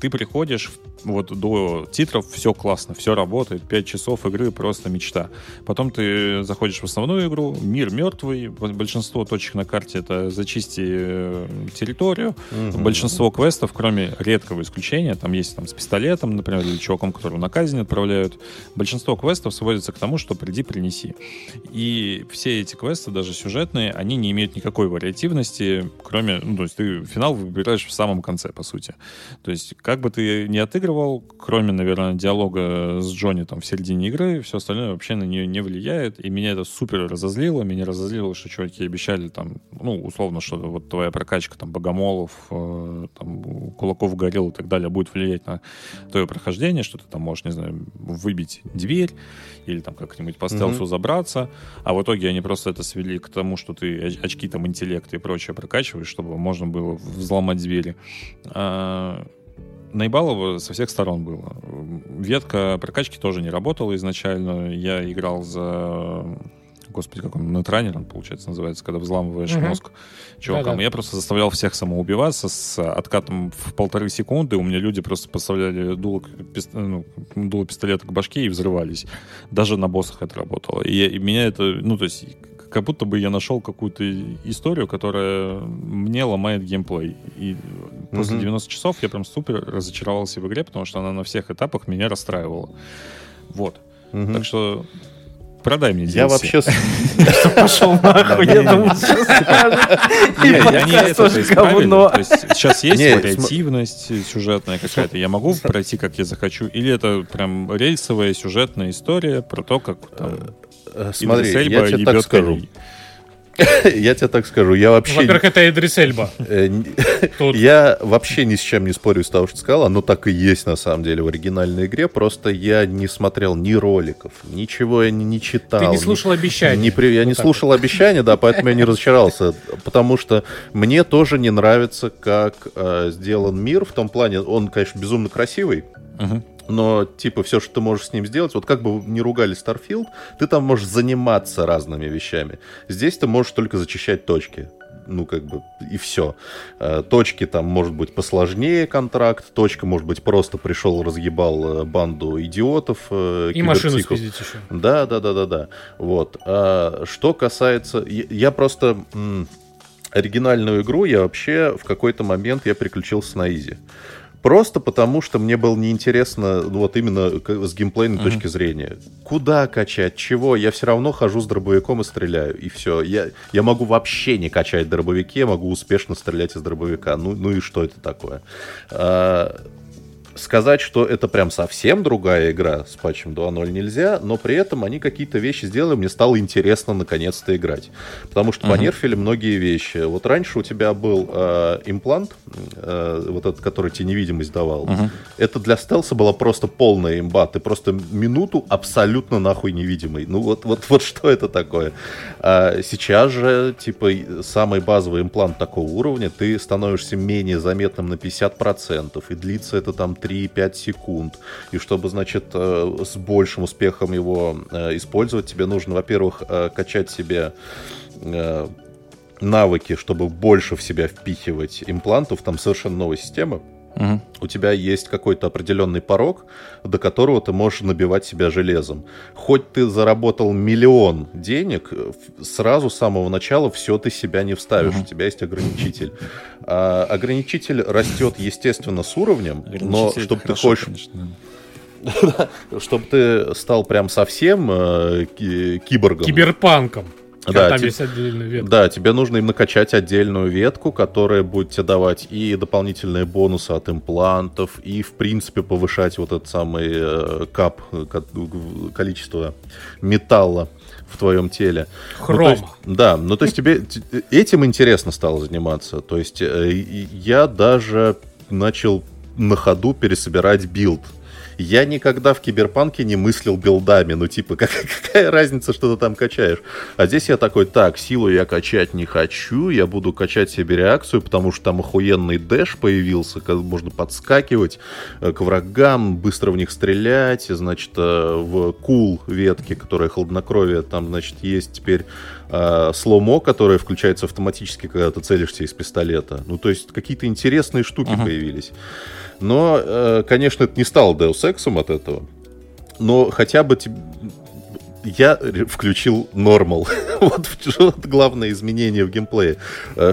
Ты приходишь вот до титров, все классно, все работает. 5 часов игры просто мечта. Потом ты заходишь в основную игру, мир мертвый, большинство точек на карте — это зачисти территорию. Большинство квестов, кроме редкого исключения, там есть там, с пистолетом, например, или чуваком, которого на казнь отправляют, большинство квестов сводится к тому, что приди, принеси. И все эти квесты, даже сюжетные, они не имеют никакой вариативности, кроме, ну, то есть ты финал выбираешь в самом конце, по сути. То есть как бы ты ни отыгрывал, кроме, наверное, диалога с Джонни там в середине игры, все остальное вообще на нее не влияет, и меня это супер разозлило. Меня разозлило, что чуваки обещали там, ну, условно, что вот твоя прокачка там, богомолов, там, кулаков горилл и так далее будет влиять на твое прохождение, что ты там можешь, не знаю, выбить дверь или там как-нибудь по стелсу забраться, а в итоге они просто это свели к тому, что ты очки там интеллекта и прочее прокачиваешь, чтобы можно было взломать двери. Наебалово со всех сторон было. Ветка прокачки тоже не работала изначально. Я играл за... Господи, как он? Нетранер, он, получается, называется, когда взламываешь мозг чувакам. Да-да. Я просто заставлял всех самоубиваться с откатом в 1,5 секунды. У меня люди просто поставляли дуло пистолета к башке и взрывались. Даже на боссах это работало. И меня это... Ну, то есть... Как будто бы я нашел какую-то историю, которая мне ломает геймплей. И после 90 часов я прям супер разочаровался в игре, потому что она на всех этапах меня расстраивала. Вот. Так что продай мне DLC. Я вообще... Пошел нахуй, я думал, сейчас скажешь. Сейчас есть вариативность сюжетная какая-то. Я могу пройти, как я захочу? Или это прям рельсовая сюжетная история про то, как там... Смотри, я тебе так скажу. Я вообще... Во-первых, это Идрис Эльба. Я вообще ни с чем не спорю с того, что сказал. Оно так и есть, на самом деле, в оригинальной игре. Просто я не смотрел ни роликов, ничего я не читал. Ты не слушал обещания. Я не слушал обещания, да, поэтому я не разочарался. Потому что мне тоже не нравится, как сделан мир. В том плане, он, конечно, безумно красивый. Но, типа, все, что ты можешь с ним сделать, вот как бы ни ругали Starfield, ты там можешь заниматься разными вещами. Здесь ты можешь только зачищать точки. Ну, как бы, и все. Точки там, может быть, посложнее контракт, точка, может быть, просто пришел, разъебал банду идиотов. И машину спиздить еще. Да. Вот. Что касается... Я просто... Оригинальную игру я вообще в какой-то момент я переключился на изи. Просто потому, что мне было неинтересно вот именно с геймплейной точки зрения. Куда качать, чего? Я все равно хожу с дробовиком и стреляю, и все. Я могу вообще не качать дробовики, я могу успешно стрелять из дробовика. Ну и что это такое? Сказать, что это прям совсем другая игра с патчем 2.0 нельзя, но при этом они какие-то вещи сделали, мне стало интересно наконец-то играть. Потому что понерфили многие вещи. Вот раньше у тебя был имплант, вот этот, который тебе невидимость давал. Это для стелса была просто полная имба. Ты просто минуту абсолютно нахуй невидимый. Ну вот что это такое? Сейчас же, типа, самый базовый имплант такого уровня, ты становишься менее заметным на 50%, и длится это там 3-5 секунд. И чтобы, значит, с большим успехом его использовать, тебе нужно, во-первых, качать себе навыки, чтобы больше в себя впихивать имплантов. Там совершенно новая система. У тебя есть какой-то определенный порог, до которого ты можешь набивать себя железом. Хоть ты заработал миллион денег, сразу с самого начала все ты себя не вставишь. У тебя есть ограничитель. Ограничитель растет, естественно, с уровнем, но чтобы ты хочешь... Чтобы ты стал прям совсем киборгом. Киберпанком. Да, там есть отдельная ветка. Да, тебе нужно им накачать отдельную ветку, которая будет тебе давать и дополнительные бонусы от имплантов, и, в принципе, повышать вот этот самый кап, количество металла в твоем теле. Хром. Ну, то есть тебе этим интересно стало заниматься. То есть я даже начал на ходу пересобирать билд. Я никогда в киберпанке не мыслил билдами. Ну, типа, какая разница, что ты там качаешь? А здесь я такой, так, силу я качать не хочу, я буду качать себе реакцию, потому что там охуенный дэш появился, когда можно подскакивать к врагам, быстро в них стрелять, значит, в кул ветке, которая хладнокровие, там, значит, есть теперь слоумо, которое включается автоматически, когда ты целишься из пистолета. Ну, то есть, какие-то интересные штуки появились. Но, конечно, это не стало Deus Ex'ом от этого. Но хотя бы я включил нормал. Вот главное изменение в геймплее.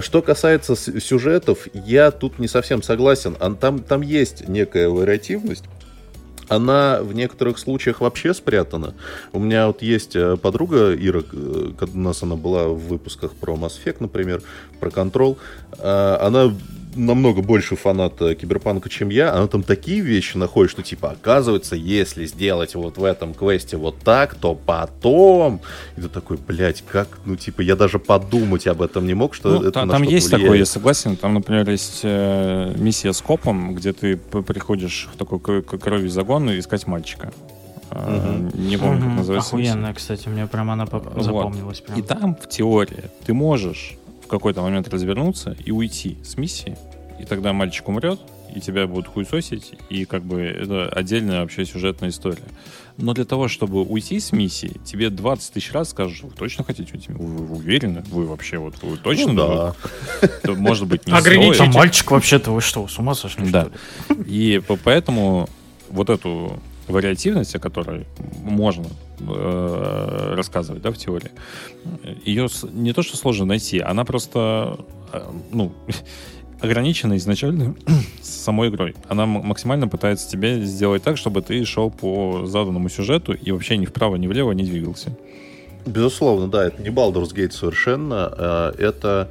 Что касается сюжетов, я тут не совсем согласен. Там есть некая вариативность. Она в некоторых случаях вообще спрятана. У меня вот есть подруга Ира, у нас она была в выпусках про Mass Effect, например, про Control. Она намного больше фанат киберпанка, чем я, она там такие вещи находит, что типа, оказывается, если сделать вот в этом квесте вот так, то потом... И ты такой, блядь, как, ну типа, я даже подумать об этом не мог, что ну, это там на что-то влияет. Там есть такое, я согласен, там, например, есть миссия с копом, где ты приходишь в такой коровий загон и искать мальчика. Не помню, как называется. Охуенная, кстати, мне прям она запомнилась. Прям. И там, в теории, ты можешь в какой-то момент развернуться и уйти с миссии, и тогда мальчик умрет, и тебя будут хуесосить, и как бы это отдельная вообще сюжетная история. Но для того, чтобы уйти с миссии, тебе 20 тысяч раз скажут, вы точно хотите уйти? Вы уверены? Вы вообще вот вы точно? Ну, да. Может быть, не стоит. А мальчик вообще-то, вы что, с ума сошли, что ли? И поэтому вот эту вариативность, о которой можно рассказывать, да, в теории, ее не то что сложно найти, она просто ну, ограничена изначально самой игрой. Она максимально пытается тебе сделать так, чтобы ты шел по заданному сюжету и вообще ни вправо, ни влево не двигался. Безусловно, да, это не Baldur's Gate совершенно, это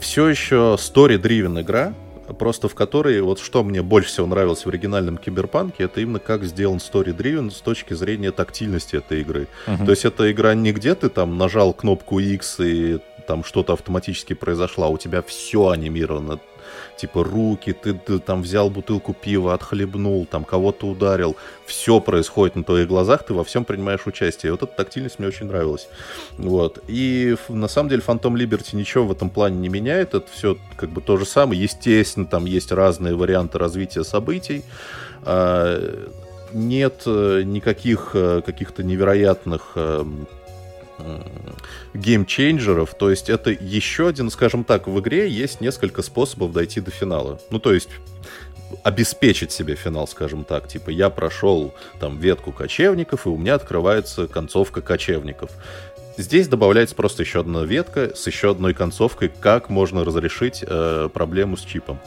все еще story-driven игра, просто в которой, вот что мне больше всего нравилось в оригинальном киберпанке, это именно как сделан story-driven с точки зрения тактильности этой игры. То есть эта игра не где ты там нажал кнопку X и там что-то автоматически произошло, а у тебя все анимировано. Типа руки, ты там взял бутылку пива, отхлебнул, там кого-то ударил. Все происходит на твоих глазах, ты во всем принимаешь участие. Вот эта тактильность мне очень нравилась. Вот. И на самом деле Phantom Liberty ничего в этом плане не меняет. Это все как бы то же самое. Естественно, там есть разные варианты развития событий. Нет никаких каких-то невероятных... геймчейнджеров, то есть это еще один, скажем так, в игре есть несколько способов дойти до финала. Ну, то есть обеспечить себе финал, скажем так. Типа я прошел там ветку кочевников, и у меня открывается концовка кочевников. Здесь добавляется просто еще одна ветка с еще одной концовкой, как можно разрешить проблему с чипом.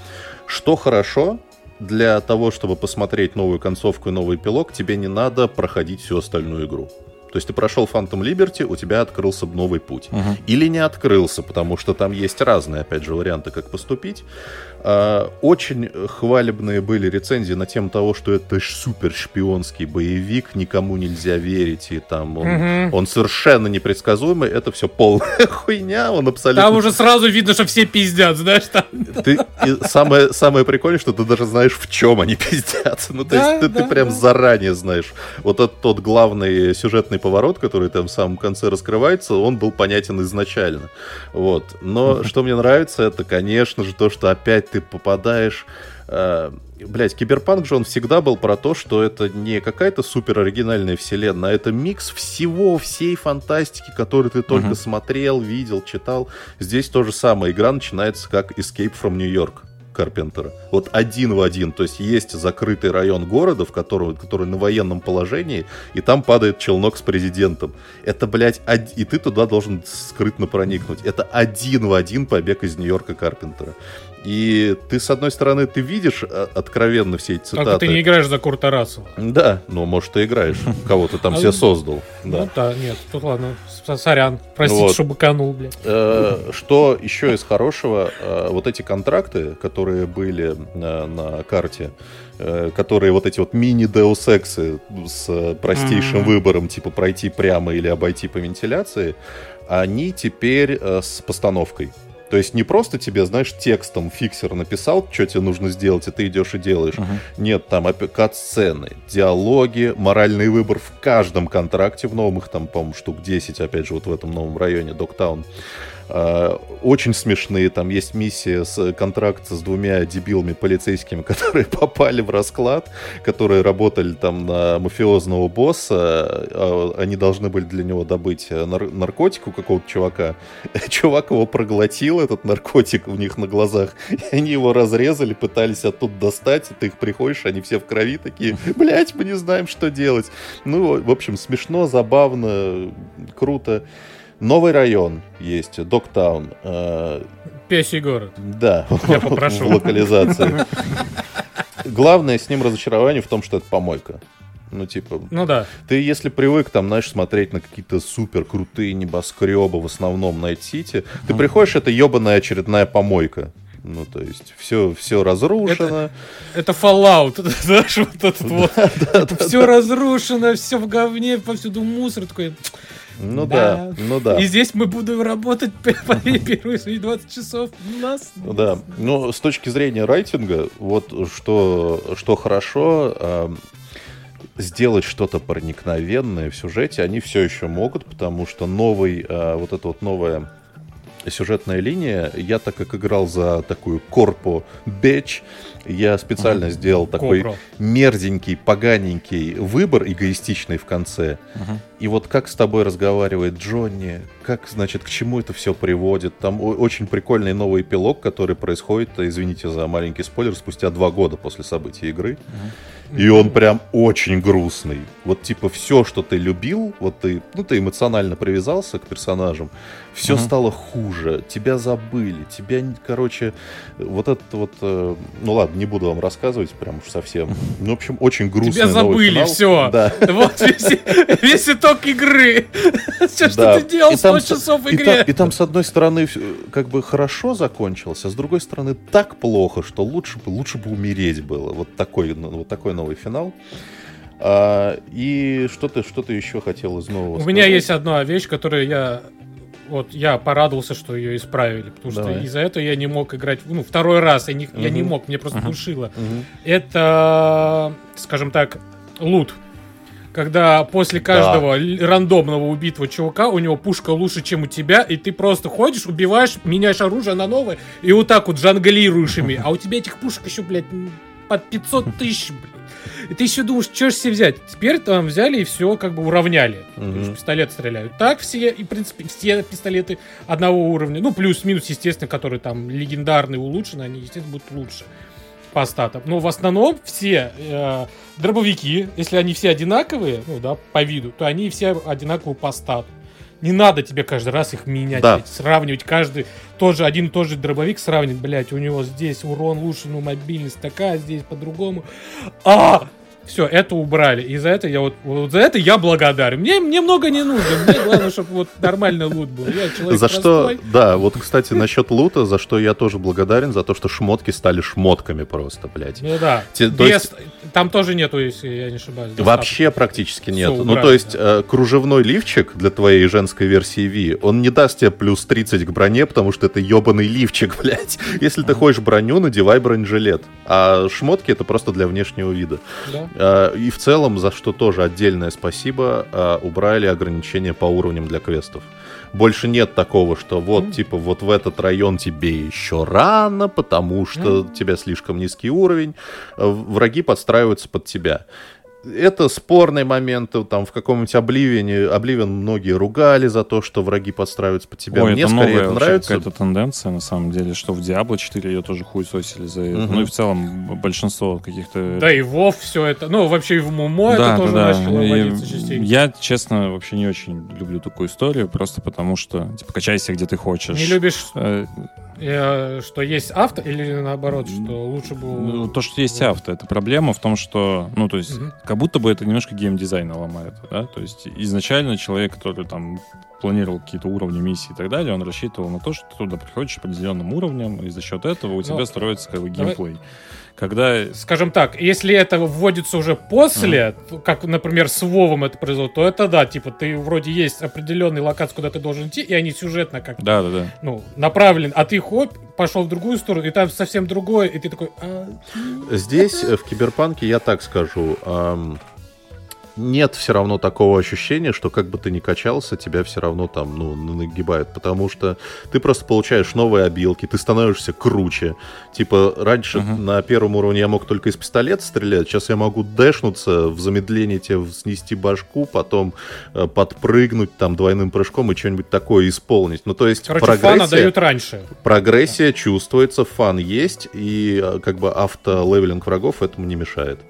Что хорошо, для того, чтобы посмотреть новую концовку и новый эпилог, тебе не надо проходить всю остальную игру. То есть ты прошел Phantom Liberty, у тебя открылся новый путь. Или не открылся, потому что там есть разные, опять же, варианты, как поступить. Очень хвалебные были рецензии на тему того, что это супер шпионский боевик, никому нельзя верить, и там он совершенно непредсказуемый, это все полная хуйня, он абсолютно... Там уже сразу видно, что все пиздят, знаешь, там... Самое прикольное, что ты даже знаешь, в чем они пиздят. Ну, то есть ты прям заранее знаешь. Вот этот тот главный сюжетный поворот, который там в самом конце раскрывается, он был понятен изначально. Вот. Но что мне нравится, это, конечно же, то, что опять ты попадаешь... Блять, киберпанк же он всегда был про то, что это не какая-то супер оригинальная вселенная, а это микс всей фантастики, которую ты только смотрел, видел, читал. Здесь то же самое. Игра начинается как Escape from New York Карпентера. Вот один в один. То есть есть закрытый район города, который на военном положении, и там падает челнок с президентом. Это, блядь, и ты туда должен скрытно проникнуть. Это один в один побег из Нью-Йорка Карпентера. И ты, с одной стороны, ты видишь откровенно все эти цитаты. Только ты не играешь за Курта Рассела. Да, но, может, ты играешь. Кого-то там себе создал. Ну да, нет, тут ладно. Сорян, простите, что быканул, блядь. Что еще из хорошего? Вот эти контракты, которые были на карте, которые вот эти вот мини-деус-эксы с простейшим выбором, типа пройти прямо или обойти по вентиляции, они теперь с постановкой. То есть не просто тебе, знаешь, текстом фиксер написал, что тебе нужно сделать, и ты идешь и делаешь. Нет, там кат-сцены, диалоги, моральный выбор в каждом контракте, в новом их там, по-моему, штук 10, опять же, вот в этом новом районе, Доктаун. Очень смешные, там есть миссия с контракт с двумя дебилами полицейскими, которые попали в расклад, которые работали там на мафиозного босса, они должны были для него добыть наркотик у какого-то чувака, чувак его проглотил, этот наркотик у них на глазах, и они его разрезали, пытались оттуда достать, и ты их приходишь, они все в крови такие, блять, мы не знаем, что делать. Ну, в общем, смешно, забавно, круто. Новый район есть, Доктаун. Песий город. Да, я попрошу. В локализации. Главное с ним разочарование в том, что это помойка. Ну, типа... Ну, да. Ты, если привык, там, знаешь, смотреть на какие-то супер крутые небоскребы, в основном Найт-Сити, ты приходишь, это ебаная очередная помойка. Ну, то есть, все разрушено. Это Fallout. Это, знаешь, вот этот вот. Это все разрушено, все в говне, повсюду мусор такой. Ну да, ну да. И здесь мы будем работать первые свои 20 часов. Ну да. Но с точки зрения райтинга, вот что хорошо, сделать что-то проникновенное в сюжете они все еще могут, потому что новая сюжетная линия. Я, так как играл за такую корпу бэч, я специально сделал такой мерзенький, поганенький выбор, эгоистичный в конце. И вот как с тобой разговаривает Джонни, как, значит, к чему это все приводит. Там очень прикольный новый эпилог, который происходит, извините за маленький спойлер, спустя 2 года после событий игры. И он прям очень грустный. Вот типа все, что ты любил, вот ты эмоционально привязался к персонажам, все стало хуже, тебя забыли, тебя, короче, вот этот вот... Ну ладно, не буду вам рассказывать прям уж совсем. Ну, в общем, очень грустный новый финал. Тебя забыли, все. Да. Вот весь итог игры. Все, что ты делал 100 часов в игре. И там, с одной стороны, как бы хорошо закончилось, а с другой стороны, так плохо, что лучше бы умереть было. Вот такой новый финал. И что ты еще хотел из нового сказать? У меня есть одна вещь, которую я порадовался, что ее исправили, потому что из-за этого я не мог играть, второй раз я не мог, мне просто душило. Это, скажем так, лут. Когда после каждого рандомного убитого чувака у него пушка лучше, чем у тебя, и ты просто ходишь, убиваешь, меняешь оружие на новое, и вот так вот жонглируешь ими. А у тебя этих пушек еще, блядь, под 500 тысяч, блядь. И ты еще думаешь, что же все взять? Теперь там взяли и все как бы уравняли. То есть пистолет стреляют. Так все, и в принципе все пистолеты одного уровня. Ну, плюс-минус, естественно, которые там легендарные, улучшены, они, естественно, будут лучше по статам. Но в основном все дробовики, если они все одинаковые, по виду, то они все одинаковые по стату. Не надо тебе каждый раз их менять, блядь, сравнивать. Каждый тоже один и тот же дробовик сравнивать, блядь, у него здесь урон лучше, мобильность такая, здесь по-другому. Все, это убрали. И за это я за это я благодарен. Мне много не нужно. Мне главное, чтобы нормальный лут был. Я человек за простой. Что, да, вот, кстати, насчет лута, за что я тоже благодарен, за то, что шмотки стали шмотками просто, блядь. Ну да. Там тоже нету, если я не ошибаюсь. Вообще практически нет. Убрали, то есть кружевной лифчик для твоей женской версии V, он не даст тебе плюс 30 к броне, потому что это ебаный лифчик, блядь. Если ты хочешь броню, надевай бронежилет. А шмотки — это просто для внешнего вида. Да. И в целом, за что тоже отдельное спасибо, убрали ограничения по уровням для квестов. Больше нет такого, что вот в этот район тебе еще рано, потому что у тебя слишком низкий уровень, враги подстраиваются под тебя. Это спорный момент, там в каком-нибудь Обливион многие ругали за то, что враги подстраиваются под тебя. Мне это скорее это нравится. Это тенденция, на самом деле, что в Diablo 4 ее тоже хуесосили за это. Ну и в целом большинство каких-то... Да и Вов все это, вообще и в Мумо это тоже начало вводиться частенько. Я, честно, вообще не очень люблю такую историю, просто потому что, качайся где ты хочешь. Не любишь... Что есть авто или наоборот, что лучше было... то, что есть авто, это проблема в том, что, как будто бы это немножко геймдизайна ломает, да, то есть изначально человек, который там планировал какие-то уровни, миссии и так далее, он рассчитывал на то, что ты туда приходишь определенным уровнем, и за счет этого у тебя строится как бы геймплей. Когда... Скажем так, если это вводится уже после, как, например, с Вовом это произошло, то это ты вроде есть определенный локация, куда ты должен идти, и они сюжетно как-то направлены, а ты хоп, пошел в другую сторону, и там совсем другое, и ты такой... Здесь, в Киберпанке, я так скажу, нет все равно такого ощущения, что как бы ты ни качался, тебя все равно там, нагибают, потому что ты просто получаешь новые обилки, ты становишься круче. Типа, раньше на первом уровне я мог только из пистолета стрелять, сейчас я могу дэшнуться, в замедлении тебе снести башку, потом подпрыгнуть там двойным прыжком и что-нибудь такое исполнить. Ну, то есть, короче, фана дают раньше. Прогрессия чувствуется, фан есть, и как бы автолевелинг врагов этому не мешает.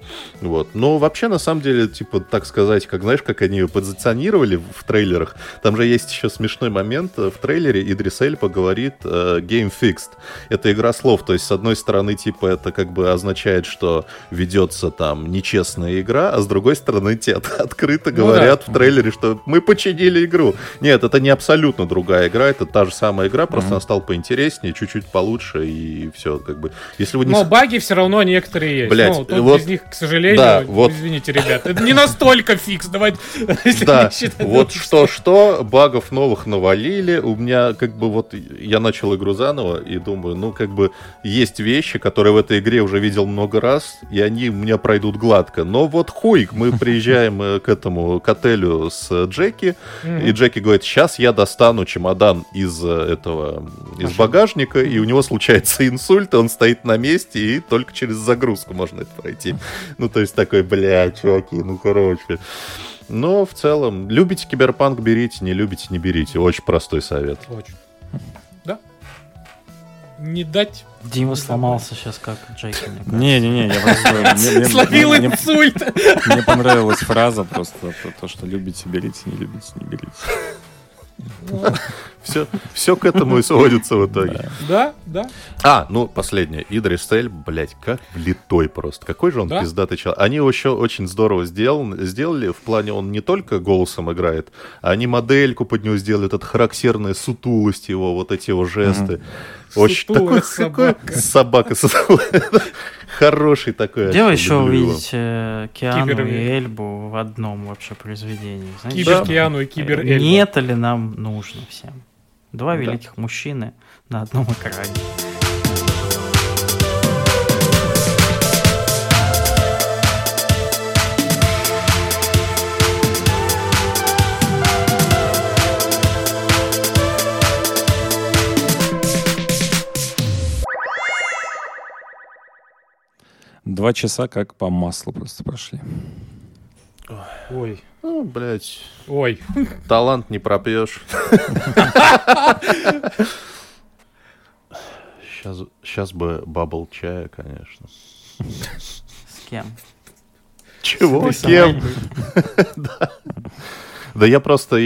Вот. Но вообще, на самом деле, типа, так сказать, как, знаешь, как они ее позиционировали в трейлерах. Там же есть еще смешной момент. В трейлере Идрис Эльба говорит «Game fixed». Это игра слов. То есть, с одной стороны, типа, это как бы означает, что ведется там нечестная игра, а с другой стороны, те открыто говорят в трейлере, что мы починили игру. Нет, это не абсолютно другая игра, это та же самая игра, просто она стала поинтереснее, чуть-чуть получше, и все, как бы. Если вы не... Но баги все равно некоторые есть. Блять, ну, тут вот... без них, к сожалению, да, вот... извините, ребят, это не настолько фикс, давайте. Да, вот что-что, багов новых навалили, у меня как бы вот, я начал игру заново и думаю, ну как бы есть вещи, которые в этой игре уже видел много раз, и они у меня пройдут гладко, но вот хуй, мы приезжаем к этому, к отелю с Джеки, и Джеки говорит, сейчас я достану чемодан из этого, из багажника, и у него случается инсульт, он стоит на месте, и только через загрузку можно это пройти. Ну, то есть такой, бля, чуваки, ну, короче. Но в целом, любите киберпанк, берите, не любите, не берите. Очень простой совет. Очень. Да. Не дать... Дима сломался сейчас, как Джеки. Не-не-не, я просто... Словил инсульт! Мне понравилась фраза просто, то, что любите, берите, не любите, не берите. Все к этому и сводится в итоге. Да, да. А, ну, последнее. Идрис Эльба, блядь, как влитой просто. Какой же он пиздатый человек. Они его еще очень здорово сделали. В плане, он не только голосом играет, они модельку под него сделали. Это характерная сутулость его, вот эти его жесты. Очень такой собака. Хороший такой. Где вы еще увидите Киану и Эльбу в одном вообще произведении? Кибер Киану и Кибер Эльба. Не это ли нам нужно всем? Два великих мужчины на одном экране. Два часа как по маслу просто прошли. Ой. Ну, блядь. Ой. Талант не пропьешь. Сейчас бы бабл чая, конечно. С кем? Чего? С кем? Да я просто,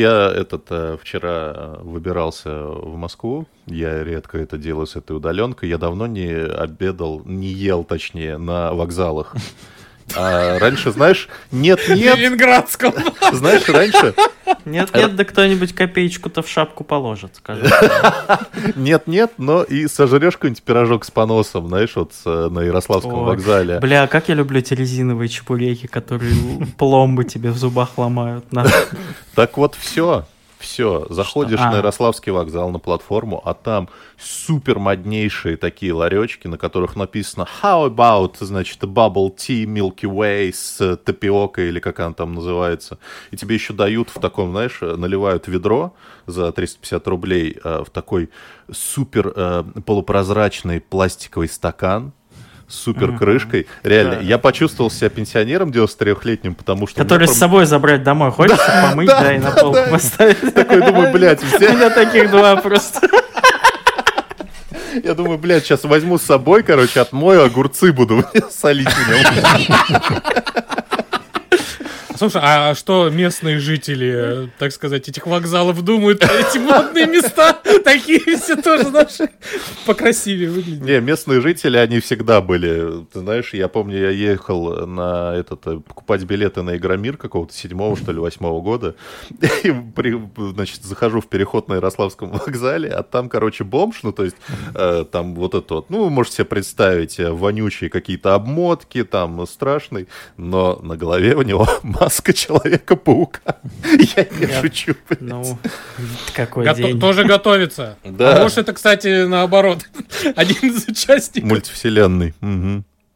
вчера выбирался в Москву, я редко это делаю с этой удаленкой, я давно не обедал, не ел, точнее, на вокзалах. А раньше, знаешь, нет-нет... В Ленинградском. Знаешь, раньше... Нет-нет, да кто-нибудь копеечку-то в шапку положит, скажем. Нет-нет, но и сожрешь какой-нибудь пирожок с поносом, знаешь, вот на Ярославском вокзале. Бля, как я люблю эти резиновые чебуреки, которые пломбы тебе в зубах ломают. Так вот все, заходишь на Ярославский вокзал, на платформу, а там супер моднейшие такие ларечки, на которых написано «How about», значит, «Bubble Tea Milky Way» с тапиокой, или как она там называется. И тебе еще дают в таком, знаешь, наливают ведро за 350 рублей в такой супер полупрозрачный пластиковый стакан, супер крышкой. Реально, я почувствовал себя пенсионером 93-летним, потому что... Который с собой забрать домой хочется, помыть, да, и на полку поставить. Такой, думаю, блядь, взять... У меня таких два просто. Я думаю, блядь, сейчас возьму с собой, короче, отмою, огурцы буду солить в нем. Слушай, а что местные жители, так сказать, этих вокзалов думают? Эти модные места такие все тоже наши покрасивее выглядят. Не, местные жители, они всегда были. Ты знаешь, я помню, я ехал на покупать билеты на Игромир какого-то 7-го, что ли, 8-го года. И, значит, захожу в переход на Ярославском вокзале, а там, короче, бомж, ну, то есть, там вот это вот, ну, вы можете себе представить, вонючие какие-то обмотки, там, страшный, но на голове у него... Маска Человека-паука. Я не шучу. Ну, какой день. Тоже готовится. Да. А может, это, кстати, наоборот. Один из участников. Мультивселенной. Угу.